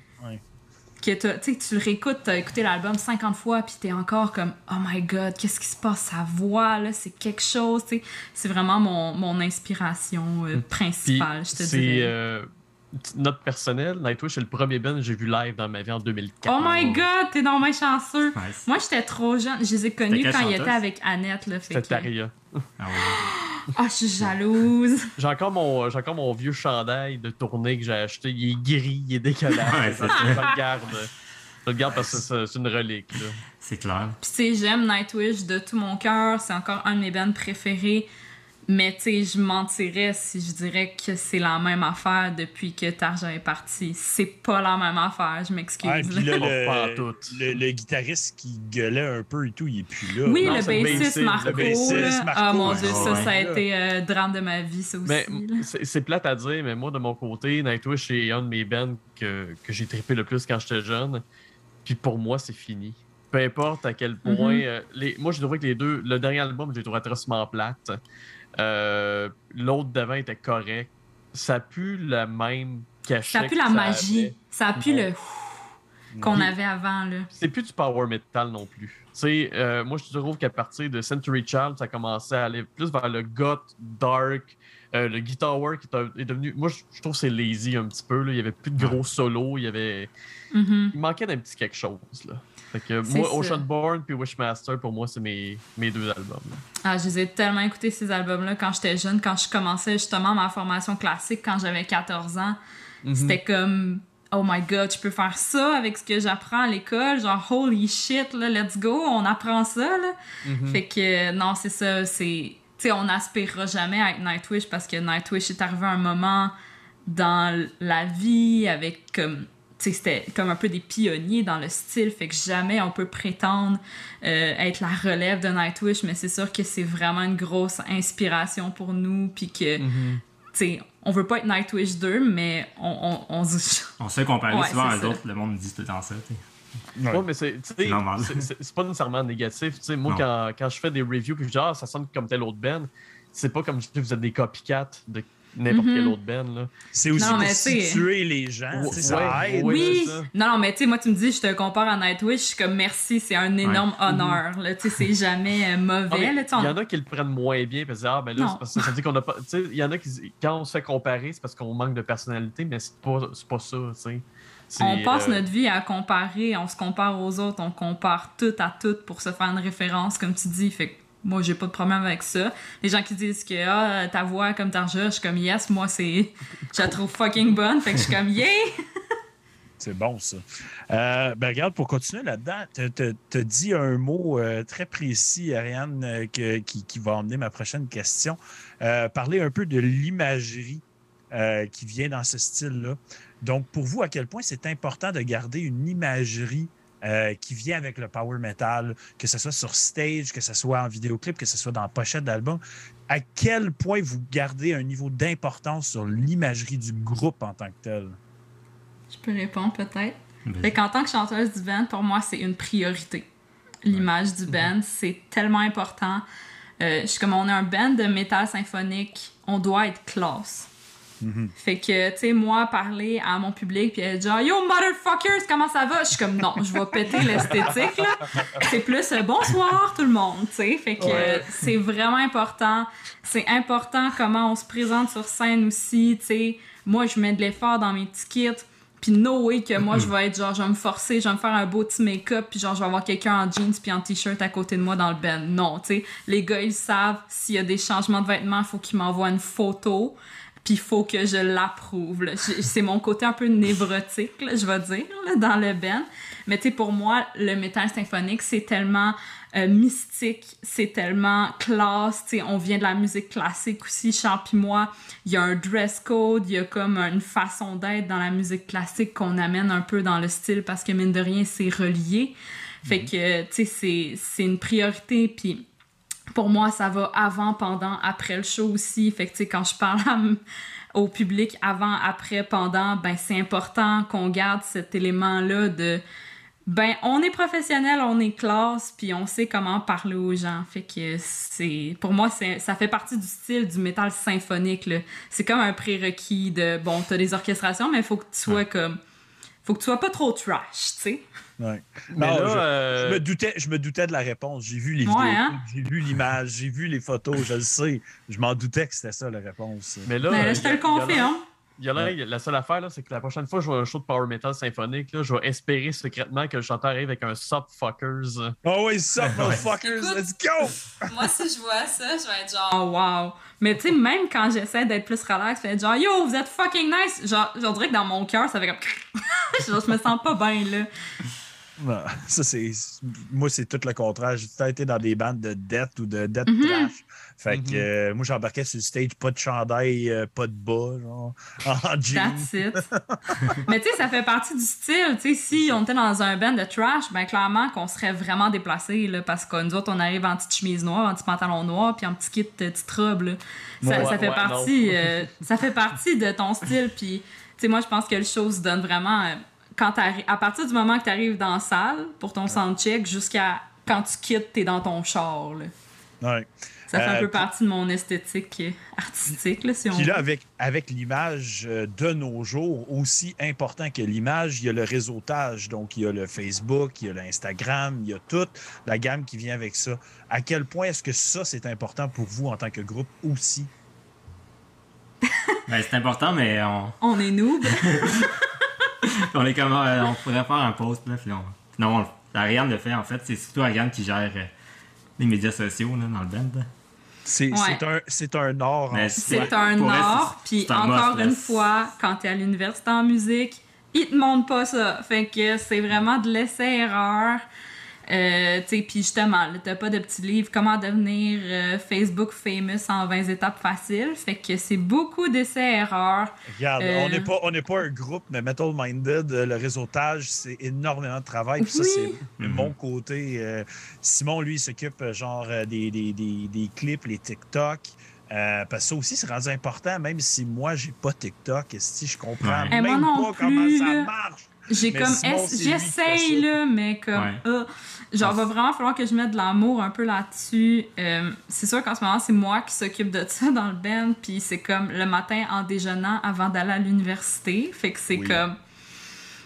Que tu le réécoutes, t'as écouté l'album 50 fois, puis t'es encore comme « Oh my God, qu'est-ce qui se passe? Sa voix, là, c'est quelque chose. » C'est vraiment mon inspiration principale, je te dirais. Notre personnel, Nightwish, c'est le premier band que j'ai vu live dans ma vie en 2004. Oh my God, t'es donc bien chanceux! Nice. Moi, j'étais trop jeune. Je les ai connus quand ils étaient avec Annette. Là, c'était Taria. Ah oui. Ah, je suis jalouse! J'ai encore mon vieux chandail de tournée que j'ai acheté. Il est gris, il est dégueulasse. Ouais, je le garde parce que c'est une relique. Là. C'est clair. Puis tu sais, j'aime Nightwish de tout mon cœur. C'est encore un de mes bands préférés. Mais tu sais, je mentirais si je dirais que c'est la même affaire depuis que Tarja est parti. C'est pas la même affaire, je m'excuse. Ah, puis là, le guitariste qui gueulait un peu et tout, il est plus là. Oui, non, le bassiste Marco. Ah mon Dieu, ça a été drame de ma vie, ça aussi. Mais, c'est plate à dire, mais moi, de mon côté, Nightwish est un de mes bands que j'ai trippé le plus quand j'étais jeune. Puis pour moi, c'est fini. Peu importe à quel point... moi, j'ai trouvé que les deux... Le dernier album, je l'ai trouvé atrocement plate. L'autre d'avant était correct. Ça pue la même cachet. Ça pue la magie. Ça pue le... qu'on avait avant, là. C'est plus du power metal non plus. Tu sais, moi, je trouve qu'à partir de Century Child, ça commençait à aller plus vers le goth, dark. Le guitar work est devenu... Moi, je trouve que c'est lazy un petit peu, là. Il n'y avait plus de gros solos. Il y avait... Il manquait d'un petit quelque chose, là. Fait que c'est moi, Oceanborn puis Wish Master, pour moi, c'est mes deux albums. Ah, je les ai tellement écoutés, ces albums-là, quand j'étais jeune. Quand je commençais justement ma formation classique, quand j'avais 14 ans, c'était comme... Oh my God, je peux faire ça avec ce que j'apprends à l'école. Genre, holy shit, là, let's go, on apprend ça, là. Fait que, non, c'est ça, c'est... Tu sais, on n'aspirera jamais à être Nightwish parce que Nightwish est arrivé à un moment dans la vie avec, comme... Tu sais, c'était comme un peu des pionniers dans le style. Fait que jamais on peut prétendre être la relève de Nightwish, mais c'est sûr que c'est vraiment une grosse inspiration pour nous, puis que, tu sais... On veut pas être Nightwish 2, mais on se... On sait qu'on peut aller souvent à d'autres, le monde dit tout le temps ça, tu sais. Ouais, mais c'est pas nécessairement négatif, tu sais. Moi, quand je fais des reviews, puis je dis « Ah, ça sonne comme telle autre band », c'est pas comme si vous êtes des copycats de n'importe quelle autre band, là. C'est aussi pour situer les gens, ça aide. Oui, non, mais tu sais, moi, tu me dis « Je te compare à Nightwish », je suis comme « Merci, c'est un énorme honneur, là. » Tu sais, c'est jamais mauvais, là. Il y en a qui le prennent moins bien, parce que « Ah, ben là, c'est parce que ça veut dire qu'on a pas... » Tu sais, il y en a qui, quand on se fait comparer, c'est parce qu'on manque de personnalité, mais c'est pas ça, tu sais. On passe notre vie à comparer, on se compare aux autres, on compare tout à tout pour se faire une référence, comme tu dis, fait que moi, j'ai pas de problème avec ça. Les gens qui disent que ta voix comme Tarja, je suis comme yes, moi, c'est... je la trouve fucking bonne, fait que je suis comme yeah! C'est bon, ça. Ben regarde, pour continuer là-dedans, t'as dit un mot très précis, Ariane, qui va emmener ma prochaine question. Parler un peu de l'imagerie qui vient dans ce style-là. Donc, pour vous, à quel point c'est important de garder une imagerie qui vient avec le power metal, que ce soit sur stage, que ce soit en vidéoclip, que ce soit dans pochette d'album, à quel point vous gardez un niveau d'importance sur l'imagerie du groupe en tant que tel? Je peux répondre peut-être. Fait qu'en tant que chanteuse du band, pour moi, c'est une priorité. L'image du band, c'est tellement important. Je suis comme on est un band de métal symphonique, on doit être classe. Fait que, tu sais, moi, parler à mon public puis être genre « Yo, motherfuckers, comment ça va? » Je suis comme « Non, je vais péter l'esthétique, là. » C'est plus « Bonsoir, tout le monde », tu sais. Fait que c'est vraiment important. C'est important comment on se présente sur scène aussi, tu sais. Moi, je mets de l'effort dans mes petits kits. Puis no way que moi, je vais être genre « Je vais me forcer, je vais me faire un beau petit make-up puis genre, je vais avoir quelqu'un en jeans puis en t-shirt à côté de moi dans le band. » Non, tu sais. Les gars, ils savent, s'il y a des changements de vêtements, il faut qu'ils m'envoient une photo. Puis il faut que je l'approuve. Là. C'est mon côté un peu névrotique, là, je vais dire, là, dans le band. Mais tu sais, pour moi, le métal symphonique, c'est tellement mystique, c'est tellement classe. Tu sais, on vient de la musique classique aussi, Charles puis moi. Il y a un dress code, il y a comme une façon d'être dans la musique classique qu'on amène un peu dans le style parce que, mine de rien, c'est relié. Fait que, tu sais, c'est une priorité. Puis... Pour moi, ça va avant, pendant, après le show aussi. Fait que, tu sais, quand je parle au public avant, après, pendant, ben, c'est important qu'on garde cet élément-là de... Ben, on est professionnel, on est classe, puis on sait comment parler aux gens. Fait que c'est... Pour moi, ça fait partie du style du métal symphonique, là. C'est comme un prérequis de... Bon, t'as des orchestrations, mais faut que tu sois comme... Faut que tu sois pas trop trash, tu sais. Ouais. Mais non, là, je me doutais de la réponse. J'ai vu les vidéos, j'ai vu l'image, j'ai vu les photos, je le sais. Je m'en doutais que c'était ça, la réponse. Mais là je te le confirme. La seule affaire, là, c'est que la prochaine fois que je vois un show de power metal symphonique, là, je vais espérer secrètement que le chanteur arrive avec un Subfuckers. Oh oui, Subfuckers, let's go! Moi, si je vois ça, je vais être genre, oh wow. Mais tu sais, même quand j'essaie d'être plus relax, je vais être genre, yo, vous êtes fucking nice. Genre, je dirais que dans mon cœur, ça fait comme, genre, je me sens pas bien, là. Non, ça, c'est... Moi, c'est tout le contraire. J'ai tout été dans des bandes de death ou de death trash. Fait que moi, j'embarquais sur le stage, pas de chandail, pas de bas, genre, en jean. That's it. Mais tu sais, ça fait partie du style. Tu sais, si on était dans un band de trash, ben clairement qu'on serait vraiment déplacés, là, parce que nous autres, on arrive en petite chemise noire, en petit pantalon noir, puis en petit kit, petite robe, là. Ça fait partie de ton style, puis... sais, moi, je pense que le show se donne vraiment... quand à partir du moment que tu arrives dans la salle pour ton soundcheck jusqu'à quand tu quittes, t'es dans ton char, là. Ouais. Ça fait un peu partie de mon esthétique artistique, là, si on veut. Puis là, avec l'image de nos jours, aussi important que l'image, il y a le réseautage. Donc, il y a le Facebook, il y a l'Instagram, il y a toute la gamme qui vient avec ça. À quel point est-ce que ça, c'est important pour vous en tant que groupe aussi? Ben, c'est important, mais on... On est noobs. On est comme... on pourrait faire un post, là, puis on... Non, Ariane le fait, en fait. C'est surtout Ariane qui gère... les médias sociaux, là, dans le band. C'est un art. C'est un art, puis encore une fois, quand t'es à l'université en musique, ils te montrent pas ça. Fait que c'est vraiment de l'essai-erreur. Tu sais, puis justement, là, t'as pas de petit livre « Comment devenir Facebook famous en 20 étapes faciles ». Fait que c'est beaucoup d'essais-erreurs. Regarde, on n'est pas un groupe, mais Metal-Minded, le réseautage, c'est énormément de travail. Puis oui. Ça, c'est mon côté. Simon, lui, il s'occupe genre des clips, les TikTok. Parce que ça aussi, c'est rendu important, même si moi, j'ai pas TikTok. Si je comprends même pas comment ça marche. J'essaye, là, mais comme... Ouais. Genre, va vraiment falloir que je mette de l'amour un peu là-dessus. C'est sûr qu'en ce moment, c'est moi qui s'occupe de ça dans le band, puis c'est comme le matin en déjeunant avant d'aller à l'université. Fait que c'est comme... Tu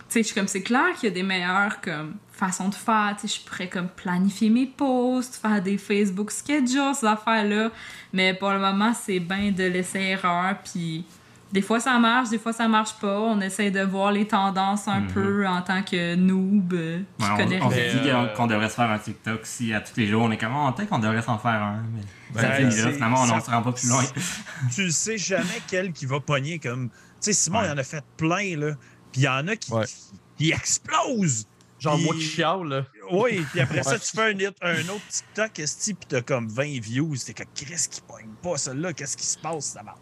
sais, je suis comme, c'est clair qu'il y a des meilleures comme façons de faire. Tu sais, je pourrais comme planifier mes posts, faire des Facebook schedules, ces affaires-là. Mais pour le moment, c'est bien de laisser erreur, puis... Des fois, ça marche, des fois, ça marche pas. On essaie de voir les tendances un peu en tant que noob. On se dit qu'on devrait se faire un TikTok si à tous les jours, on est comme on tête qu'on devrait s'en faire un. Mais ça finit là, finalement, on ne se rend pas plus loin. Tu sais jamais quel qui va pogner comme. Tu sais, Simon, il en a fait plein, là. Puis il y en a qui explosent. Genre, moi qui chiale, là. Oui, puis après ça, tu fais un autre TikTok, esti, puis t'as comme 20 views. T'es comme, qu'est-ce qui pogne pas, celle-là? Qu'est-ce qui se passe, ça va?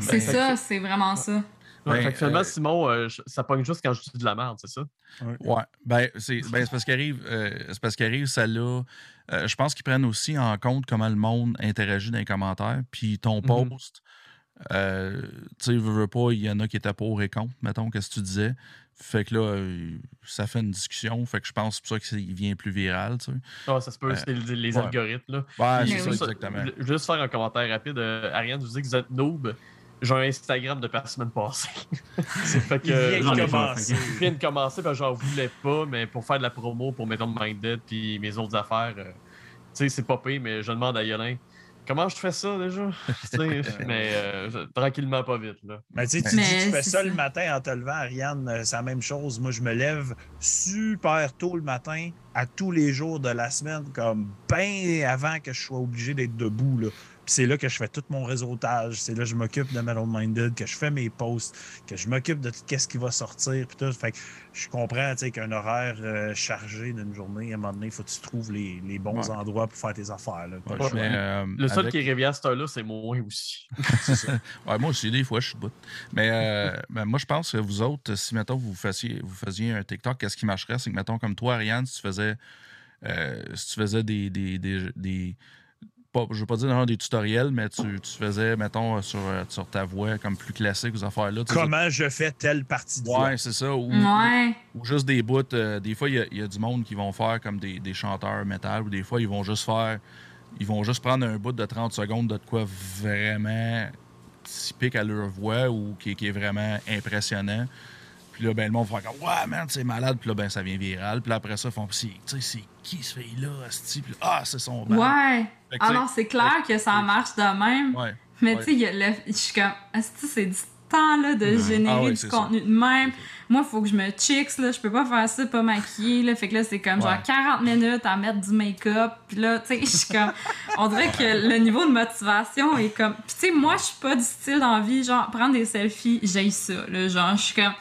C'est ça, c'est vraiment ça. Ouais, fait que finalement, Simon, ça pogne juste quand je dis de la merde, c'est ça? Ouais. Ben, c'est parce qu'arrive, ça là. Je pense qu'ils prennent aussi en compte comment le monde interagit dans les commentaires, puis ton post. Tu sais, veux pas, il y en a qui étaient pour et contre, mettons, qu'est-ce que tu disais. Fait que là, ça fait une discussion. Fait que je pense que c'est pour ça qu'il vient plus viral, tu sais. Ah, ça se peut, c'est les algorithmes, là. Ouais, c'est ça, exactement. Je veux juste faire un commentaire rapide. Ariane, vous dites que vous êtes noob. J'ai un Instagram depuis la semaine passée. Fait que, il vient de commencer, parce que j'en voulais pas, mais pour faire de la promo, pour Metal-Minded, puis mes autres affaires, tu sais, c'est pas payé, mais je demande à Yolin. Comment je fais ça déjà? Mais tranquillement, pas vite. Là. Mais tu sais, tu fais ça le matin en te levant, Ariane, c'est la même chose. Moi, je me lève super tôt le matin, à tous les jours de la semaine, comme bien avant que je sois obligé d'être debout. Là. Puis c'est là que je fais tout mon réseautage. C'est là que je m'occupe de Metal-Minded, que je fais mes posts, que je m'occupe de tout ce qui va sortir. Puis tout. Fait que je comprends qu'un horaire chargé d'une journée, à un moment donné, il faut que tu trouves les bons endroits pour faire tes affaires. Là, le seul qui revient à cette heure-là, c'est moi aussi. C'est ça. Ouais, moi aussi, des fois, je suis debout. Mais ben, moi, je pense que vous autres, si, mettons, vous faisiez un TikTok, qu'est-ce qui marcherait? C'est que, mettons, comme toi, Ariane, si tu faisais des je ne veux pas dire des tutoriels, mais tu faisais, mettons, sur ta voix comme plus classique aux affaires-là. Comment je fais telle partie de voix. Ouais, c'est ça. Ou juste des bouts. Des fois, il y a du monde qui vont faire comme des chanteurs métal, ou des fois, ils vont juste prendre un bout de 30 secondes de quoi vraiment typique à leur voix ou qui est vraiment impressionnant. Puis là, ben, le monde va faire comme « Ouais, man, c'est malade ». Puis là, ben, ça vient viral. Puis là, après ça, ils font « C'est qui ce fille-là, asti? » Puis là, « Ah, c'est son band. » Ouais. Alors, c'est clair que ça marche de même. Ouais. Mais tu sais, je suis comme « Asti, c'est du temps-là de générer du contenu de même. » Moi, il faut que je me chicks, là. Je peux pas faire ça, pas maquiller, là. Fait que là, c'est comme genre 40 minutes à mettre du make-up. Puis là, tu sais, je suis comme... On dirait que le niveau de motivation est comme... Puis tu sais, moi, je suis pas du style d'envie, genre, prendre des selfies, j'aille ça, là. Genre, je suis comme...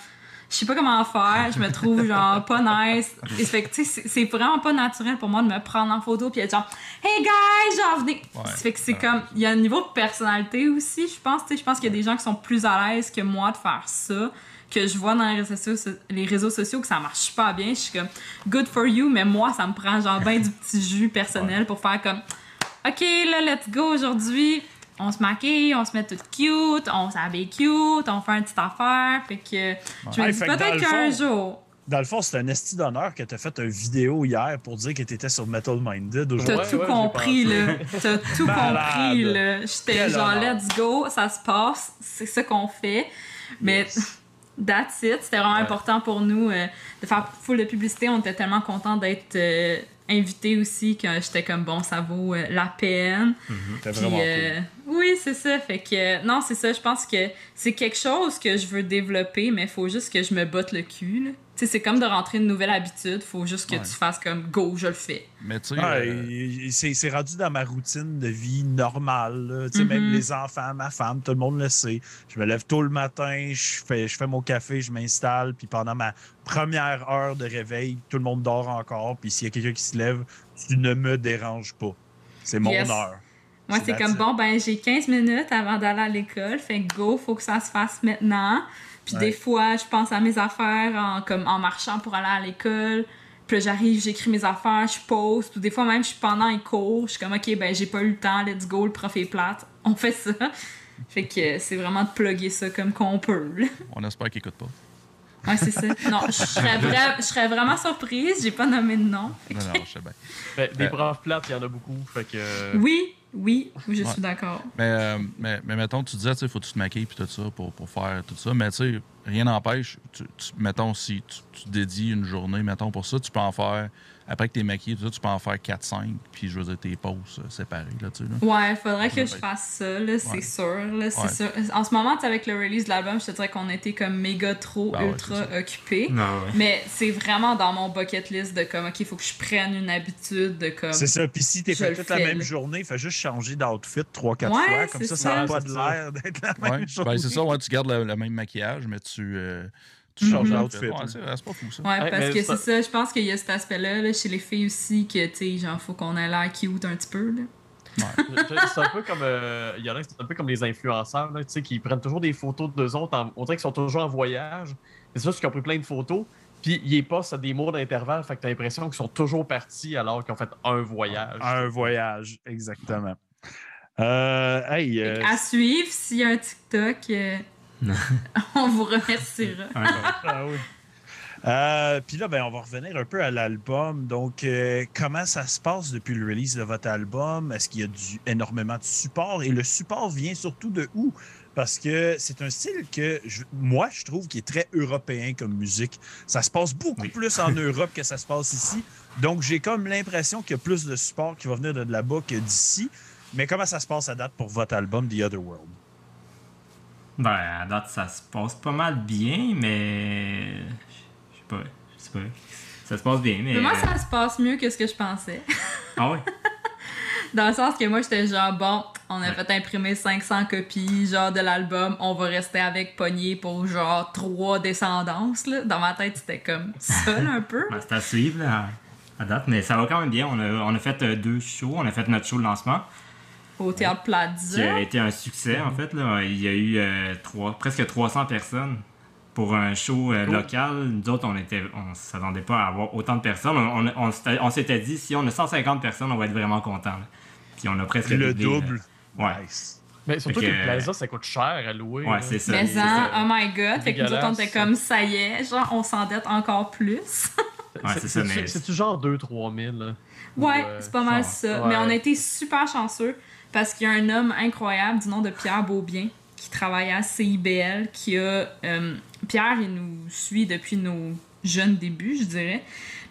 Je sais pas comment faire, je me trouve genre pas nice. Et fait que tu sais, c'est vraiment pas naturel pour moi de me prendre en photo puis être genre « Hey guys, j'en venais! » Fait que c'est comme, il y a un niveau de personnalité aussi, je pense. Tu sais, je pense qu'il y a des gens qui sont plus à l'aise que moi de faire ça, que je vois dans les réseaux sociaux que ça marche super bien. Je suis comme « Good for you », mais moi, ça me prend genre ben du petit jus personnel pour faire comme « Ok, là, let's go aujourd'hui. » on se maquille, on se met toutes cute, on s'habille cute, on fait une petite affaire. Fait que je me dis peut-être qu'un jour... Dans le fond, c'est un esti d'honneur que t'as fait une vidéo hier pour dire que t'étais sur Metal-Minded. T'as tout compris, là. T'as tout compris, là. J'étais genre, let's go, ça se passe, c'est ce qu'on fait. Mais that's it. C'était vraiment important pour nous de faire full de publicité. On était tellement contents d'être invités aussi que j'étais comme, bon, ça vaut la peine. C'était vraiment cool. Oui, c'est ça. Fait que, non, c'est ça. Je pense que c'est quelque chose que je veux développer, mais il faut juste que je me botte le cul, là. T'sais, c'est comme de rentrer une nouvelle habitude, faut juste que tu fasses comme go, je le fais. Mais tu sais, c'est rendu dans ma routine de vie normale. Tu sais, même les enfants, ma femme, tout le monde le sait. Je me lève tôt le matin, je fais mon café, je m'installe, puis pendant ma première heure de réveil, tout le monde dort encore. Puis s'il y a quelqu'un qui se lève, tu ne me déranges pas. C'est mon heure. Moi, c'est comme bon, ben j'ai 15 minutes avant d'aller à l'école, fait go, faut que ça se fasse maintenant. Puis des fois, je pense à mes affaires en marchant pour aller à l'école. Puis j'arrive, j'écris mes affaires, je pose. Puis des fois même, je suis pendant un cours. Je suis comme, OK, ben j'ai pas eu le temps, let's go, le prof est plate. On fait ça. Fait que c'est vraiment de plugger ça comme qu'on peut. On espère qu'il écoute pas. Oui, c'est ça. Non, je serais vraiment surprise. J'ai pas nommé de nom. Non, je sais bien. Des profs plates, il y en a beaucoup. Fait que... Oui, je suis d'accord. Mais mettons, tu disais, il faut que tu te maquilles puis tout ça pour faire tout ça. Mais tu sais, rien n'empêche, mettons, si tu dédies une journée, mettons, pour ça, tu peux en faire, après que tu es maquillé, tout ça, tu peux en faire 4-5, puis je veux dire, tes pauses séparées, là, tu sais. Ouais, il faudrait que je fasse ça, là, c'est sûr, là, c'est sûr. En ce moment, avec le release de l'album, je te dirais qu'on était comme méga trop, ultra occupés. Mais c'est vraiment dans mon bucket list de comme, OK, il faut que je prenne une habitude de comme. C'est ça, puis si t'es fait toute la même journée, fais juste changer d'outfit 3-4 fois, comme ça n'a pas de l'air d'être la même chose. Ben, c'est ça, tu gardes le même maquillage, mais tu changes d'outfit. C'est pas fou, ça. Ouais, parce que c'est ça, je pense qu'il y a cet aspect-là là, chez les filles aussi, que, tu sais, genre, faut qu'on ait l'air cute un petit peu, là. Ouais. C'est un peu comme les influenceurs, tu sais, qui prennent toujours des photos d'eux autres. On dirait qu'ils sont toujours en voyage. C'est ça, parce qu'ils ont pris plein de photos. Puis, ils passent à des mois d'intervalle, fait que t'as l'impression qu'ils sont toujours partis alors qu'ils ont fait un voyage. Un voyage, exactement. À suivre, s'il y a un TikTok... On vous remerciera. Puis là, on va revenir un peu à l'album. Donc, comment ça se passe depuis le release de votre album? Est-ce qu'il y a énormément de support? Et le support vient surtout de où? Parce que c'est un style que, moi, je trouve qui est très européen comme musique. Ça se passe beaucoup plus en Europe que ça se passe ici. Donc, j'ai comme l'impression qu'il y a plus de support qui va venir de là-bas que d'ici. Mais comment ça se passe à date pour votre album The Other World? Ben, à date, ça se passe pas mal bien, mais... Je sais pas. Ça se passe bien, mais... Moi, ça se passe mieux que ce que je pensais. Ah oui? Dans le sens que moi, j'étais genre, bon, on a fait imprimer 500 copies, genre, de l'album, on va rester avec pogné pour, genre, 3 descendances, là. Dans ma tête, c'était comme ça, là, un peu. Ben, c'est à suivre, là, à date, mais ça va quand même bien. On a fait 2 shows. On a fait notre show de lancement. Au Théâtre Plaza. Qui a été un succès, en fait. Là. Il y a eu presque 300 personnes pour un show local. Nous autres, on ne s'attendait pas à avoir autant de personnes. On s'était dit, si on a 150 personnes, on va être vraiment contents. Puis on a presque le double. Nice. Mais surtout que le Plaza, ça coûte cher à louer. Ouais, c'est ça. Mais oh my God. Fait que nous autres, on était comme, ça y est, genre, on s'endette encore plus. Ouais, c'est ça, mais... C'est-tu genre 2-3 000? Ouais, c'est pas mal ça. Ouais. Mais on a été super chanceux. Parce qu'il y a un homme incroyable du nom de Pierre Beaubien qui travaille à CIBL, qui a... Pierre, il nous suit depuis nos jeunes débuts, je dirais.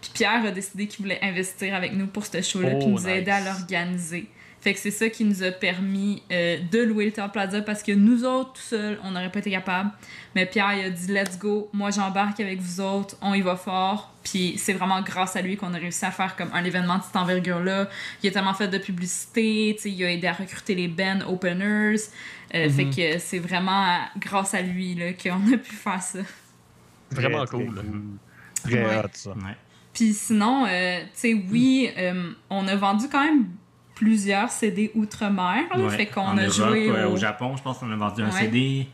Puis Pierre a décidé qu'il voulait investir avec nous pour ce show-là, puis nous aider à l'organiser. Fait que c'est ça qui nous a permis de louer le Théâtre Plaza, parce que nous autres, tout seuls, on n'aurait pas été capables. Mais Pierre, il a dit « Let's go, moi j'embarque avec vous autres, on y va fort ». Puis c'est vraiment grâce à lui qu'on a réussi à faire comme un événement de cette envergure-là. Il a tellement fait de publicité, il a aidé à recruter les bands openers. Fait que c'est vraiment grâce à lui là, qu'on a pu faire ça. Vraiment cool. Très hot, ça. Puis sinon, on a vendu quand même plusieurs CD outre-mer. Là, fait qu'on a joué au Japon, je pense qu'on a vendu un CD.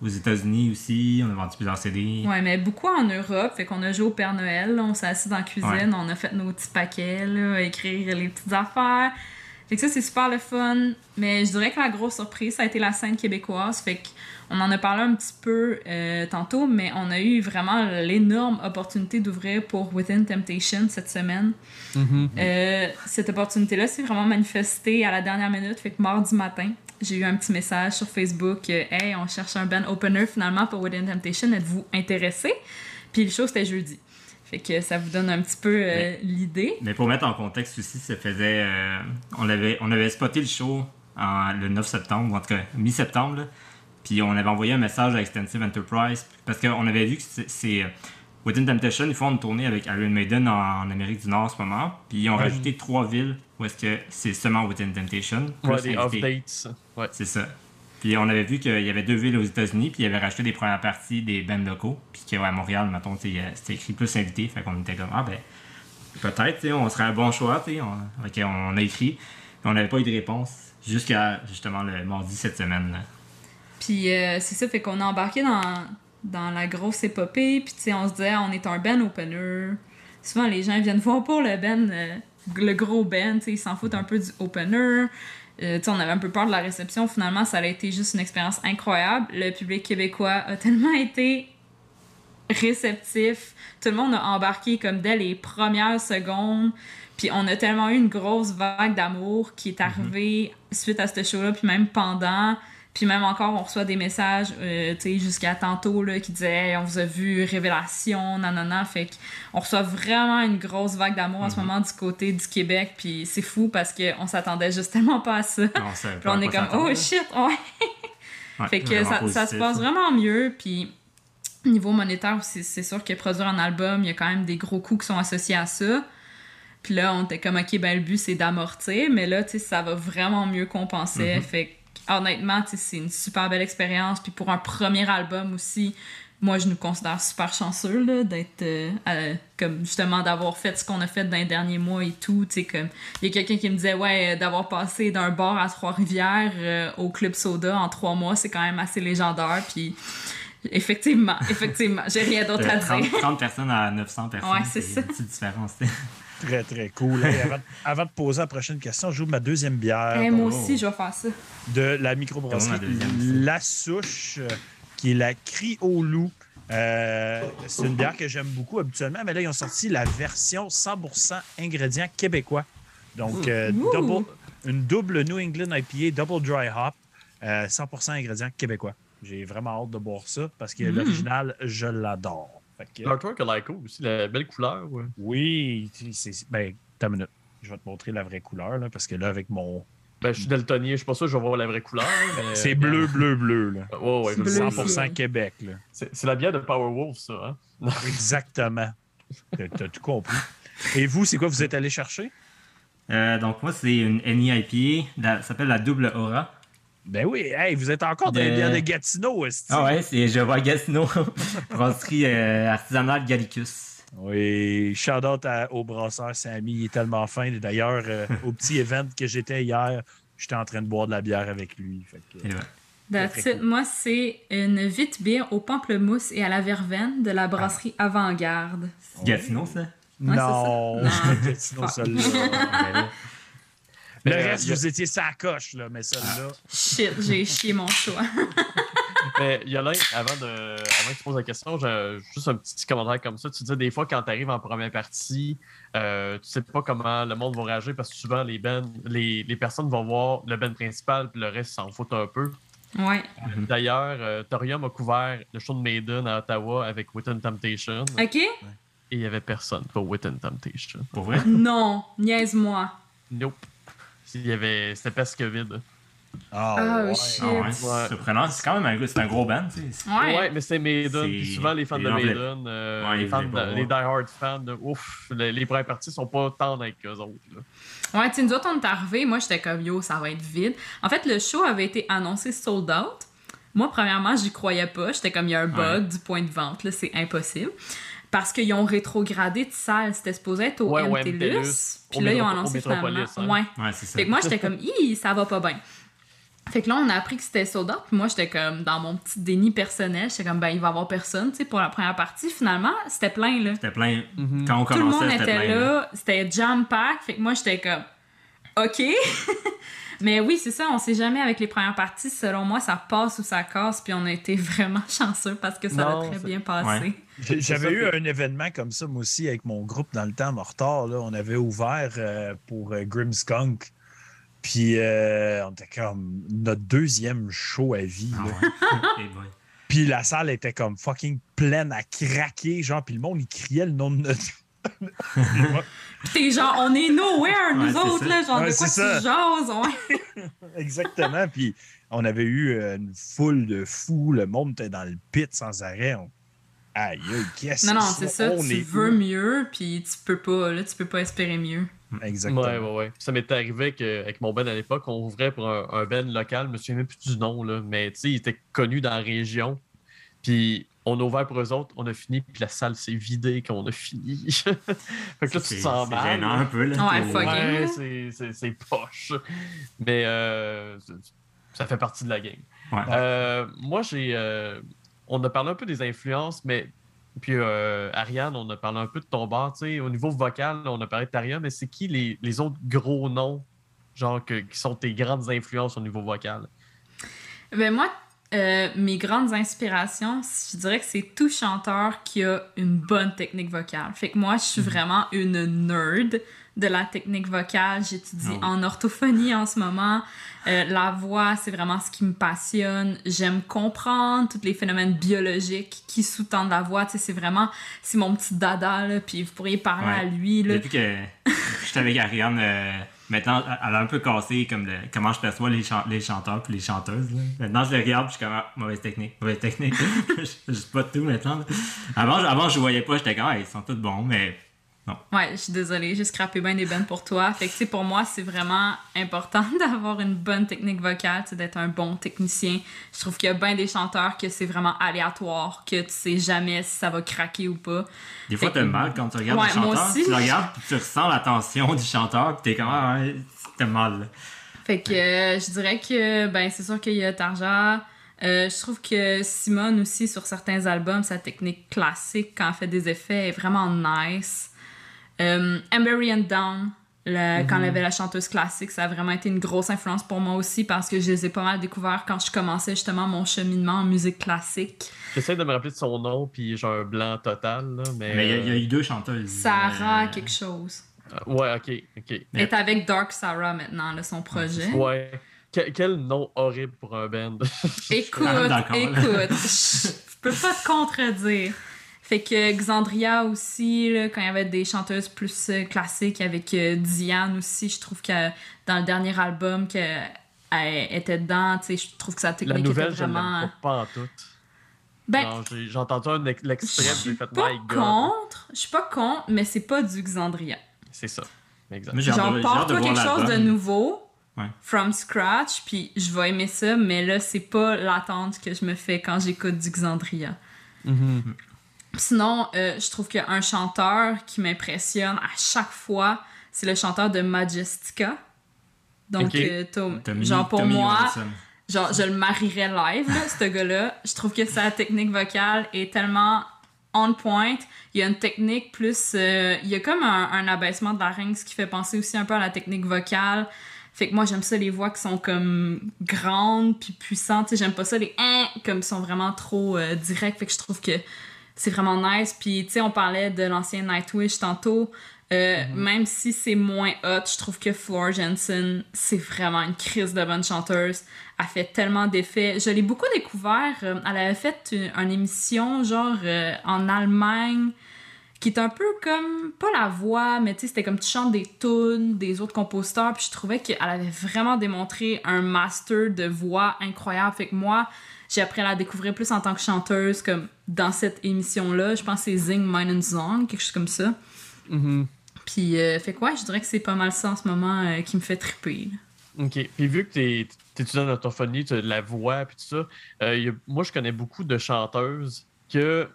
Aux États-Unis aussi, on a vendu plusieurs CD. Ouais, mais beaucoup en Europe. Fait qu'on a joué au Père Noël. Là, on s'est assis dans la cuisine, on a fait nos petits paquets, là, à écrire les petites affaires. Fait que ça, c'est super le fun, mais je dirais que la grosse surprise, ça a été la scène québécoise. Fait qu'on en a parlé un petit peu tantôt, mais on a eu vraiment l'énorme opportunité d'ouvrir pour Within Temptation cette semaine. Mm-hmm. Cette opportunité-là s'est vraiment manifestée à la dernière minute. Fait que mardi matin, j'ai eu un petit message sur Facebook. Hey, on cherche un band opener finalement pour Within Temptation. Êtes-vous intéressés? Puis le show, c'était jeudi. Fait que ça vous donne un petit peu l'idée. Mais pour mettre en contexte aussi, ça faisait... on avait spoté le show le 9 septembre, en tout cas mi-septembre. Là, puis on avait envoyé un message à Extensive Enterprise. Parce qu'on avait vu que c'est Within Temptation, ils font une tournée avec Iron Maiden en Amérique du Nord en ce moment. Puis ils ont rajouté 3 villes où est-ce que c'est seulement Within Temptation. Ouais, des off-dates. Ouais. C'est ça. Puis on avait vu qu'il y avait 2 villes aux États-Unis, puis ils avaient racheté des premières parties des bands locaux, puis qu'à Montréal, mettons, c'était écrit plus invité, fait qu'on était comme, ah ben, peut-être, on serait un bon choix, tu sais. On a écrit, puis on n'avait pas eu de réponse jusqu'à, justement, le mardi cette semaine. Là. Puis c'est ça, fait qu'on a embarqué dans la grosse épopée, puis tu sais, on se disait, on est un band opener. Souvent, les gens viennent voir pour le band, le gros band, tu sais, ils s'en foutent un peu du opener. On avait un peu peur de la réception. Finalement, ça a été juste une expérience incroyable. Le public québécois a tellement été réceptif. Tout le monde a embarqué comme dès les premières secondes. Puis on a tellement eu une grosse vague d'amour qui est arrivée suite à ce show-là, puis même pendant. Puis même encore, on reçoit des messages jusqu'à tantôt là, qui disaient hey, « on vous a vu, révélation, nanana ». Fait qu'on reçoit vraiment une grosse vague d'amour en ce moment du côté du Québec. Puis c'est fou parce qu'on s'attendait juste tellement pas à ça. Non, puis on est comme « oh shit, ouais ». Fait que ça se passe vraiment mieux. Puis niveau monétaire aussi, c'est sûr que produire un album, il y a quand même des gros coûts qui sont associés à ça. Puis là, on était comme « ok, ben le but c'est d'amortir ». Mais là, tu sais, ça va vraiment mieux compenser. Fait que honnêtement, c'est une super belle expérience. Puis pour un premier album aussi, moi, je nous considère super chanceux là, d'être... comme justement d'avoir fait ce qu'on a fait dans les derniers mois et tout. Comme il y a quelqu'un qui me disait, ouais, d'avoir passé d'un bar à Trois-Rivières au Club Soda en 3 mois, c'est quand même assez légendaire. Puis effectivement, j'ai rien d'autre à dire. 30 personnes à 900 personnes, ouais, c'est une petite différence. Très, très cool. Hey, avant de poser la prochaine question, j'ouvre ma deuxième bière. Hey, moi aussi, je vais faire ça. De la microbrasserie La Souche, qui est la Cri au Loup. C'est une bière que j'aime beaucoup habituellement, mais là, ils ont sorti la version 100% ingrédients québécois. Donc, une double New England IPA, double dry hop, 100% ingrédients québécois. J'ai vraiment hâte de boire ça parce que l'original, je l'adore. L'artwork a cool aussi, la belle couleur. Ouais. Oui, t'as une minute. Je vais te montrer la vraie couleur, là, parce que là, avec mon... je suis daltonien, je suis pas sûr que je vais voir la vraie couleur. Mais... c'est bleu, bleu, bleu. Là. Oh, ouais, c'est bleu, 100% Québec. Là. C'est la bière de Powerwolf, ça. Hein? Exactement. T'as tout compris. Et vous, c'est quoi vous êtes allé chercher? Donc, moi, c'est une NIPA. Ça s'appelle la Double Aura. Ben oui, hey, vous êtes encore dans les bières de Gatineau. Ah ouais, je vois Gatineau, brasserie artisanale Gallicus. Oui, shout-out au brasseur Samy, il est tellement fin. D'ailleurs, au petit event que j'étais hier, j'étais en train de boire de la bière avec lui. Fait que, cool. Moi, c'est une vite bière au pamplemousse et à la verveine de la brasserie Avant-Garde. C'est Gatineau, ça? Ouais, non, c'est Gatineau, celle-là. Le reste, vous étiez sur la coche, là, mais celle-là... Shit, j'ai chié mon choix. Mais Yolain, avant que tu poses la question, j'ai juste un petit commentaire comme ça. Tu disais des fois, quand tu arrives en première partie, tu sais pas comment le monde va réagir parce que souvent, les personnes vont voir le band principal puis le reste s'en fout un peu. Ouais. D'ailleurs, Thorium a couvert le show de Maiden à Ottawa avec Within Temptation. OK. Et il y avait personne pour Within Temptation. Pour vrai? Non, niaise-moi. Nope. C'était presque vide. Oh shit. Ouais, c'est surprenant. C'est quand même un gros band. Ouais, mais c'est Maiden. Puis souvent, les fans de Maiden, les die-hard fans, les premières parties sont pas tant avec eux autres. Là. Ouais, nous autres, on est arrivés. Moi, j'étais comme, yo, ça va être vide. En fait, le show avait été annoncé sold out. Moi, premièrement, j'y croyais pas. J'étais comme, il y a un bug du point de vente. Là, c'est impossible. Parce qu'ils ont rétrogradé de salle. C'était supposé être au MTLUS. Puis là, ils ont annoncé finalement. Hein? Ouais, c'est ça. Fait que moi, j'étais comme, hi, ça va pas bien. Fait que là, on a appris que c'était sold out. Puis moi, j'étais comme, dans mon petit déni personnel, j'étais comme, ben, il va y avoir personne, tu sais, pour la première partie. Finalement, c'était plein, là. C'était plein. Quand on commençait, c'était plein. Tout le monde était là. C'était jam-pack. Fait que moi, j'étais comme, OK. Mais oui, c'est ça, on sait jamais avec les premières parties. Selon moi, ça passe ou ça casse, puis on a été vraiment chanceux parce que ça a très bien passé. Ouais. J'avais eu un événement comme ça, moi aussi, avec mon groupe dans le temps Mortar. Là, on avait ouvert pour Grimmskunk. Puis on était comme notre deuxième show à vie. Ah là. Ouais. Puis la salle était comme fucking pleine à craquer, genre, puis le monde, il criait le nom de notre... Pis t'es genre, on est nowhere, nous autres, là, genre, de quoi tu jases? Ouais. Exactement, puis on avait eu une foule de fous, le monde était dans le pit sans arrêt, aïe, qu'est-ce que c'est? Non, non, c'est ça, tu veux mieux, puis tu peux pas, là, tu peux pas espérer mieux. Exactement. Ouais, ouais, ouais. Ça m'était arrivé avec mon band à l'époque, on ouvrait pour un band local, je me souviens même plus du nom, là, mais tu sais, il était connu dans la région, puis on a ouvert pour eux autres, on a fini, puis la salle s'est vidée quand on a fini. Fait que là, tu te sens mal. C'est gênant un peu, là. Ouais, fucking. Ouais, c'est poche. Mais ça fait partie de la game. Ouais. Moi, on a parlé un peu des influences, mais... Puis Ariane, on a parlé un peu de ton bar. T'sais, au niveau vocal, on a parlé de Taria, mais c'est qui les autres gros noms, genre, qui sont tes grandes influences au niveau vocal? Ben moi... mes grandes inspirations, je dirais que c'est tout chanteur qui a une bonne technique vocale. Fait que moi, je suis vraiment une nerd de la technique vocale. J'étudie en orthophonie en ce moment. La voix, c'est vraiment ce qui me passionne. J'aime comprendre tous les phénomènes biologiques qui sous-tendent la voix. Tu sais, c'est vraiment... C'est mon petit dada, là, puis vous pourriez parler à lui, là. Depuis que j'étais avec Ariane... Maintenant, elle a un peu cassé comme comment je perçois les chanteurs puis les chanteuses. Là. Maintenant, je les regarde, je suis comme « mauvaise technique, mauvaise technique. » Je sais pas de tout maintenant. Là. Avant, je voyais pas, j'étais comme « ils sont tous bons, mais non. » Ouais, je suis désolée, j'ai scrappé bien des bennes pour toi. Fait que tu sais, pour moi, c'est vraiment important d'avoir une bonne technique vocale, d'être un bon technicien. Je trouve qu'il y a bien des chanteurs que c'est vraiment aléatoire, que tu sais jamais si ça va craquer ou pas. Des fois, t'as mal quand tu regardes le chanteur. Tu le regardes et tu ressens la tension du chanteur et t'es comme « ah, t'as mal ». Fait que je dirais que ben c'est sûr qu'il y a Tarja. Je trouve que Simone aussi, sur certains albums, sa technique classique quand elle fait des effets est vraiment nice. Ambery and Down, quand elle avait la chanteuse classique, ça a vraiment été une grosse influence pour moi aussi parce que je les ai pas mal découverts quand je commençais justement mon cheminement en musique classique. J'essaie de me rappeler de son nom, puis j'ai un blanc total. Là, mais il y a eu deux chanteuses. Sarah quelque chose. Ouais, ok. Elle est avec Dark Sarah maintenant, là, son projet. Ouais. Quel nom horrible pour un band. Écoute, je peux pas te contredire. Fait que Xandria aussi, là, quand il y avait des chanteuses plus classiques, avec Diane aussi, je trouve que dans le dernier album qu'elle était dedans, tu sais, je trouve que sa technique était vraiment... La nouvelle, je l'aime pas en tout. Ben, non, j'ai entendu l'extrait, j'ai fait « my God ». Je suis pas contre, mais c'est pas du Xandria. C'est ça, exactement. Genre, porte-toi quelque chose de nouveau... Ouais. From scratch, puis je vais aimer ça, mais là, c'est pas l'attente que je me fais quand j'écoute du Xandria. Sinon, je trouve qu'un chanteur qui m'impressionne à chaque fois, c'est le chanteur de Majestica. Donc, Tommy, pour moi, je le marierais live, là, ce gars-là. Je trouve que sa technique vocale est tellement on point. Il y a une technique plus... il y a comme un abaissement de larynx qui fait penser aussi un peu à la technique vocale. Fait que moi, j'aime ça, les voix qui sont comme grandes puis puissantes. T'sais, j'aime pas ça, les « comme sont vraiment trop directs. Fait que je trouve que c'est vraiment nice. Puis, tu sais, on parlait de l'ancien Nightwish tantôt. Même si c'est moins hot, je trouve que Floor Jansen, c'est vraiment une crise de bonne chanteuse. Elle fait tellement d'effets. Je l'ai beaucoup découvert. Elle avait fait une émission, genre, en Allemagne, qui est un peu comme, pas la voix, mais tu sais, c'était comme tu chantes des tunes des autres compositeurs, puis je trouvais qu'elle avait vraiment démontré un master de voix incroyable. Fait que moi, j'ai appris à la découvrir plus en tant que chanteuse, comme dans cette émission-là. Je pense que c'est Zing, Mine and Zong, quelque chose comme ça. Puis, fait que ouais, je dirais que c'est pas mal ça en ce moment qui me fait triper, là. OK. Puis vu que t'es étudiant en orthophonie, t'as de la voix, puis tout ça, moi, je connais beaucoup de chanteuses que...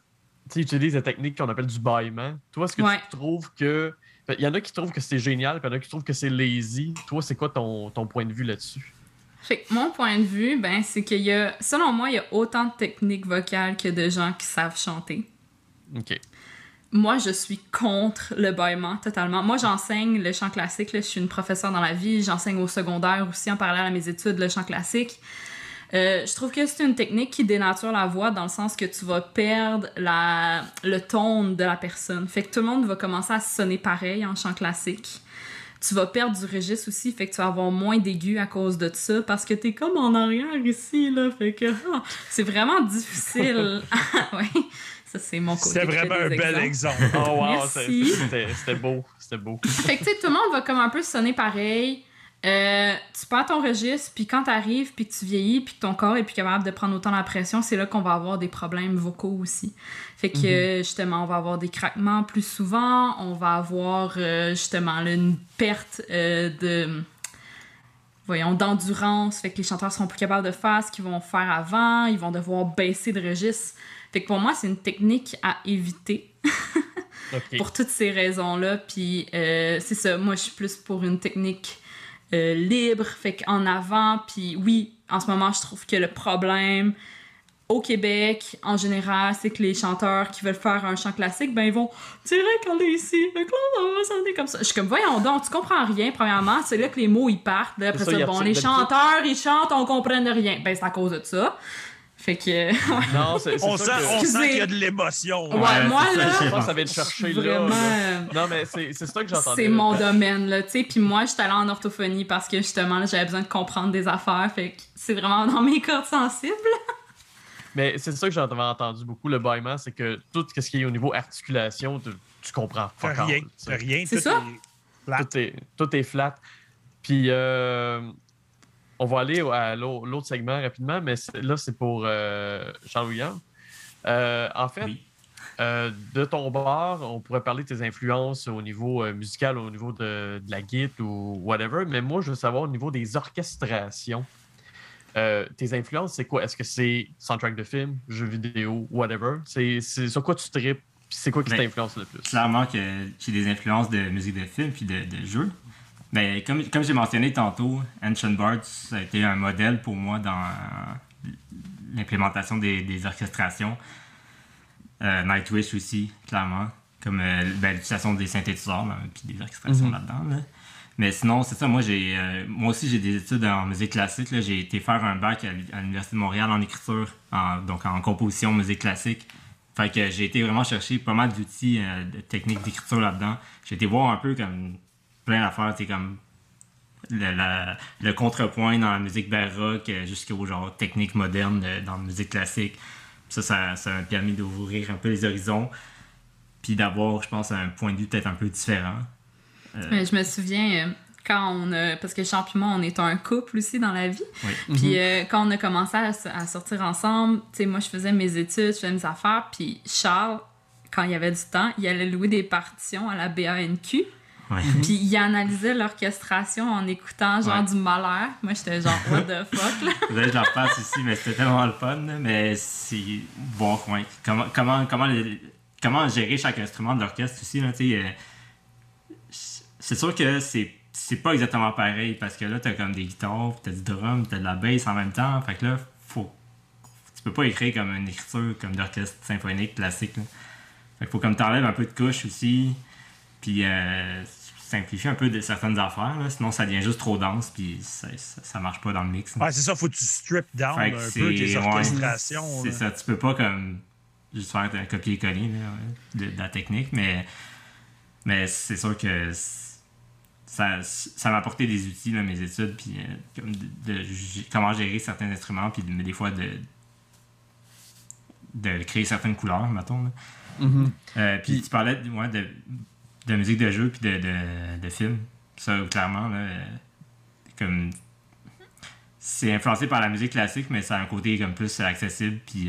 Tu utilises la technique qu'on appelle du bâillement. Toi, est-ce que tu trouves que... Il y en a qui trouvent que c'est génial, puis il y en a qui trouvent que c'est lazy. Toi, c'est quoi ton point de vue là-dessus? Fait que mon point de vue, ben, c'est qu'il y a... Selon moi, il y a autant de techniques vocales que de gens qui savent chanter. OK. Moi, je suis contre le bâillement, totalement. Moi, j'enseigne le chant classique. Là. Je suis une professeure dans la vie. J'enseigne au secondaire aussi, en parallèle à mes études, le chant classique. Je trouve que c'est une technique qui dénature la voix dans le sens que tu vas perdre le ton de la personne. Fait que tout le monde va commencer à sonner pareil en chant classique. Tu vas perdre du registre aussi, fait que tu vas avoir moins d'aigus à cause de ça, parce que t'es comme en arrière ici, là, fait que c'est vraiment difficile. Oui, ça c'est mon côté. C'est vraiment un bel exemple. Oh wow, c'était beau, c'était beau. Fait que tu sais, tout le monde va comme un peu sonner pareil. Tu perds ton registre, puis quand t'arrives, puis que tu vieillis, puis que ton corps est plus capable de prendre autant la pression, c'est là qu'on va avoir des problèmes vocaux aussi. Fait que, justement, on va avoir des craquements plus souvent, on va avoir, justement, là, une perte d'endurance, fait que les chanteurs seront plus capables de faire ce qu'ils vont faire avant, ils vont devoir baisser de registre. Fait que pour moi, c'est une technique à éviter. Okay. Pour toutes ces raisons-là, puis c'est ça, moi, je suis plus pour une technique libre, fait qu'en avant, puis oui, en ce moment, je trouve que le problème au Québec, en général, c'est que les chanteurs qui veulent faire un chant classique, ben ils vont direct qu'on est ici, donc on va sonner comme ça. Je suis comme, voyons donc, tu comprends rien, premièrement, c'est là que les mots, ils partent, là, après ça, bon, les chanteurs, ils chantent, on comprenne rien. Ben, c'est à cause de ça. Fait que... non, on sent qu'il y a de l'émotion. Ouais, moi, là... Je pense que ça vient de chercher, vraiment... là. Non, mais c'est ça que j'entendais. C'est mon domaine, là, tu sais. Puis moi, j'étais allée en orthophonie parce que, justement, là, j'avais besoin de comprendre des affaires. Fait que c'est vraiment dans mes cordes sensibles. Mais c'est ça que j'avais entendu beaucoup, le bâillement, c'est que tout ce qui est au niveau articulation, tu comprends pas rien. Rien, c'est ça. Tout est flat. Puis... on va aller à l'autre segment rapidement, mais là, c'est pour Jean-William. En fait, oui. De ton bord, on pourrait parler de tes influences au niveau musical, au niveau de la guitare ou whatever, mais moi, je veux savoir au niveau des orchestrations. Tes influences, c'est quoi? Est-ce que c'est soundtrack de film, jeux vidéo, whatever? C'est sur quoi tu tripes? C'est quoi qui t'influence le plus? Clairement que j'ai des influences de musique de film puis de jeux. Bien, comme j'ai mentionné tantôt, Oceanborn, ça a été un modèle pour moi dans l'implémentation des orchestrations. Nightwish aussi, clairement, comme l'utilisation des synthétiseurs puis des orchestrations là-dedans. Là. Mais sinon, c'est ça, moi aussi j'ai des études en musique classique. Là. J'ai été faire un bac à l'Université de Montréal en écriture, donc en composition musique classique. Fait que j'ai été vraiment chercher pas mal d'outils, de techniques d'écriture là-dedans. J'ai été voir un peu comme... plein d'affaires, c'est comme le contrepoint dans la musique baroque jusqu'au genre technique moderne dans la musique classique. Ça m'a permis d'ouvrir un peu les horizons puis d'avoir, je pense, un point de vue peut-être un peu différent. Mais je me souviens... parce que Champ et moi, on est un couple aussi dans la vie. Oui. Puis quand on a commencé à sortir ensemble, tu sais, moi, je faisais mes études, je faisais mes affaires, puis Charles, quand il y avait du temps, il allait louer des partitions à la BANQ. Puis il analysait l'orchestration en écoutant genre du Mahler. Moi, j'étais genre, what the fuck, là? Là, je leur passe ici, mais c'était tellement le fun, là. Mais c'est bon, ouais. Comment gérer chaque instrument de l'orchestre aussi, là, tu sais. C'est sûr que c'est pas exactement pareil, parce que là, t'as comme des guitares, t'as du drum, t'as de la bass en même temps. Fait que là, tu peux pas écrire comme une écriture comme d'orchestre symphonique classique, là. Fait qu'il faut comme t'enlèves un peu de couche aussi. Puis simplifier un peu de certaines affaires, là, sinon ça devient juste trop dense, puis ça marche pas dans le mix. Là. Ouais, c'est ça, faut que tu strip down un peu tes orchestrations. Ouais, c'est ça, tu peux pas comme juste faire un copier-coller de la technique, mais c'est sûr que ça m'a apporté des outils, là, mes études, puis comment gérer certains instruments, puis des fois de créer certaines couleurs, mettons. Puis tu parlais de musique de jeu puis de film. Ça, clairement, là, comme c'est influencé par la musique classique, mais ça a un côté comme plus accessible, puis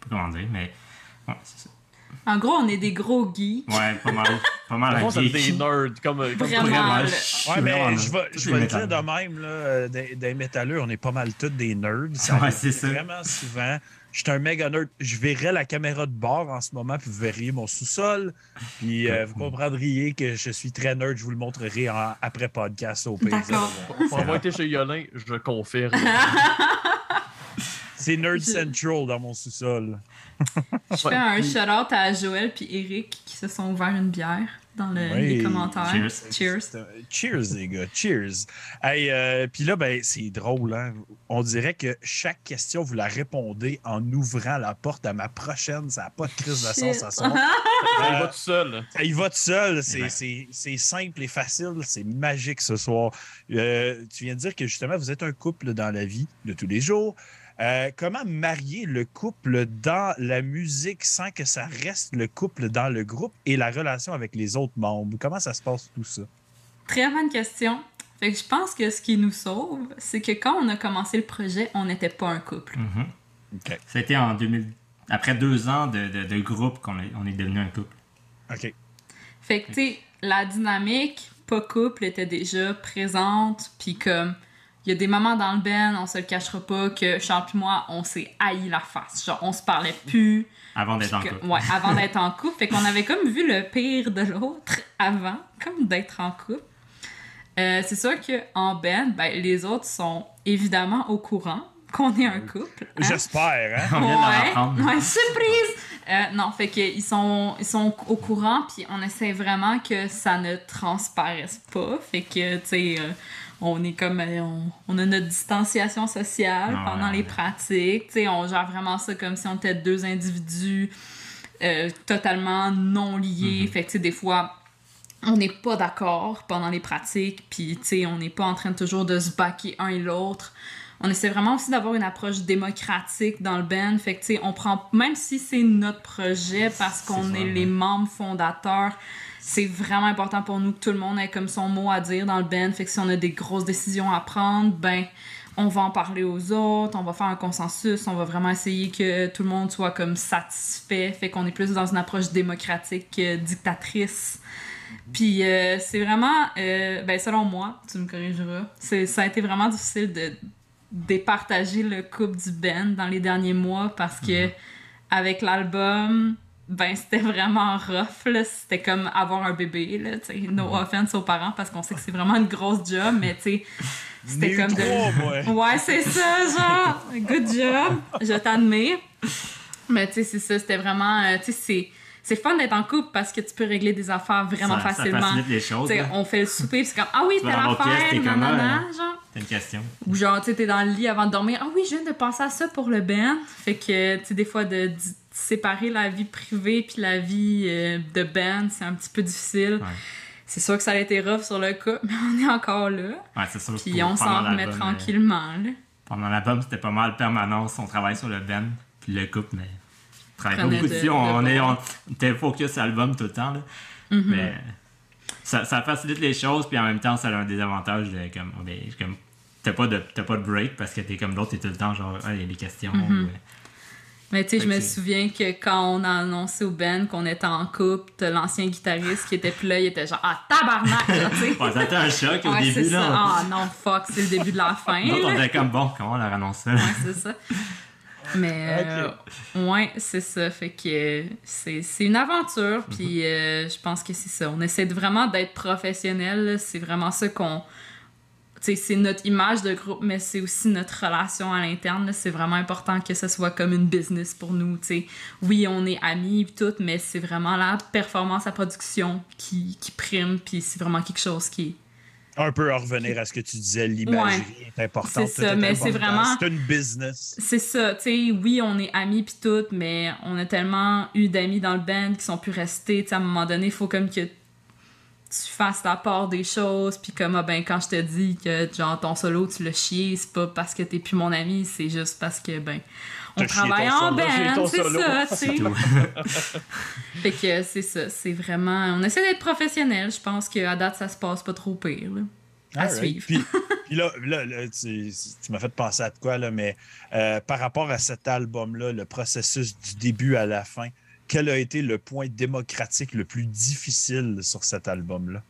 pas comment dire, mais ouais, c'est ça. En gros, on est des gros geeks. Ouais, pas mal à geeks. Des nerds, comme vraiment. Ouais, mais je vais le dire de même, là, des métalleux, on est pas mal tous des nerds. Ça ouais, c'est ça. Vraiment souvent... Je suis un méga nerd. Je verrais la caméra de bord en ce moment, puis vous verriez mon sous-sol. Puis vous comprendriez que je suis très nerd. Je vous le montrerai après podcast au pays. Pour avoir été chez Yolin, je confirme. C'est Nerd Central dans mon sous-sol. Je fais un shout-out à Joël puis Eric qui se sont ouverts une bière dans les commentaires. Cheers, les gars. Cheers. Hey, puis là, ben, c'est drôle. Hein? On dirait que chaque question, vous la répondez en ouvrant la porte à ma prochaine. Ça n'a pas de crise de sens à ça. Il va tout seul. Il va tout seul. C'est simple et facile. C'est magique ce soir. Tu viens de dire que justement, vous êtes un couple dans la vie de tous les jours. Comment marier le couple dans la musique sans que ça reste le couple dans le groupe et la relation avec les autres membres? Comment ça se passe tout ça? Très bonne question. Fait que je pense que ce qui nous sauve, c'est que quand on a commencé le projet, on n'était pas un couple. Mm-hmm. Okay. C'était en 2000... après 2 ans de groupe qu'on est devenu un couple. OK. Fait que, tu sais, la dynamique pas couple était déjà présente, puis comme... Il y a des moments dans le ben, on se le cachera pas, que Charles et moi, on s'est haï la face. Genre, on se parlait plus. Avant d'être en couple. Ouais, avant d'être en couple. Fait qu'on avait comme vu le pire de l'autre avant, comme d'être en couple. C'est sûr qu'en ben, les autres sont évidemment au courant qu'on est un couple. Hein? J'espère, hein? On vient ouais, surprise! Non, fait qu'ils sont, ils sont au courant, puis on essaie vraiment que ça ne transparaisse pas. Fait que, tu sais... on est comme on a notre distanciation sociale pendant les pratiques. T'sais, on gère vraiment ça comme si on était 2 individus totalement non liés. Fait que des fois, on n'est pas d'accord pendant les pratiques, puis on n'est pas en train toujours de se baquer un et l'autre. On essaie vraiment aussi d'avoir une approche démocratique dans le band. Fait que on prend, même si c'est notre projet parce qu'on est les membres fondateurs, c'est vraiment important pour nous que tout le monde ait comme son mot à dire dans le band. Fait que si on a des grosses décisions à prendre, ben on va en parler aux autres, on va faire un consensus, on va vraiment essayer que tout le monde soit comme satisfait. Fait qu'on est plus dans une approche démocratique que dictatrice. Puis c'est vraiment, ben selon moi, tu me corrigeras, ça a été vraiment difficile de départager le couple du band dans les derniers mois parce que avec l'album... ben c'était vraiment rough, là. C'était comme avoir un bébé, là, tu sais, no offense aux parents, parce qu'on sait que c'est vraiment une grosse job, mais tu sais, c'était comme de... Ouais, c'est ça, genre, good job, je t'admire. Mais tu sais, c'est ça, c'était vraiment, tu sais, c'est fun d'être en couple parce que tu peux régler des affaires vraiment facilement. Ça facilite les choses. T'sais, on fait le souper, c'est comme « Ah oui, t'as l'affaire, nanana, genre. » T'as une question. Ou genre, tu sais, t'es dans le lit avant de dormir. « Ah oui, je viens de penser à ça pour le ben. » Fait que, tu sais, des fois, de séparer la vie privée puis la vie de band, c'est un petit peu difficile. Ouais. C'est sûr que ça a été rough sur le coup, mais on est encore là. Ouais, c'est sûr. Puis on s'en remet tranquillement. Là. Pendant l'album, c'était pas mal permanence. On travaille sur le band puis le couple, mais... On était focus album tout le temps. Là. Mm-hmm. Mais ça facilite les choses, puis en même temps, ça a un désavantage de comme t'as pas de break parce que t'es comme l'autre, t'es tout le temps genre il y a des questions. Mm-hmm. Mais tu sais, je me souviens que quand on a annoncé au band qu'on était en couple, l'ancien guitariste qui était plus là, il était genre « Ah, tabarnak! » Ouais, ça a été un choc au début. C'est là. Ça. Ah non, fuck, c'est le début de la fin. L'autre, on était comme « Bon, comment on leur annonce ça? » Ouais, c'est ça. Mais ouais, c'est ça. Fait que c'est une aventure. Puis je pense que c'est ça. On essaie vraiment d'être professionnel. C'est vraiment ça qu'on... T'sais, c'est notre image de groupe, mais c'est aussi notre relation à l'interne. Là. C'est vraiment important que ce soit comme une business pour nous. T'sais. Oui, on est amis et tout, mais c'est vraiment la performance, la production qui prime. Puis c'est vraiment quelque chose qui... Un peu à revenir à ce que tu disais, l'imagerie est importante. C'est ça, mais c'est vraiment... C'est une business. C'est ça, tu sais, oui, on est amis pis tout, mais on a tellement eu d'amis dans le band qui sont plus restés, tu sais, à un moment donné, il faut comme que tu fasses la part des choses, pis comme, ah ben, quand je te dis que, genre, ton solo, tu l'as chié, c'est pas parce que t'es plus mon ami, c'est juste parce que, ben, on travaille en band, c'est ça, tu sais. Fait que c'est ça, c'est vraiment... On essaie d'être professionnel, je pense qu'à date, ça se passe pas trop pire, là. À suivre. Puis là tu m'as fait penser à de quoi, là, mais par rapport à cet album-là, le processus du début à la fin, quel a été le point démocratique le plus difficile sur cet album-là?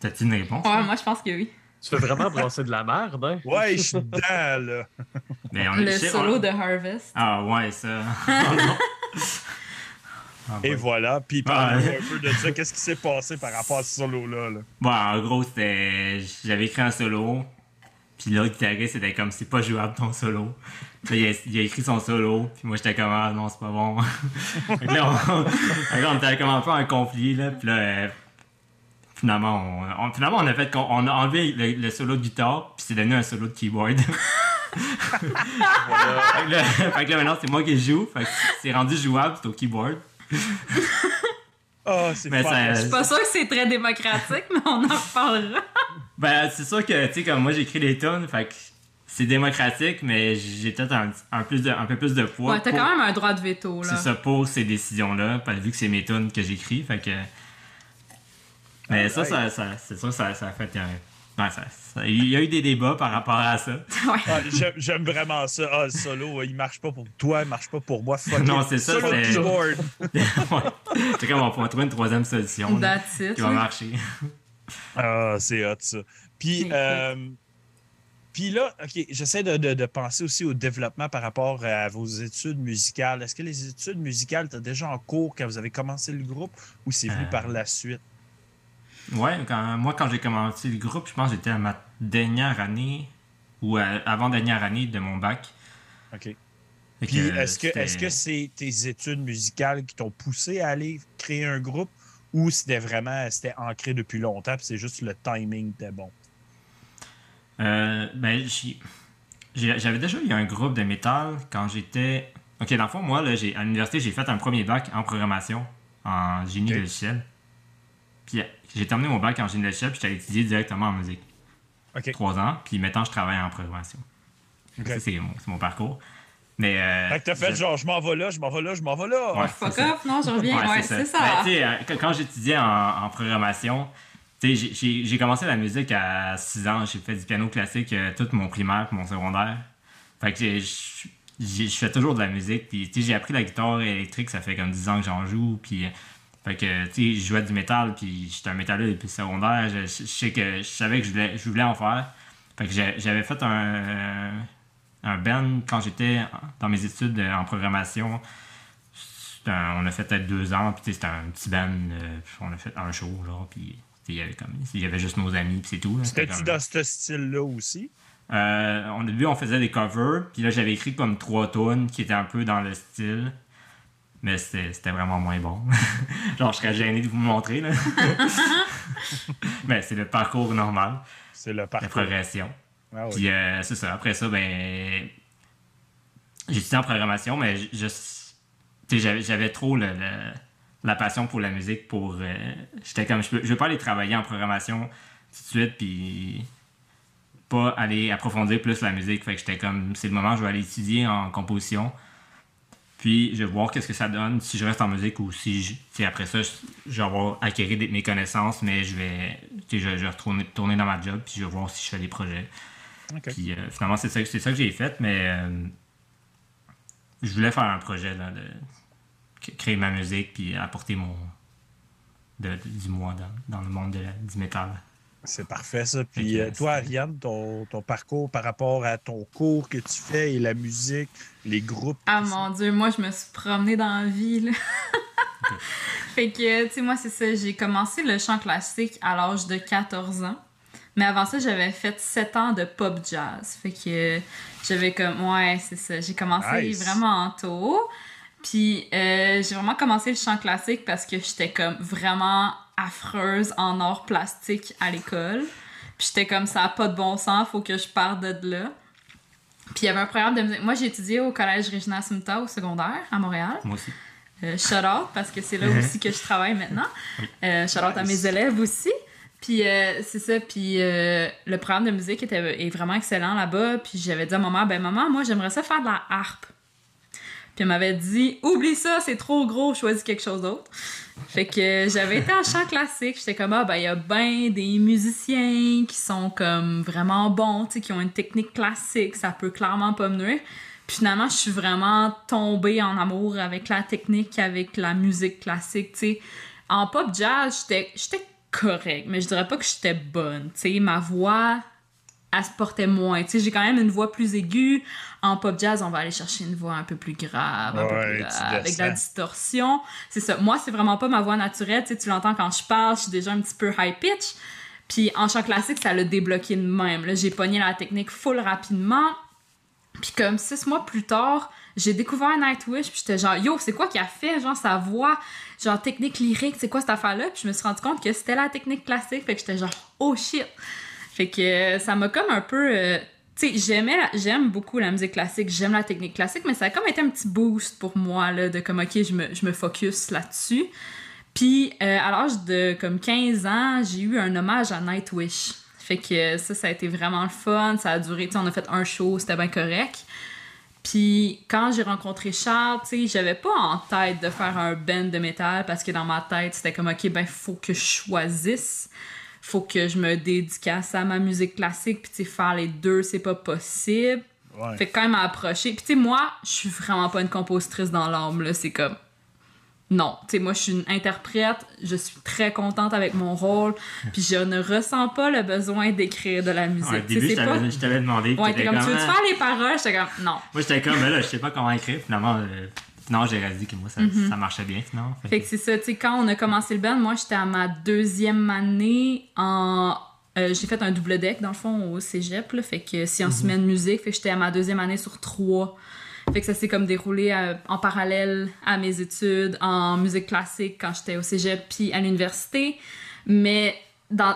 T'as-tu une réponse? Ouais, moi, je pense que oui. Tu fais vraiment brasser de la merde, hein? Ouais, je suis dedans, là! Mais solo de Harvest. Ah ouais, ça... Et voilà, puis parle-nous un peu de ça. Qu'est-ce qui s'est passé par rapport à ce solo-là? Là? Bon, en gros, c'était... J'avais écrit un solo. Puis l'autre guitariste était comme, c'est pas jouable ton solo. Puis là, il a écrit son solo, puis moi j'étais comme, ah non, c'est pas bon. Donc là, on était comme un peu en conflit, là. Puis là, finalement, on a enlevé le solo de guitare, puis c'est devenu un solo de keyboard. Voilà. Fait que là, maintenant, c'est moi qui joue. Fait que c'est rendu jouable, c'est au keyboard. Oh, c'est pas ça, je suis pas sûre que c'est très démocratique, mais on en reparlera. Ben, c'est sûr que, tu sais, comme moi, j'écris des tonnes, fait que c'est démocratique, mais j'ai peut-être un peu plus de poids. Ouais, t'as quand même un droit de veto, là. C'est ça, pour ces décisions-là, vu que c'est mes tonnes que j'écris, fait que... Mais ouais, ça, c'est sûr que ça a fait... Ouais, il y a eu des débats par rapport à ça. Ouais. Ah, j'aime vraiment ça. Ah, le solo, il marche pas pour toi, il marche pas pour moi. Fuck non, c'est ça. Solo keyboard. C'est comme on va trouver une troisième solution là, qui va marcher. Ah, c'est hot ça. Puis, puis là, OK, j'essaie de penser aussi au développement par rapport à vos études musicales. Est-ce que les études musicales étaient déjà en cours quand vous avez commencé le groupe ou c'est venu par la suite? Oui, quand j'ai commencé le groupe, je pense que j'étais à ma dernière année ou avant-dernière année de mon bac. OK. Puis est-ce que c'est tes études musicales qui t'ont poussé à aller créer un groupe ou c'était ancré depuis longtemps puis c'est juste le timing était bon? J'avais déjà eu un groupe de métal quand j'étais... OK, dans le fond, moi, là, à l'université, j'ai fait un premier bac en programmation, en génie logiciel. Puis j'ai terminé mon bac en génie logiciel puis j'étais allé étudier directement en musique. OK. 3 ans. Puis maintenant, je travaille en programmation. Okay. Ça, c'est mon parcours. Mais... fait que t'as fait genre, je m'en vais là. Ouais, fuck off, non, je reviens. Ouais, c'est ça. Ben, tu sais, quand j'étudiais en programmation, tu sais, j'ai commencé la musique à 6 ans. J'ai fait du piano classique tout mon primaire et mon secondaire. Fait que je fais toujours de la musique. Puis tu sais, j'ai appris la guitare électrique, ça fait comme 10 ans que j'en joue. Puis... Fait que, tu sais, je jouais du métal, puis j'étais un métalleux depuis secondaire. Je savais que je voulais en faire. Fait que j'avais fait un band quand j'étais dans mes études en programmation. On a fait peut-être 2 ans, puis c'était un petit band. On a fait un show, genre, puis il y avait juste nos amis, puis c'est tout. C'était-tu dans ce style-là aussi? Au début, on faisait des covers, puis là, j'avais écrit comme 3 tunes qui étaient un peu dans le style. Mais c'était vraiment moins bon. Genre, je serais gêné de vous montrer, là. Mais c'est le parcours normal. C'est le parcours. La progression. Ah oui. Puis c'est ça. Après ça, ben... J'étudiais en programmation, mais j'avais trop la passion pour la musique pour... J'étais comme, je veux pas aller travailler en programmation tout de suite, puis pas aller approfondir plus la musique. Fait que j'étais comme, c'est le moment où je vais aller étudier en composition. Puis, je vais voir qu'est-ce que ça donne si je reste en musique ou si, après ça, je vais acquérir mes connaissances, mais je vais retourner dans ma job, puis je vais voir si je fais des projets. Okay. Puis, finalement, c'est ça que j'ai fait, mais je voulais faire un projet, là, de créer ma musique, puis apporter du moi dans le monde du métal. C'est parfait, ça. Puis toi, Ariane, ton parcours par rapport à ton cours que tu fais et la musique, les groupes... Ah mon Dieu, moi, je me suis promenée dans la vie, là. Okay. Fait que, tu sais, moi, c'est ça. J'ai commencé le chant classique à l'âge de 14 ans. Mais avant ça, j'avais fait 7 ans de pop jazz. Fait que j'avais comme... Ouais, c'est ça. J'ai commencé vraiment tôt. Puis j'ai vraiment commencé le chant classique parce que j'étais comme vraiment... affreuse en or plastique à l'école. Puis j'étais comme, ça n'a pas de bon sens, faut que je parte de là. Puis il y avait un programme de musique. Moi, j'ai étudié au collège Regina Assumpta au secondaire, à Montréal. Moi aussi. Shout-out, parce que c'est là aussi que je travaille maintenant. Shout-out à mes élèves aussi. Puis c'est ça, puis le programme de musique est vraiment excellent là-bas. Puis j'avais dit à maman, moi, j'aimerais ça faire de la harpe. Puis elle m'avait dit, oublie ça, c'est trop gros, choisis quelque chose d'autre. Fait que j'avais été en chant classique. J'étais comme, il y a bien des musiciens qui sont comme vraiment bons, tu sais, qui ont une technique classique, ça peut clairement pas me nuire. Puis finalement, je suis vraiment tombée en amour avec la technique, avec la musique classique, tu sais. En pop jazz, j'étais correcte, mais je dirais pas que j'étais bonne, tu sais. Ma voix... elle se portait moins. Tu sais, j'ai quand même une voix plus aiguë. En pop jazz, on va aller chercher une voix un peu plus grave, avec de la distorsion. C'est ça. Moi, c'est vraiment pas ma voix naturelle. Tu sais, tu l'entends quand je parle, je suis déjà un petit peu high pitch. Puis en chant classique, ça l'a débloqué de même. Là, j'ai pogné la technique full rapidement. Puis comme 6 mois plus tard, j'ai découvert Nightwish, puis j'étais genre, yo, c'est quoi qu'il a fait, genre, sa voix, genre, technique lyrique, c'est quoi cette affaire-là? Puis je me suis rendu compte que c'était la technique classique, fait que j'étais genre, oh shit! Fait que ça m'a comme un peu... tu sais, j'aime beaucoup la musique classique, j'aime la technique classique, mais ça a comme été un petit boost pour moi, là, de comme, ok, je me focus là-dessus. Puis à l'âge de comme 15 ans, j'ai eu un hommage à Nightwish. Fait que ça a été vraiment le fun, ça a duré, tu sais, on a fait un show, c'était bien correct. Puis quand j'ai rencontré Charles, tu sais, j'avais pas en tête de faire un band de métal parce que dans ma tête, c'était comme, ok, ben faut que je choisisse, faut que je me dédicace à ma musique classique, puis tu sais, faire les deux, c'est pas possible. Ouais. Fait que quand même approcher. Puis tu sais, moi, je suis vraiment pas une compositrice dans l'âme, là, c'est comme... Non, tu sais, moi je suis une interprète, je suis très contente avec mon rôle, puis je ne ressens pas le besoin d'écrire de la musique. Ouais, au début, je t'avais demandé. Ouais, t'es comme, tu veux-tu faire les paroles? J'étais comme, non. Moi, j'étais comme, ben là, je sais pas comment écrire, finalement. Non, j'ai réalisé que moi, ça marchait bien, sinon. Fait que c'est ça, tu sais, quand on a commencé le band, moi, j'étais à ma 2e année en... j'ai fait un double deck, dans le fond, au cégep, là, fait que sciences humaines musique, fait que j'étais à ma 2e année sur 3. Fait que ça s'est comme déroulé en parallèle à mes études en musique classique quand j'étais au cégep puis à l'université. Mais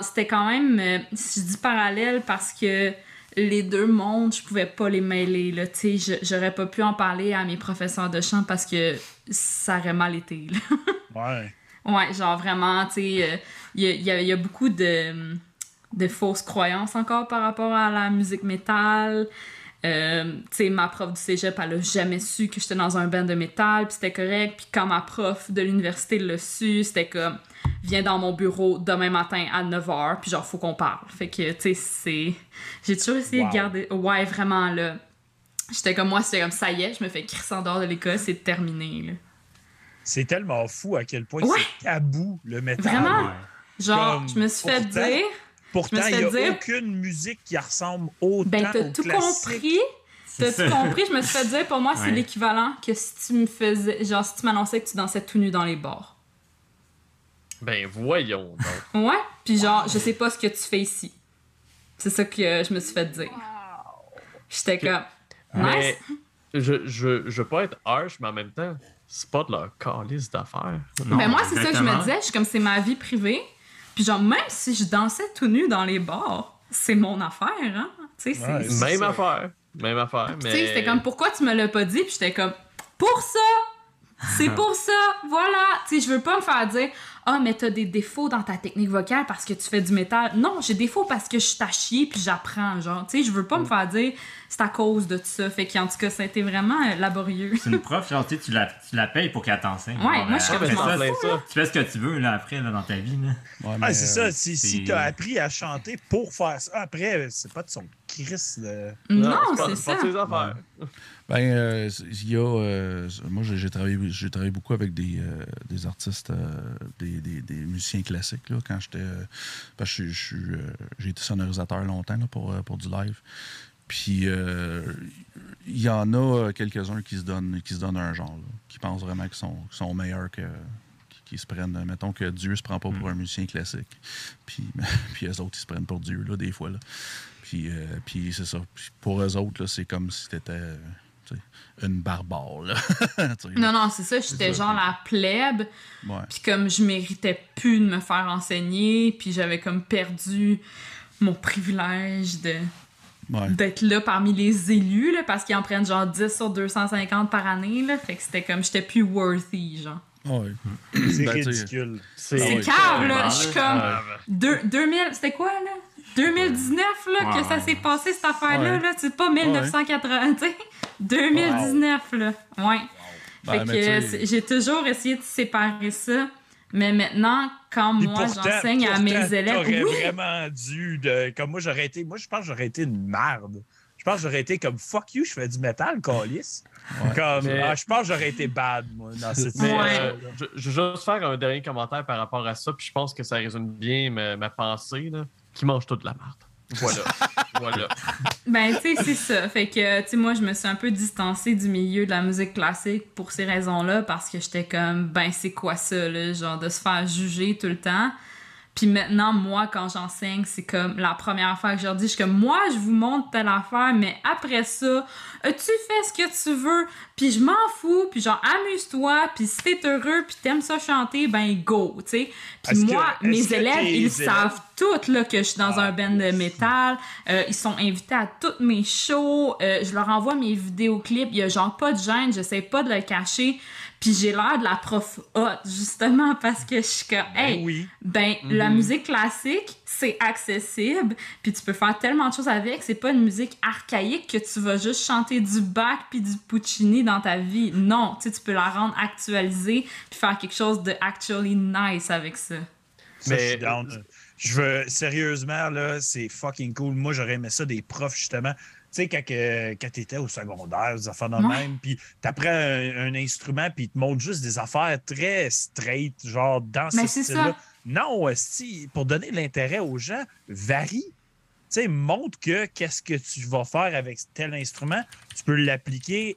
c'était quand même... je dis parallèle parce que les deux mondes, je pouvais pas les mêler. Là. T'sais, j'aurais pas pu en parler à mes professeurs de chant parce que ça aurait mal été. Là. Ouais. Ouais, genre vraiment, tu sais, il y a beaucoup de fausses croyances encore par rapport à la musique métal. Tu sais, ma prof du cégep, elle a jamais su que j'étais dans un band de métal, puis c'était correct. Puis quand ma prof de l'université l'a su, c'était comme, viens dans mon bureau demain matin à 9h, puis genre, faut qu'on parle. Fait que, tu sais, c'est... J'ai toujours essayé de garder... Ouais, vraiment, là. J'étais comme, moi, c'était comme, ça y est, je me fais crisser en dehors de l'école, c'est terminé, là. C'est tellement fou à quel point c'est tabou, le métal. Vraiment. Genre, comme... je me suis fait dire... Pourtant, il n'y a aucune musique qui ressemble autant au classique. T'as tout compris. Je me suis fait dire, pour moi, c'est l'équivalent que si tu me faisais... Genre, si tu m'annonçais que tu dansais tout nu dans les bars. Ben, voyons donc. Ouais. Puis genre, je sais pas ce que tu fais ici. C'est ça que je me suis fait dire. J'étais comme... Nice. Mais je veux pas être harsh, mais en même temps, c'est pas de leur calice d'affaires. Non, ben moi, c'est ça que je me disais. Je suis comme, c'est ma vie privée. Puis genre, même si je dansais tout nu dans les bars, c'est mon affaire, hein? Tu sais, c'est Même affaire. Mais... Tu sais, c'était comme, pourquoi tu me l'as pas dit? Puis j'étais comme, c'est pour ça, voilà. Tu sais, je veux pas me faire dire, ah, mais t'as des défauts dans ta technique vocale parce que tu fais du métal. Non, j'ai des défauts parce que je suis à chier puis j'apprends, genre. Tu sais, je veux pas me faire dire, c'est à cause de tout ça. Fait qu'en tout cas, ça a été vraiment laborieux. C'est une prof, genre, tu sais, tu la payes pour qu'elle t'enseigne. Ouais, moi, je suis complètement ça. Tu fais ce que tu veux, là, après, là, dans ta vie, là. Ouais, mais c'est ça. Si t'as appris à chanter pour faire ça, après, c'est pas de son crisse. Non, c'est ça. C'est pas de ses affaires. Ouais. Ben, il y a... moi, j'ai travaillé beaucoup avec des artistes... Des musiciens classiques, là, quand j'étais... parce que j'ai été sonorisateur longtemps là, pour du live. Puis, il y en a quelques-uns qui se donnent un genre, là, qui pensent vraiment qu'ils sont meilleurs que... Qui se prennent, mettons que Dieu se prend pas pour un musicien classique. Puis eux autres, ils se prennent pour Dieu, là, des fois. Là. Puis c'est ça. Puis pour eux autres, là, c'est comme si t'étais... une barbare, là. non, c'est ça, j'étais genre la plèbe, puis comme je méritais plus de me faire enseigner, puis j'avais comme perdu mon privilège d'être là parmi les élus, là, parce qu'ils en prennent genre 10 sur 250 par année, là, fait que c'était comme, j'étais plus worthy, genre. Ouais. C'est ridicule. C'est cave, là, je suis comme... 2000, c'était quoi, là? 2019, là, que ça s'est passé, cette affaire-là, là, c'est pas 1980, tu sais? 2019, là. Ouais. Wow. Fait que j'ai toujours essayé de séparer ça, mais maintenant, quand moi, j'enseigne à mes élèves... J'aurais vraiment dû... Comme moi, j'aurais été... Moi, je pense que j'aurais été une merde. Je pense que j'aurais été comme « Fuck you, je fais du métal, câlisse. » Comme je pense que j'aurais été bad, moi, dans cette situation. Je vais juste faire un dernier commentaire par rapport à ça, puis je pense que ça résume bien ma pensée, là. Qui mange toute la marde. Voilà. Ben, tu sais, c'est ça. Fait que, tu sais, moi, je me suis un peu distancée du milieu de la musique classique pour ces raisons-là, parce que j'étais comme, ben, c'est quoi ça, là, genre, de se faire juger tout le temps. Puis maintenant, moi, quand j'enseigne, c'est comme la première affaire que je leur dis, je suis comme, moi, je vous montre telle affaire, mais après ça, tu fais ce que tu veux, puis je m'en fous, puis genre, amuse-toi, puis si t'es heureux, puis t'aimes ça chanter, ben go, tu sais. Puis moi, mes élèves, ils savent toutes, là, que je suis dans un band de métal, ils sont invités à toutes mes shows, je leur envoie mes vidéoclips, il y a genre pas de gêne, j'essaie pas de le cacher. Puis j'ai l'air de la prof haute, justement, parce que je suis comme, hey, la musique classique, c'est accessible, puis tu peux faire tellement de choses avec, c'est pas une musique archaïque que tu vas juste chanter du Bach puis du Puccini dans ta vie. Non, tu sais, tu peux la rendre actualisée puis faire quelque chose de actually nice avec ça. Mais je veux, sérieusement, là, c'est fucking cool. Moi, j'aurais aimé ça des profs, justement. Tu sais, quand t'étais au secondaire, des affaires de même, puis t'apprends un instrument, puis ils te montrent juste des affaires très straight, genre dans mais ce style-là. Ça. Non, si, pour donner de l'intérêt aux gens, varie. Tu sais, montre que qu'est-ce que tu vas faire avec tel instrument, tu peux l'appliquer.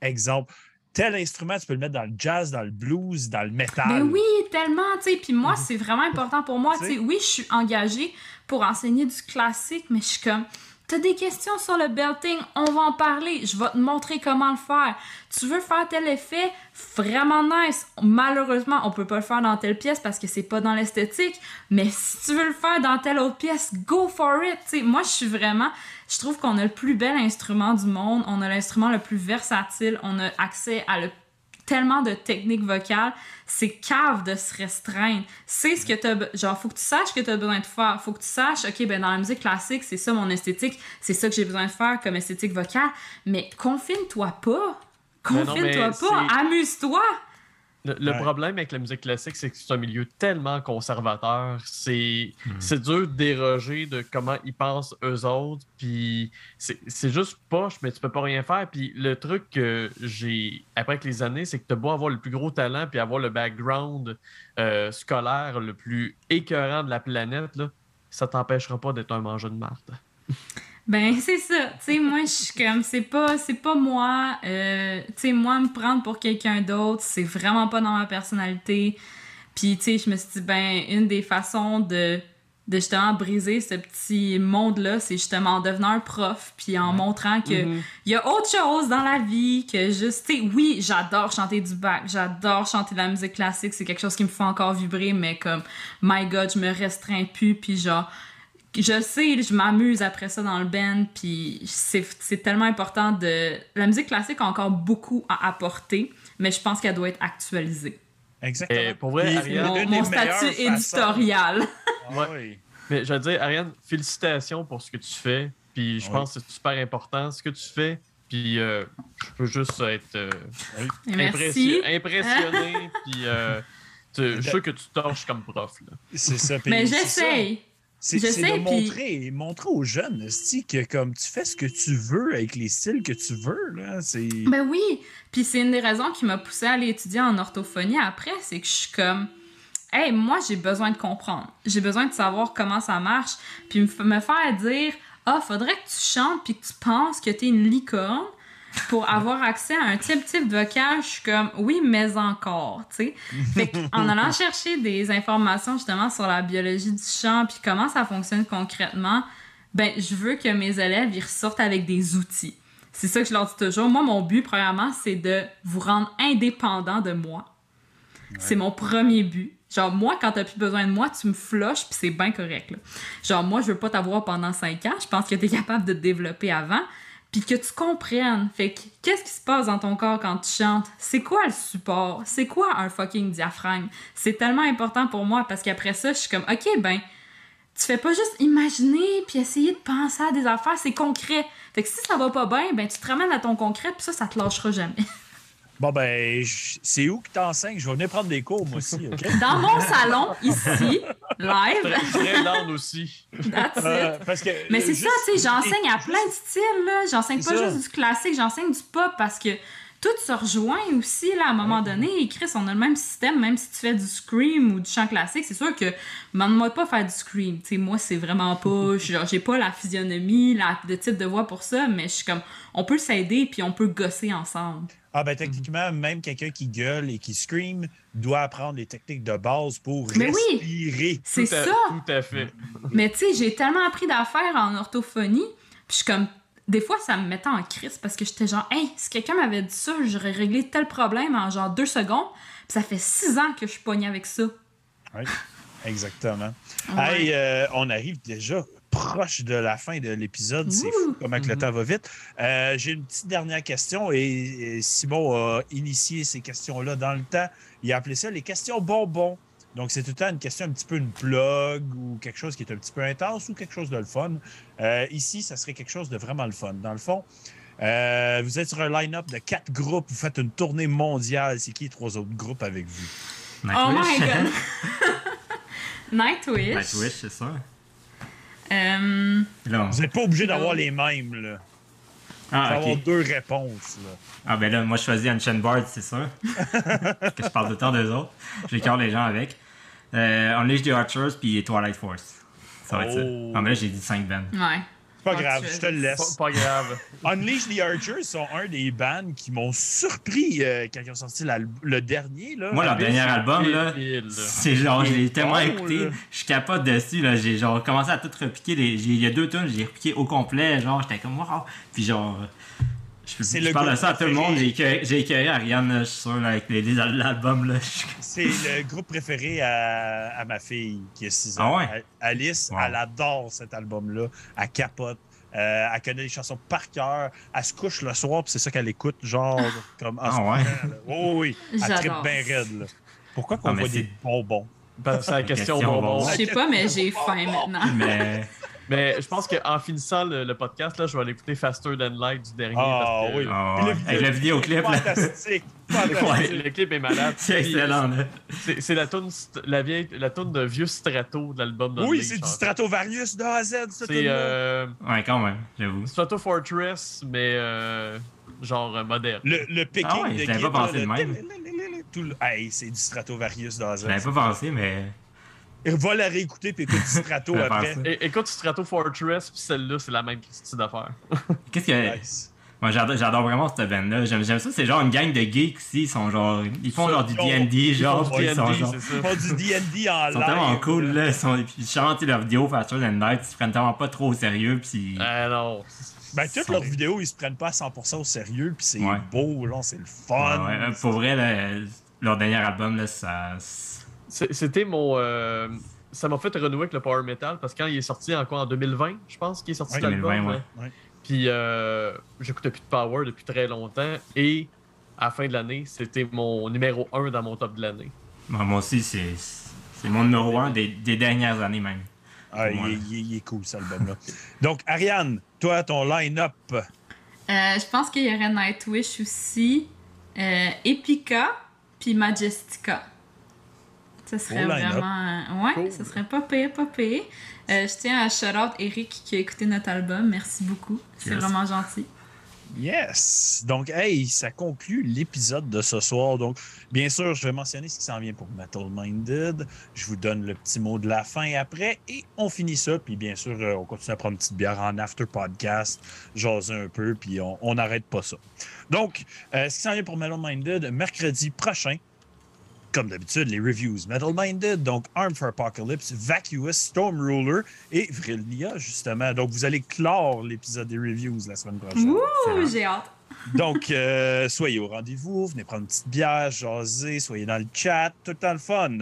Exemple, tel instrument, tu peux le mettre dans le jazz, dans le blues, dans le métal. Mais oui, tellement, tu sais. Puis moi, c'est vraiment important pour moi. Tu sais, oui, je suis engagée pour enseigner du classique, mais je suis comme... T'as des questions sur le belting, on va en parler, je vais te montrer comment le faire. Tu veux faire tel effet, vraiment nice. Malheureusement, on peut pas le faire dans telle pièce parce que c'est pas dans l'esthétique, mais si tu veux le faire dans telle autre pièce, go for it. T'sais, moi, je suis vraiment... Je trouve qu'on a le plus bel instrument du monde, on a l'instrument le plus versatile, on a accès à tellement de techniques vocales, c'est cave de se restreindre. C'est ce que t'as... Genre, faut que tu saches que t'as besoin de faire. Faut que tu saches, OK, ben dans la musique classique, c'est ça mon esthétique, c'est ça que j'ai besoin de faire comme esthétique vocale, mais confine-toi pas. Confine-toi pas. Amuse-toi. Le problème avec la musique classique, c'est que c'est un milieu tellement conservateur. C'est dur de déroger de comment ils pensent eux autres. Puis c'est juste poche, mais tu peux pas rien faire. Puis le truc que j'ai après avec les années, c'est que t'as beau avoir le plus gros talent puis avoir le background scolaire le plus écœurant de la planète, là, ça t'empêchera pas d'être un mangeur de marde. Ben, c'est ça. Tu sais, moi, je suis comme, c'est pas moi. Tu sais, moi, me prendre pour quelqu'un d'autre, c'est vraiment pas dans ma personnalité. Puis, tu sais, je me suis dit, ben, une des façons de justement briser ce petit monde-là, c'est justement en devenant un prof, puis en montrant qu'il y a autre chose dans la vie que juste, tu sais, oui, j'adore chanter du Bach, j'adore chanter de la musique classique, c'est quelque chose qui me fait encore vibrer, mais comme, my God, je me restreins plus, puis genre... Je sais, je m'amuse après ça dans le band, puis c'est tellement important de... La musique classique a encore beaucoup à apporter, mais je pense qu'elle doit être actualisée. Exactement. Pour vrai, Ariane, mon statut éditorial. Ah, oui. Mais je veux dire, Ariane, félicitations pour ce que tu fais, puis je pense que c'est super important ce que tu fais, puis je peux juste être impressionné, puis je suis sûr que tu torches comme prof. Là. C'est ça. Mais j'essaye. C'est de montrer aux jeunes, aussi, que comme tu fais ce que tu veux avec les styles que tu veux, là, c'est... Ben oui, puis c'est une des raisons qui m'a poussée à aller étudier en orthophonie après, c'est que je suis comme, hey, moi, j'ai besoin de comprendre, j'ai besoin de savoir comment ça marche, puis me faire dire, faudrait que tu chantes puis que tu penses que t'es une licorne, pour avoir accès à un type de vocal, je suis comme, oui, mais encore, tu sais. Fait qu'en allant chercher des informations, justement, sur la biologie du chant, puis comment ça fonctionne concrètement, ben, je veux que mes élèves, ils ressortent avec des outils. C'est ça que je leur dis toujours. Moi, mon but, premièrement, c'est de vous rendre indépendant de moi. Ouais. C'est mon premier but. Genre, moi, quand t'as plus besoin de moi, tu me flushes, puis c'est bien correct, là. Genre, moi, je veux pas t'avoir pendant 5 ans. Je pense que t'es capable de te développer avant. Puis que tu comprennes. Fait que, qu'est-ce qui se passe dans ton corps quand tu chantes? C'est quoi le support? C'est quoi un fucking diaphragme? C'est tellement important pour moi parce qu'après ça, je suis comme, OK, ben, tu fais pas juste imaginer puis essayer de penser à des affaires, c'est concret. Fait que si ça va pas bien, ben, tu te ramènes à ton concret puis ça te lâchera jamais. Bon, ben, c'est où que t'enseignes? Je vais venir prendre des cours, moi aussi, OK? Dans mon salon, ici, live. Très lent aussi. Parce que, mais c'est ça, tu sais, j'enseigne à plein de styles, là. J'enseigne pas juste du classique, j'enseigne du pop parce que tout se rejoint aussi, là, à un moment donné. Et Chris, on a le même système, même si tu fais du scream ou du chant classique, c'est sûr que demande-moi de pas faire du scream. T'sais, moi, c'est vraiment pas... J'ai pas la physionomie, le type de voix pour ça, mais je suis comme... On peut s'aider, puis on peut gosser ensemble. Ah ben techniquement, même quelqu'un qui gueule et qui scream doit apprendre les techniques de base pour respirer. C'est ça! Tout à fait. Mais tu sais, j'ai tellement appris d'affaires en orthophonie, puis je suis comme... Des fois, ça me mettait en crise parce que j'étais genre « Hey, si quelqu'un m'avait dit ça, j'aurais réglé tel problème en genre 2 secondes. » Puis ça fait 6 ans que je suis pognée avec ça. Oui, exactement. Ouais. Hey, on arrive déjà proche de la fin de l'épisode. C'est fou comment que le temps va vite. J'ai une petite dernière question et Simon a initié ces questions-là dans le temps. Il a appelé ça les questions bonbons. Donc, c'est tout le temps une question, un petit peu une plug ou quelque chose qui est un petit peu intense ou quelque chose de le fun. Ici, ça serait quelque chose de vraiment le fun. Dans le fond, vous êtes sur un line-up de 4 groupes. Vous faites une tournée mondiale. C'est qui les 3 autres groupes avec vous? Nightwish. Oh my God! Nightwish. Nightwish, c'est ça. Vous n'êtes pas obligé d'avoir les mêmes, là. Ah, okay. Avoir 2 réponses. Là. Ah, ben là, moi, je choisis Ancient Bard, c'est sûr. Parce que je parle autant d'eux autres. J'écœure les gens avec. Unleash the Archers, puis Twilight Force. Ça va être ça. Ah, mais là, j'ai dit 5 bands. Ouais. C'est pas grave, je te le laisse. Pas grave. Unleash the Archers sont un des bands qui m'ont surpris quand ils ont sorti le dernier. Là, moi, leur dernier album, là, c'est genre, je l'ai tellement écouté, là. Je capote dessus. Là, j'ai genre commencé à tout repiquer. Il y a 2 tunes, j'ai repiqué au complet. Genre, j'étais comme, wow. Puis genre, je parle de ça à tout le monde. J'ai écœuré Ariane, là, je suis sûr, là, avec l'album. Là. C'est le groupe préféré à ma fille qui a 6 ans. Ah ouais? Alice, wow. Elle adore cet album-là. Elle capote. Elle connaît les chansons par cœur. Elle se couche le soir, puis c'est ça qu'elle écoute, genre, comme en soirée. Oh oui, elle tripe bien raide. Là. Pourquoi qu'on voit des bonbons? Ben, c'est la question bonbons. Je sais pas, mais j'ai faim maintenant. Mais je pense qu'en finissant le podcast, là, je vais aller écouter Faster Than Light du dernier. Ah oui, avec la vidéoclip. Fantastique. Ouais. Le clip est malade. C'est excellent. C'est la toune de vieux strato de l'album. Oui, c'est du Stratovarius de A à Z. C'est ouais, quand même, j'avoue. Strato Fortress, mais genre moderne. Le picking de guitare. J'avais pas pensé de même. Hey, c'est du Stratovarius de A à Z. J'avais pas pensé, mais... Va la réécouter puis écoute Strato après. Écoute Strato Fortress puis celle-là, c'est la même petite affaire. Qu'est-ce que... Nice. Moi, j'adore vraiment cette band-là. J'aime ça. C'est genre une gang de geeks aussi. Ils sont genre... Ils font genre du D&D, genre. Ils font du D&D en live. Ils sont tellement cool, là. Ils chantent leur vidéo Faster Than Light. Ils se prennent tellement pas trop au sérieux, puis... non... Ben, toutes leurs vidéos, ils se prennent pas à 100% au sérieux, puis c'est beau, là. C'est le fun. Ouais, pour vrai, là, leur dernier album, là, ça... C'était mon... ça m'a fait renouer avec le power metal, parce que quand il est sorti en 2020, je pense qu'il est sorti l'album. Ouais. Puis j'écoutais plus de power depuis très longtemps, et à la fin de l'année, c'était mon numéro 1 dans mon top de l'année. Moi aussi, c'est mon numéro 1 des dernières années même. Ah, il est cool, cet album-là. Donc, Ariane, toi, ton line-up? Je pense qu'il y aurait Nightwish aussi, Epica, puis Majestica. Ça serait vraiment... Ouais, cool. Ça serait pas pire. Je tiens à shout-out Eric qui a écouté notre album. Merci beaucoup. C'est vraiment gentil. Yes! Donc, hey, ça conclut l'épisode de ce soir. Donc, bien sûr, je vais mentionner ce qui s'en vient pour Metal-Minded. Je vous donne le petit mot de la fin après et on finit ça. Puis, bien sûr, on continue à prendre une petite bière en after-podcast, jaser un peu, puis on n'arrête pas ça. Donc, ce qui s'en vient pour Metal-Minded, mercredi prochain, comme d'habitude, les reviews Metal-Minded, donc Armed for Apocalypse, Vacuous, Storm Ruler et Vrilnia, justement. Donc, vous allez clore l'épisode des reviews la semaine prochaine. Ouh, j'ai hâte! Donc, soyez au rendez-vous, venez prendre une petite bière, jaser, soyez dans le chat, tout le temps le fun.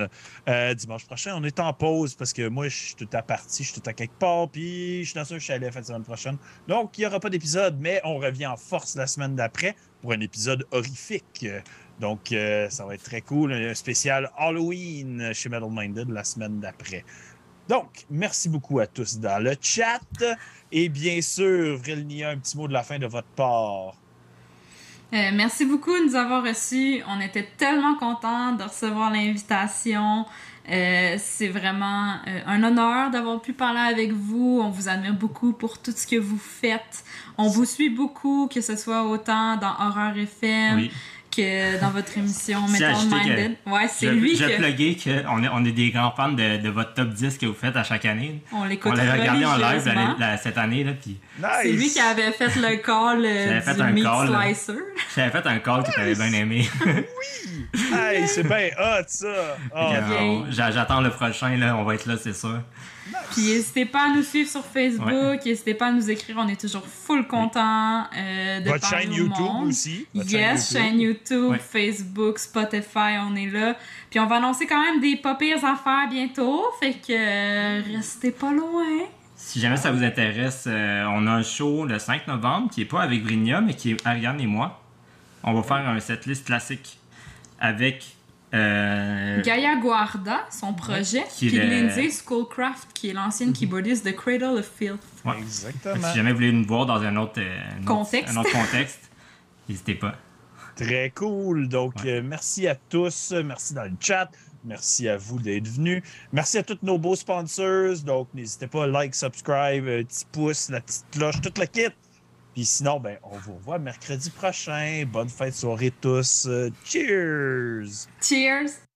Dimanche prochain, on est en pause parce que moi, je suis tout à partie, je suis tout à quelque part, puis je suis dans un chalet la semaine prochaine. Donc, il n'y aura pas d'épisode, mais on revient en force la semaine d'après pour un épisode horrifique. Donc, ça va être très cool. Un spécial Halloween chez Metal-Minded la semaine d'après. Donc, merci beaucoup à tous dans le chat. Et bien sûr, Vrilnia, un petit mot de la fin de votre part. Merci beaucoup de nous avoir reçus. On était tellement contents de recevoir l'invitation. C'est vraiment un honneur d'avoir pu parler avec vous. On vous admire beaucoup pour tout ce que vous faites. On vous suit beaucoup, que ce soit autant dans Horreur FM que dans votre émission Metal-Minded. Ouais, c'est lui que... J'ai plugué qu'on est des grands fans de votre top 10 que vous faites à chaque année. On l'écoute religieusement. On l'avait regardé en live cette année. Puis... Nice. C'est lui qui avait fait le call du Meat Slicer. J'avais fait un call que t'avais bien aimé. Oui! Hey, c'est bien hot, ça! Oh. Okay. J'attends le prochain, là. On va être là, c'est sûr. Puis n'hésitez pas à nous suivre sur Facebook, n'hésitez pas à nous écrire, on est toujours full content de votre parler chaîne au YouTube monde. Aussi. Votre chaîne YouTube, Facebook, Spotify, on est là. Puis on va annoncer quand même des pas pires affaires bientôt, fait que restez pas loin. Si jamais ça vous intéresse, on a un show le 5 novembre qui est pas avec Vrilnia, mais qui est Ariane et moi. On va faire un setlist classique avec... Gaia Guarda, son projet, puis Lindsay Schoolcraft, qui est l'ancienne keyboardiste de Cradle of Filth. Ouais. Exactement. Si jamais vous voulez nous voir dans un autre contexte, n'hésitez pas. Très cool. Donc, merci à tous. Merci dans le chat. Merci à vous d'être venus. Merci à tous nos beaux sponsors. Donc, n'hésitez pas, like, subscribe, petit pouce, la petite cloche, tout le kit. Puis sinon, on vous revoit mercredi prochain. Bonne fin de soirée tous. Cheers! Cheers!